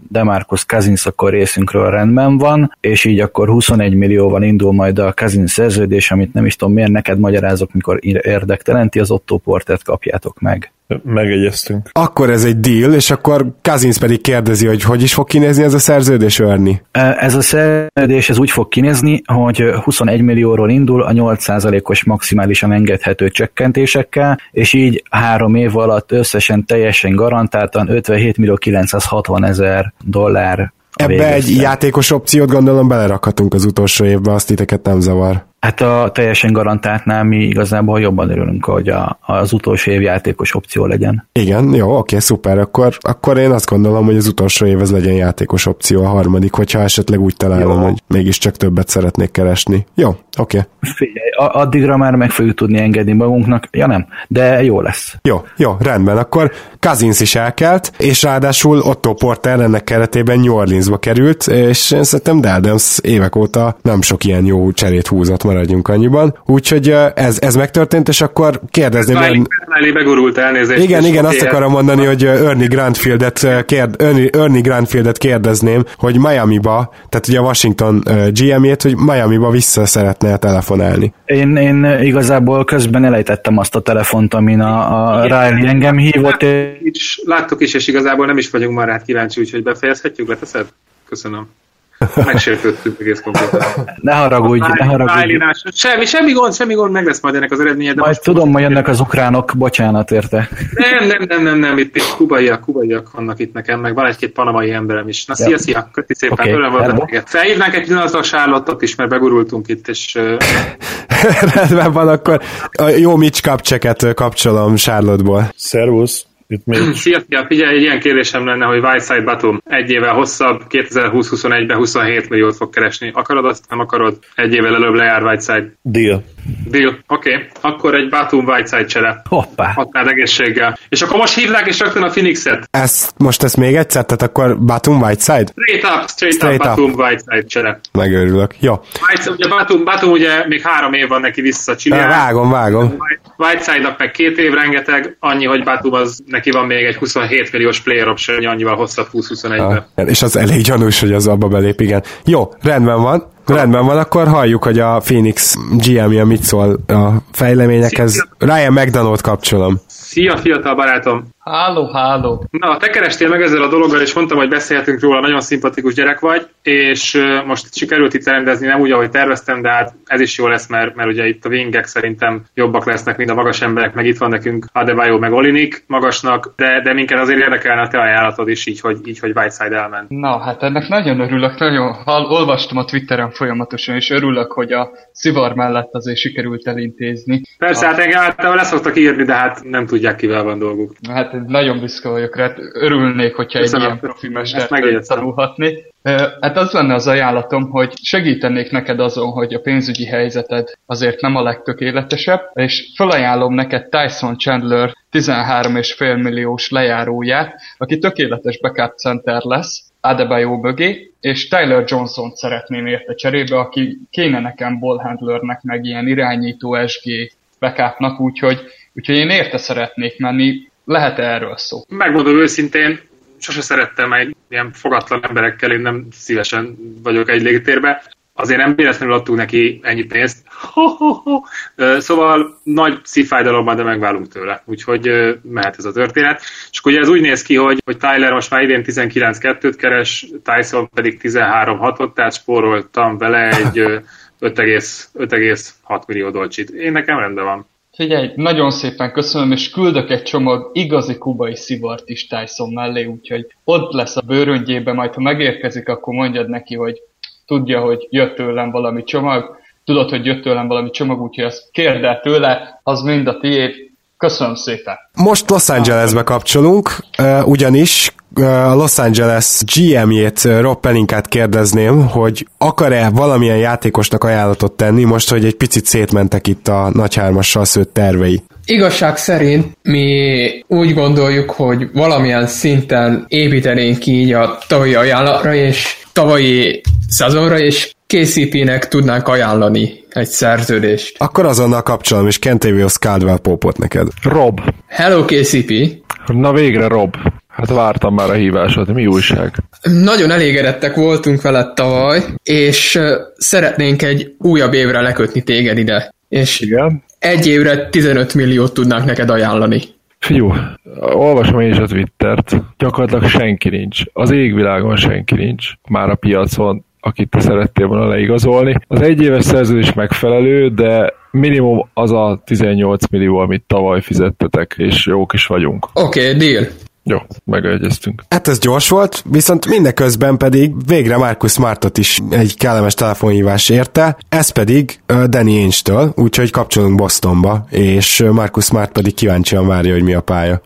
DeMarcus Cousins akkor részünkről rendben van, és így akkor 21 millióval indul majd a Cousins szerződés, amit nem is tudom miért neked magyarázok, mikor érdektelenti, az Otto Portert kapjátok meg. Megegyeztünk. Akkor ez egy deal, és akkor Cousins pedig kérdezi, hogy is fog kinézni ez a szerződés, Örni? Ez a szerződés ez úgy fog kinézni, hogy 21 millióról indul a 8%-os maximálisan engedhető csökkentésekkel, és így 3 év alatt összesen teljesen garantáltan $57.960.000 Ebbe egy játékos opciót gondolom belerakhatunk az utolsó évben, azt titeket nem zavar. Hát a teljesen garantáltnál mi igazából jobban örülünk, hogy az utolsó év játékos opció legyen. Igen, jó, oké, szuper, akkor én azt gondolom, hogy az utolsó év ez legyen játékos opció, a harmadik, hogyha esetleg úgy találom, jó, hogy mégiscsak többet szeretnék keresni. Jó, oké. Figyelj, addigra már meg fogjuk tudni engedni magunknak, ja nem, de jó lesz. Jó, rendben, akkor Cousins is elkelt, és ráadásul Otto Porter ennek keretében New Orleansba került, és én szerintem Deldams évek óta nem sok ilyen jó cserét húzott, maradjunk annyiban. Úgyhogy ez megtörtént, és akkor kérdezni... Smiley begurult, elnézést. Igen, azt akarom mondani, hogy Ernie Grandfieldet kérdezném, hogy Miami-ba, tehát ugye a Washington GM-jét, hogy Miami-ba vissza szeretne telefonálni. Én igazából közben elejtettem azt a telefont, amin a Riley engem hívott. Láttuk is, és igazából nem is vagyunk már rád kíváncsi, úgyhogy befejezhetjük, leteszed? Köszönöm. Megsértődtünk egész konkrétan. Ne haragudj. Semmi gond, meg lesz majd ennek az eredménye. Majd tudom, hogy jönnek az ukránok, bocsánat érte. Nem, itt kubaiak vannak itt nekem, meg van egy-két panamai emberem is. Na, szia, köszi szépen, okay, öröm volt neked. Felhívnánk egy pillanatra Charlotte-ot is, mert begurultunk itt, és... Rendben van, akkor a jó Mitch Kupcsaket kapcsolom Charlotte-ból. Szervusz. Szia, figyelj, egy ilyen kérdésem lenne, hogy Whiteside Batum 1 évvel hosszabb, 2020-21-ben 27 milliót fog keresni. Akarod azt? Nem akarod? 1 évvel előbb lejár Whiteside. Deal. Oké. Akkor egy Batum Whiteside csere. Hoppá. Hatnád egészséggel. És akkor most hívlák és rögtön a Phoenix-et. Most ezt még egyszer? Tehát akkor Batum Whiteside? Straight up. Batum Whiteside csere. Megőrülök. Jó. Ugye Batum ugye még 3 év van neki visszacsinálni. Vágom. Whiteside-nak meg 2 év rengeteg, annyi, hogy Batum az neki van még egy 27 milliós player option, annyival hosszabb 20-21-ben. És az elég gyanús, hogy az abba belép, igen. Jó, rendben van, akkor halljuk, hogy a Phoenix GM-ja mit szól a fejleményekhez. Szia. Ryan McDonald kapcsolom. Szia, fiatal barátom! Háló! Na, te kerestél meg ezzel a dologgal, és mondtam, hogy beszélhetünk róla, nagyon szimpatikus gyerek vagy, és most sikerült itt rendezni, nem úgy, ahogy terveztem, de hát ez is jó lesz, mert ugye itt a wingek szerintem jobbak lesznek, mint a magas emberek, meg itt van nekünk Adebayo meg Olinik magasnak, de minket azért érdekelne a te ajánlatod is, így, hogy Whiteside elment. Na, hát ennek nagyon örülök, nagyon olvastam a Twitteren folyamatosan, és örülök, hogy a szivar mellett azért sikerült elintézni. Persze, hát engem általában leszoktak írni, de hát nem tudják, kivel van dolguk. Hát nagyon büszke vagyok rá, örülnék, hogyha egy ilyen profi mestert tanulhatni. Hát az lenne az ajánlatom, hogy segítenék neked azon, hogy a pénzügyi helyzeted azért nem a legtökéletesebb, és felajánlom neked Tyson Chandler 13,5 milliós lejáróját, aki tökéletes backup center lesz Adebayo mögé, és Tyler Johnson-t szeretném érte cserébe, aki kéne nekem ballhandlernek, meg ilyen irányító SG backupnak, úgyhogy én érte szeretnék menni. Lehet erről szó? Megmondom őszintén, sose szerettem egy ilyen fogatlan emberekkel, én nem szívesen vagyok egy légtérben. Azért nem véletlenül adtuk neki ennyi pénzt. Szóval nagy szívfájdalomban, de megválunk tőle. Úgyhogy mehet ez a történet. És ugye ez úgy néz ki, hogy Tyler most már idén 19-2-t keres, Tyson pedig 13-6-ot, tehát spóroltam vele egy 5,6 millió dolcsit. Én nekem rendben van. Figyelj, nagyon szépen köszönöm, és küldök egy csomag igazi kubai szivart is Tyson mellé, úgyhogy ott lesz a bőröngyében, majd ha megérkezik, akkor mondjad neki, hogy tudja, hogy jött tőlem valami csomag, tudod, hogy jött tőlem valami csomag, úgyhogy ezt kérd el tőle, az mind a tiéd. Köszönöm szépen! Most Los Angelesbe kapcsolunk, ugyanis a Los Angeles GM-jét, Rob Pelinkát kérdezném, hogy akar-e valamilyen játékosnak ajánlatot tenni, most, hogy egy picit szétmentek itt a nagyhármassal szőtt tervei. Igazság szerint mi úgy gondoljuk, hogy valamilyen szinten építenénk ki így a tavalyi ajánlatra és tavalyi szezonra, és KCP-nek tudnánk ajánlani egy szerződést. Akkor azonnal kapcsolom, és Kentavious Caldwell Popot neked. Rob. Hello KCP. Na végre Rob. Hát vártam már a hívásod, mi újság? Nagyon elégedettek voltunk veled tavaly, és szeretnénk egy újabb évre lekötni téged ide. És igen? Egy évre 15 milliót tudnánk neked ajánlani. Fiú, olvasom én is a Twittert, gyakorlatilag senki nincs. Az égvilágon senki nincs, már a piacon, akit te szerettél volna leigazolni. Az egyéves szerződés megfelelő, de minimum az a 18 millió, amit tavaly fizettetek, és jók is vagyunk. Oké, deal. Jó, megegyeztünk. Hát ez gyors volt, viszont mindeközben pedig végre Marcus Smartot is egy kellemes telefonhívás érte, ez pedig Danny Ainge-től, úgyhogy kapcsolunk Bostonba, és Marcus Smart pedig kíváncsian várja, hogy mi a pálya.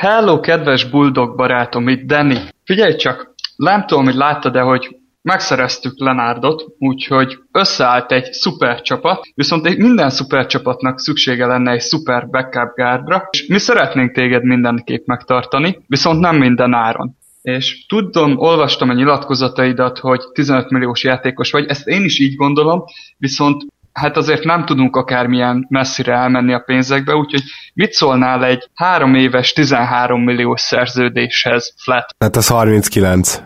Hello, kedves Bulldog barátom, itt Danny. Figyelj csak, nem tudom, hogy láttad, de hogy megszereztük Leonardot, úgyhogy összeállt egy szuper csapat, viszont egy minden szuper csapatnak szüksége lenne egy szuper backup guardra, és mi szeretnénk téged mindenképp megtartani, viszont nem minden áron. És tudom, olvastam a nyilatkozataidat, hogy 15 milliós játékos vagy, ezt én is így gondolom, viszont hát azért nem tudunk akármilyen messzire elmenni a pénzekbe, úgyhogy mit szólnál egy 3 éves 13 milliós szerződéshez flat? Hát az 39.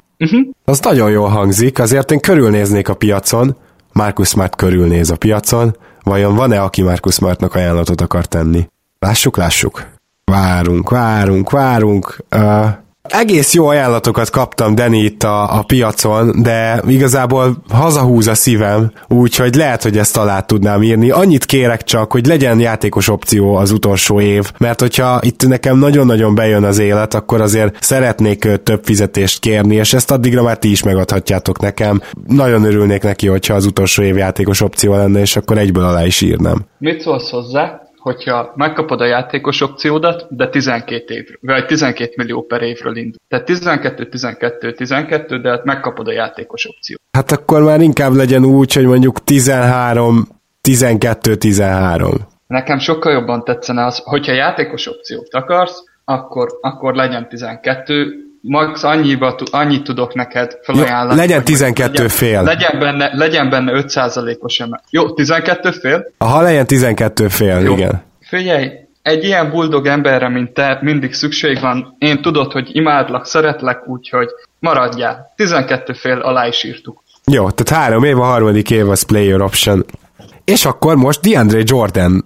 Az nagyon jól hangzik, azért én körülnéznék a piacon, Marcus Smart körülnéz a piacon, vajon van-e, aki Marcus Smartnak ajánlatot akar tenni? Lássuk. Várunk. Egész jó ajánlatokat kaptam, Danny, itt a piacon, de igazából hazahúz a szívem, úgyhogy lehet, hogy ezt alá tudnám írni. Annyit kérek csak, hogy legyen játékos opció az utolsó év, mert hogyha itt nekem nagyon-nagyon bejön az élet, akkor azért szeretnék több fizetést kérni, és ezt addigra már ti is megadhatjátok nekem. Nagyon örülnék neki, hogyha az utolsó év játékos opció lenne, és akkor egyből alá is írnám. Mit szólsz hozzá, hogyha megkapod a játékos opciódat, de 12 évről, vagy 12 millió per évről indul. Tehát 12, de megkapod a játékos opciót. Hát akkor már inkább legyen úgy, hogy mondjuk 13. Nekem sokkal jobban tetszene az, hogyha játékos opciót akarsz, akkor legyen 12, max annyit tudok neked felajánlani. Legyen 12,5. Legyen benne 5%-os emel. Jó, 12,5? Aha, legyen 12,5, igen. Figyelj, egy ilyen buldog emberre, mint te, mindig szükség van. Én tudod, hogy imádlak, szeretlek, úgyhogy maradjál. 12,5 alá is írtuk. Jó, tehát 3 év, a harmadik év az player option. És akkor most DeAndre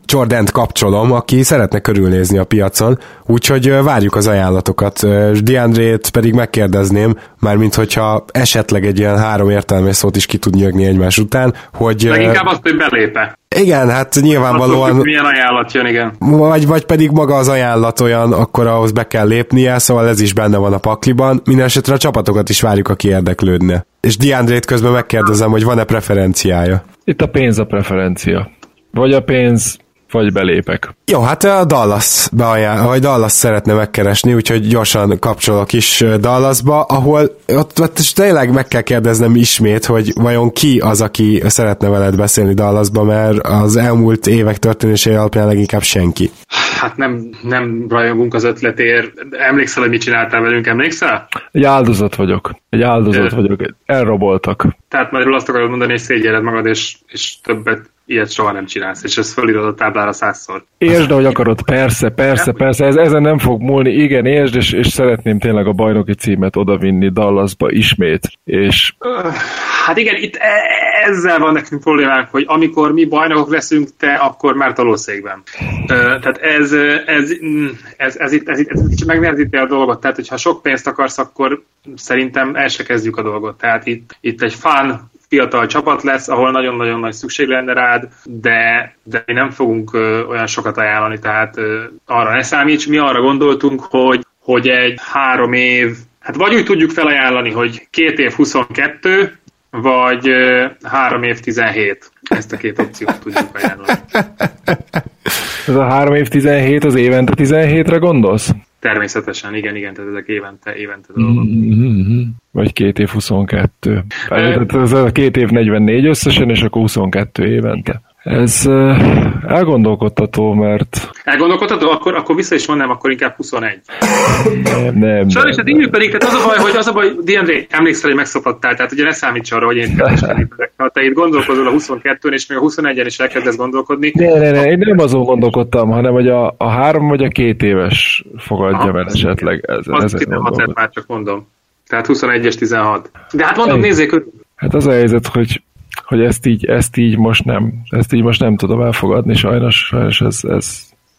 Jordant kapcsolom, aki szeretne körülnézni a piacon, úgyhogy várjuk az ajánlatokat. DeAndre-t pedig megkérdezném, mármint hogyha esetleg egy ilyen 3 értelmes szót is ki tud nyögni egymás után, hogy... Leginkább azt, hogy belép-e. Igen, hát nyilvánvalóan... Tudjuk, milyen ajánlat jön, igen. Vagy pedig maga az ajánlat olyan, akkor ahhoz be kell lépnie, szóval ez is benne van a pakliban. Mindenesetre a csapatokat is várjuk, aki érdeklődne. És DeAndre-t közben megkérdezem, hogy van-e preferenciája? Itt a pénz a preferencia. Vagy a pénz, vagy belépek. Jó, hát a Dallas szeretne megkeresni, úgyhogy gyorsan kapcsolok is Dallasba, ahol ott tényleg meg kell kérdeznem ismét, hogy vajon ki az, aki szeretne veled beszélni Dallasba, mert az elmúlt évek történései alapján leginkább senki. Hát nem rajongunk az ötletért. Emlékszel, hogy mit csináltál velünk? Emlékszel? Egy áldozat vagyok. Elraboltak. Tehát magyarul azt akarod mondani, hogy szégyelled magad, és többet ilyet soha nem csinálsz, és ez fölírod a táblára 100-szor. Értsd, ahogy akarod, persze, ezen nem fog múlni, igen, értsd, és szeretném tényleg a bajnoki címet odavinni Dallasba ismét, és... Hát igen, itt ezzel van nekünk problémánk, hogy amikor mi bajnokok leszünk, te akkor már tolószékben. Tehát ez kicsit megnehezíti a dolgot, tehát hogyha sok pénzt akarsz, akkor szerintem el se kezdjük a dolgot, tehát itt egy fán fiatal csapat lesz, ahol nagyon-nagyon nagy szükség lenne rád, de mi nem fogunk olyan sokat ajánlani, tehát arra ne számíts. Mi arra gondoltunk, hogy egy 3 év, hát vagy úgy tudjuk felajánlani, hogy 2 év 22, vagy 3 év 17. Ezt a 2 opciót tudjuk ajánlani. Ez a 3 év 17 az évente 17-re gondolsz? Természetesen, igen, tehát ezek évente dolgok. Mm-hmm. Vagy 2 év 22. Ez a 2 év 44 összesen, és akkor 22 évente. Ez elgondolkodtató, mert... Elgondolkodtató? Akkor vissza is mondanám, akkor inkább 21. Nem. Sajnos, hát így pedig, tehát az a baj, Deandre, emlékszel, hogy megszopattál, tehát ugye ne számíts arra, hogy én ha te itt gondolkozol a 22-n, és még a 21-en is elkezdesz gondolkodni. Ne, én nem azon gondolkodtam, hanem hogy a 3 vagy a 2 éves fogadjam el esetleg. Az 16-et már csak mondom. Tehát 21-es 16. De hát mondom, nézzék körül. Hát az a helyzet, hogy ezt így most nem tudom elfogadni, sajnos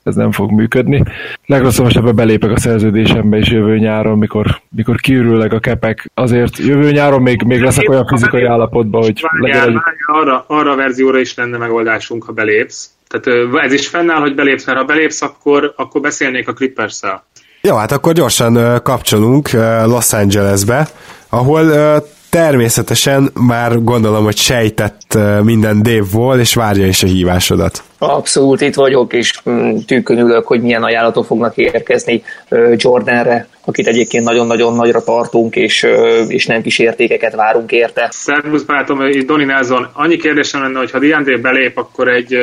ez nem fog működni. Legrosszabb esetben belépek a szerződésembe is jövő nyáron, mikor kiürülnek a kepek, azért jövő nyáron még leszek olyan fizikai állapotban, hogy legyen... Arra a verzióra is lenne megoldásunk, ha belépsz. Tehát ez is fennáll, hogy belépsz, mert ha belépsz, akkor beszélnék a Clippers-szel. Jó, hát akkor gyorsan kapcsolunk Los Angelesbe, ahol... Természetesen már gondolom, hogy sejtett minden Dave Wall, és várja is a hívásodat. Abszolút, itt vagyok, és tűkön ülök, hogy milyen ajánlatok fognak érkezni Jordanre, akit egyébként nagyon-nagyon nagyra tartunk, és nem kis értékeket várunk érte. Szervusz, bátom, Donnie Nelson, annyi kérdésem lenne, hogy ha DeAndre belép, akkor egy...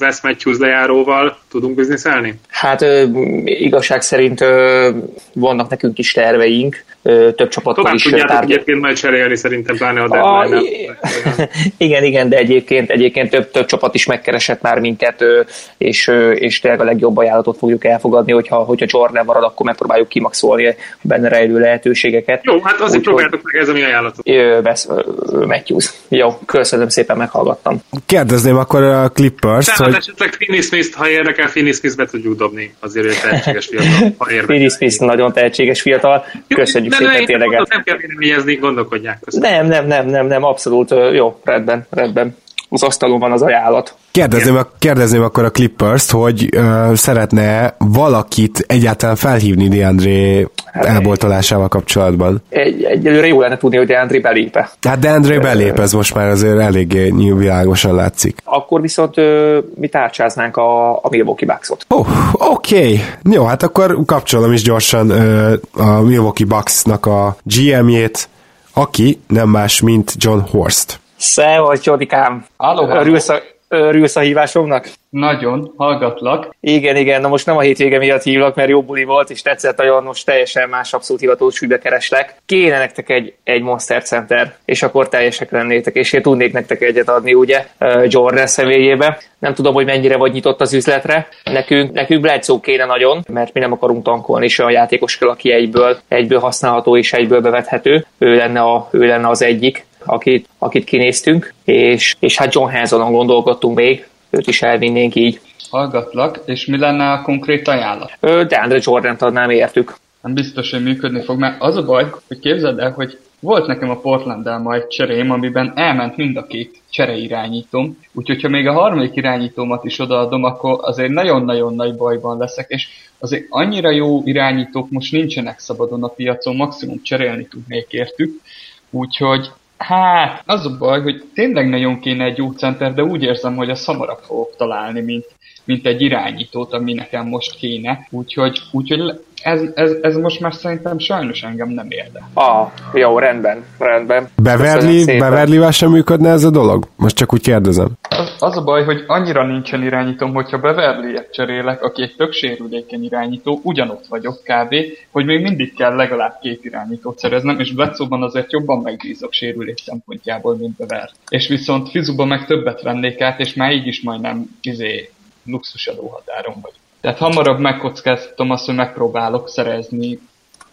West Matthews lejáróval tudunk bizniszelni? Hát igazság szerint vannak nekünk is terveink, több csapattal is tárgyalunk. Tovább tudjátok egyébként majd cserélni szerintem, pláne a deadline-nál. Igen, de egyébként több csapat is megkeresett már minket, és tényleg a legjobb ajánlatot fogjuk elfogadni, hogyha Jordan marad, akkor megpróbáljuk kimaxolni a benne rejlő lehetőségeket. Jó, hát azért próbáljátok meg, ez a mi ajánlatot. West Matthews. Jó, köszönöm szépen, meghallgattam. Kérdezném akkor a Clippers-t. Hát esetleg Finney Smith, ha érdekel, Finney Smith be tudjuk dobni, azért ő tehetséges fiatal. Finney Smith nagyon tehetséges fiatal, köszönjük szépen tényleg. Nem kell véleményezni, gondolkodják. Nem, abszolút jó, rendben. Az asztalon van az ajánlat. Kérdezném akkor a Clippers-t, hogy szeretne valakit egyáltalán felhívni DeAndre elboltolásával kapcsolatban. Egyelőre jó lenne tudni, hogy DeAndre belép-e. Hát DeAndre belép, ez most már azért eléggé nyilvánosan látszik. Akkor viszont mi tárcsáznánk a Milwaukee Bucks-ot. Oké. Jó, hát akkor kapcsolom is gyorsan a Milwaukee Bucks-nak a GM-jét, aki nem más, mint John Horst. Szevasz, Csodikám! Örülsz a hívásomnak? Nagyon, hallgatlak. Igen, na most nem a hétvége miatt hívlak, mert jó buli volt, és tetszett nagyon, most teljesen más abszolút hivatósúlybe kereslek. Kéne nektek egy Monster Center, és akkor teljesek lennétek, és én tudnék nektek egyet adni, ugye, Jordan személyébe. Nem tudom, hogy mennyire vagy nyitott az üzletre. Nekünk Bledsoe kéne nagyon, mert mi nem akarunk tankolni, és olyan játékos kell, aki egyből használható és egyből bevethető. Ő lenne az egyik, akit kinéztünk, és hát John Hansonon gondolkodtunk még, őt is elvinnénk így. Hallgatlak, és mi lenne a konkrét ajánlat? DeAndre Jordant adnám értük. Nem biztos, hogy működni fog, mert az a baj, hogy képzeld el, hogy volt nekem a Portland-del ma egy cserém, amiben elment mind a 2 csereirányítóm, úgyhogy ha még a 3. irányítómat is odaadom, akkor azért nagyon-nagyon nagy bajban leszek, és azért annyira jó irányítók most nincsenek szabadon a piacon, maximum cserélni tudnék értük, úgyhogy hát, az a baj, hogy tényleg nagyon kéne egy jó center, de úgy érzem, hogy a hamarabb fogok találni, mint egy irányítót, ami nekem most kéne. Úgyhogy ez most már szerintem sajnos engem nem érdekel. Jó, rendben. Beverly-vel sem működne ez a dolog? Most csak úgy kérdezem. Az a baj, hogy annyira nincsen irányítom, hogyha Beverlyet cserélek, aki egy tök sérülékeny irányító, ugyanott vagyok kb., hogy még mindig kell legalább két irányítót szereznem, és Bledsoe-ban azért jobban megbízok sérülés szempontjából, mint Beverly. És viszont Fizuba meg többet vennék át, és már így is majdnem luxusadó határon vagyok. Tehát hamarabb megkockáztatom azt, hogy megpróbálok szerezni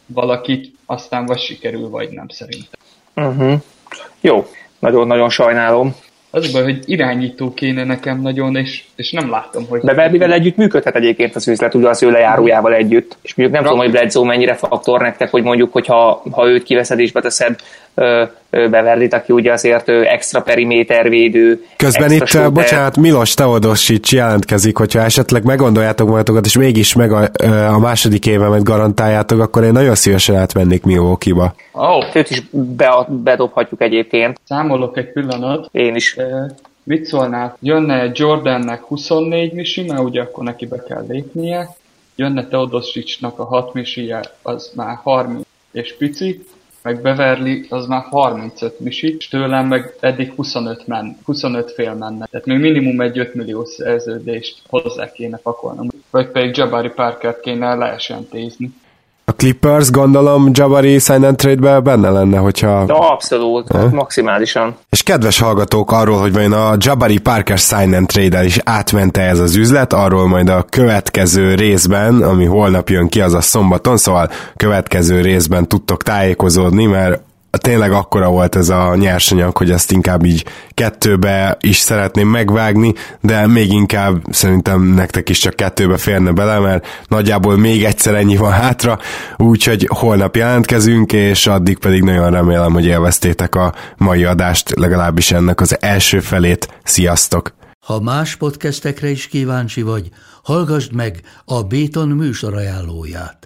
valakit, aztán vagy sikerül, vagy nem szerintem. Uh-huh. Jó, nagyon-nagyon sajnálom. Az a baj, hogy irányító kéne nekem nagyon, és nem látom, hogy... Beverlyvel együtt működhet egyébként az üzlet, ugye az ő lejárójával együtt. És mondjuk nem tudom, hogy Bledsoe mennyire faktor nektek, hogy mondjuk, hogyha őt kiveszed és beteszed Beverlyt, aki ugye azért extra perimétervédő. Közben itt, bocsánat, Milos Teodosics jelentkezik, hogyha esetleg meggondoljátok magatokat, és mégis meg a második évemet garantáljátok, akkor én nagyon szívesen átmennék Milwaukee-ba. Őt is bedobhatjuk egyébként. Számolok egy pillanat. Én is. Mit szólnál? Jönne Jordannek 24 misi, mert ugye akkor neki be kell lépnie. Jönne Teodosicsnak a 6 misije, az már 30 és pici. Meg Beverly, az már 35 misi, és tőlem meg eddig 25 fél menne. Tehát még minimum egy 5 millió szerződést hozzá kéne pakolnom. Vagy pedig Jabari Parkert kéne leesentézni. A Clippers, gondolom, Jabari sign and trade-ben benne lenne, hogyha... De abszolút, maximálisan. És kedves hallgatók, arról, hogy vajon a Jabari Parker sign and trade-el is átmente ez az üzlet, arról majd a következő részben, ami holnap jön ki, az a szombaton, szóval következő részben tudtok tájékozódni, mert tényleg akkora volt ez a nyersanyag, hogy ezt inkább így kettőbe is szeretném megvágni, de még inkább szerintem nektek is csak kettőbe férne bele, mert nagyjából még egyszer ennyi van hátra, úgyhogy holnap jelentkezünk, és addig pedig nagyon remélem, hogy élveztétek a mai adást, legalábbis ennek az első felét. Sziasztok! Ha más podcastekre is kíváncsi vagy, hallgasd meg a Béton műsor ajánlóját.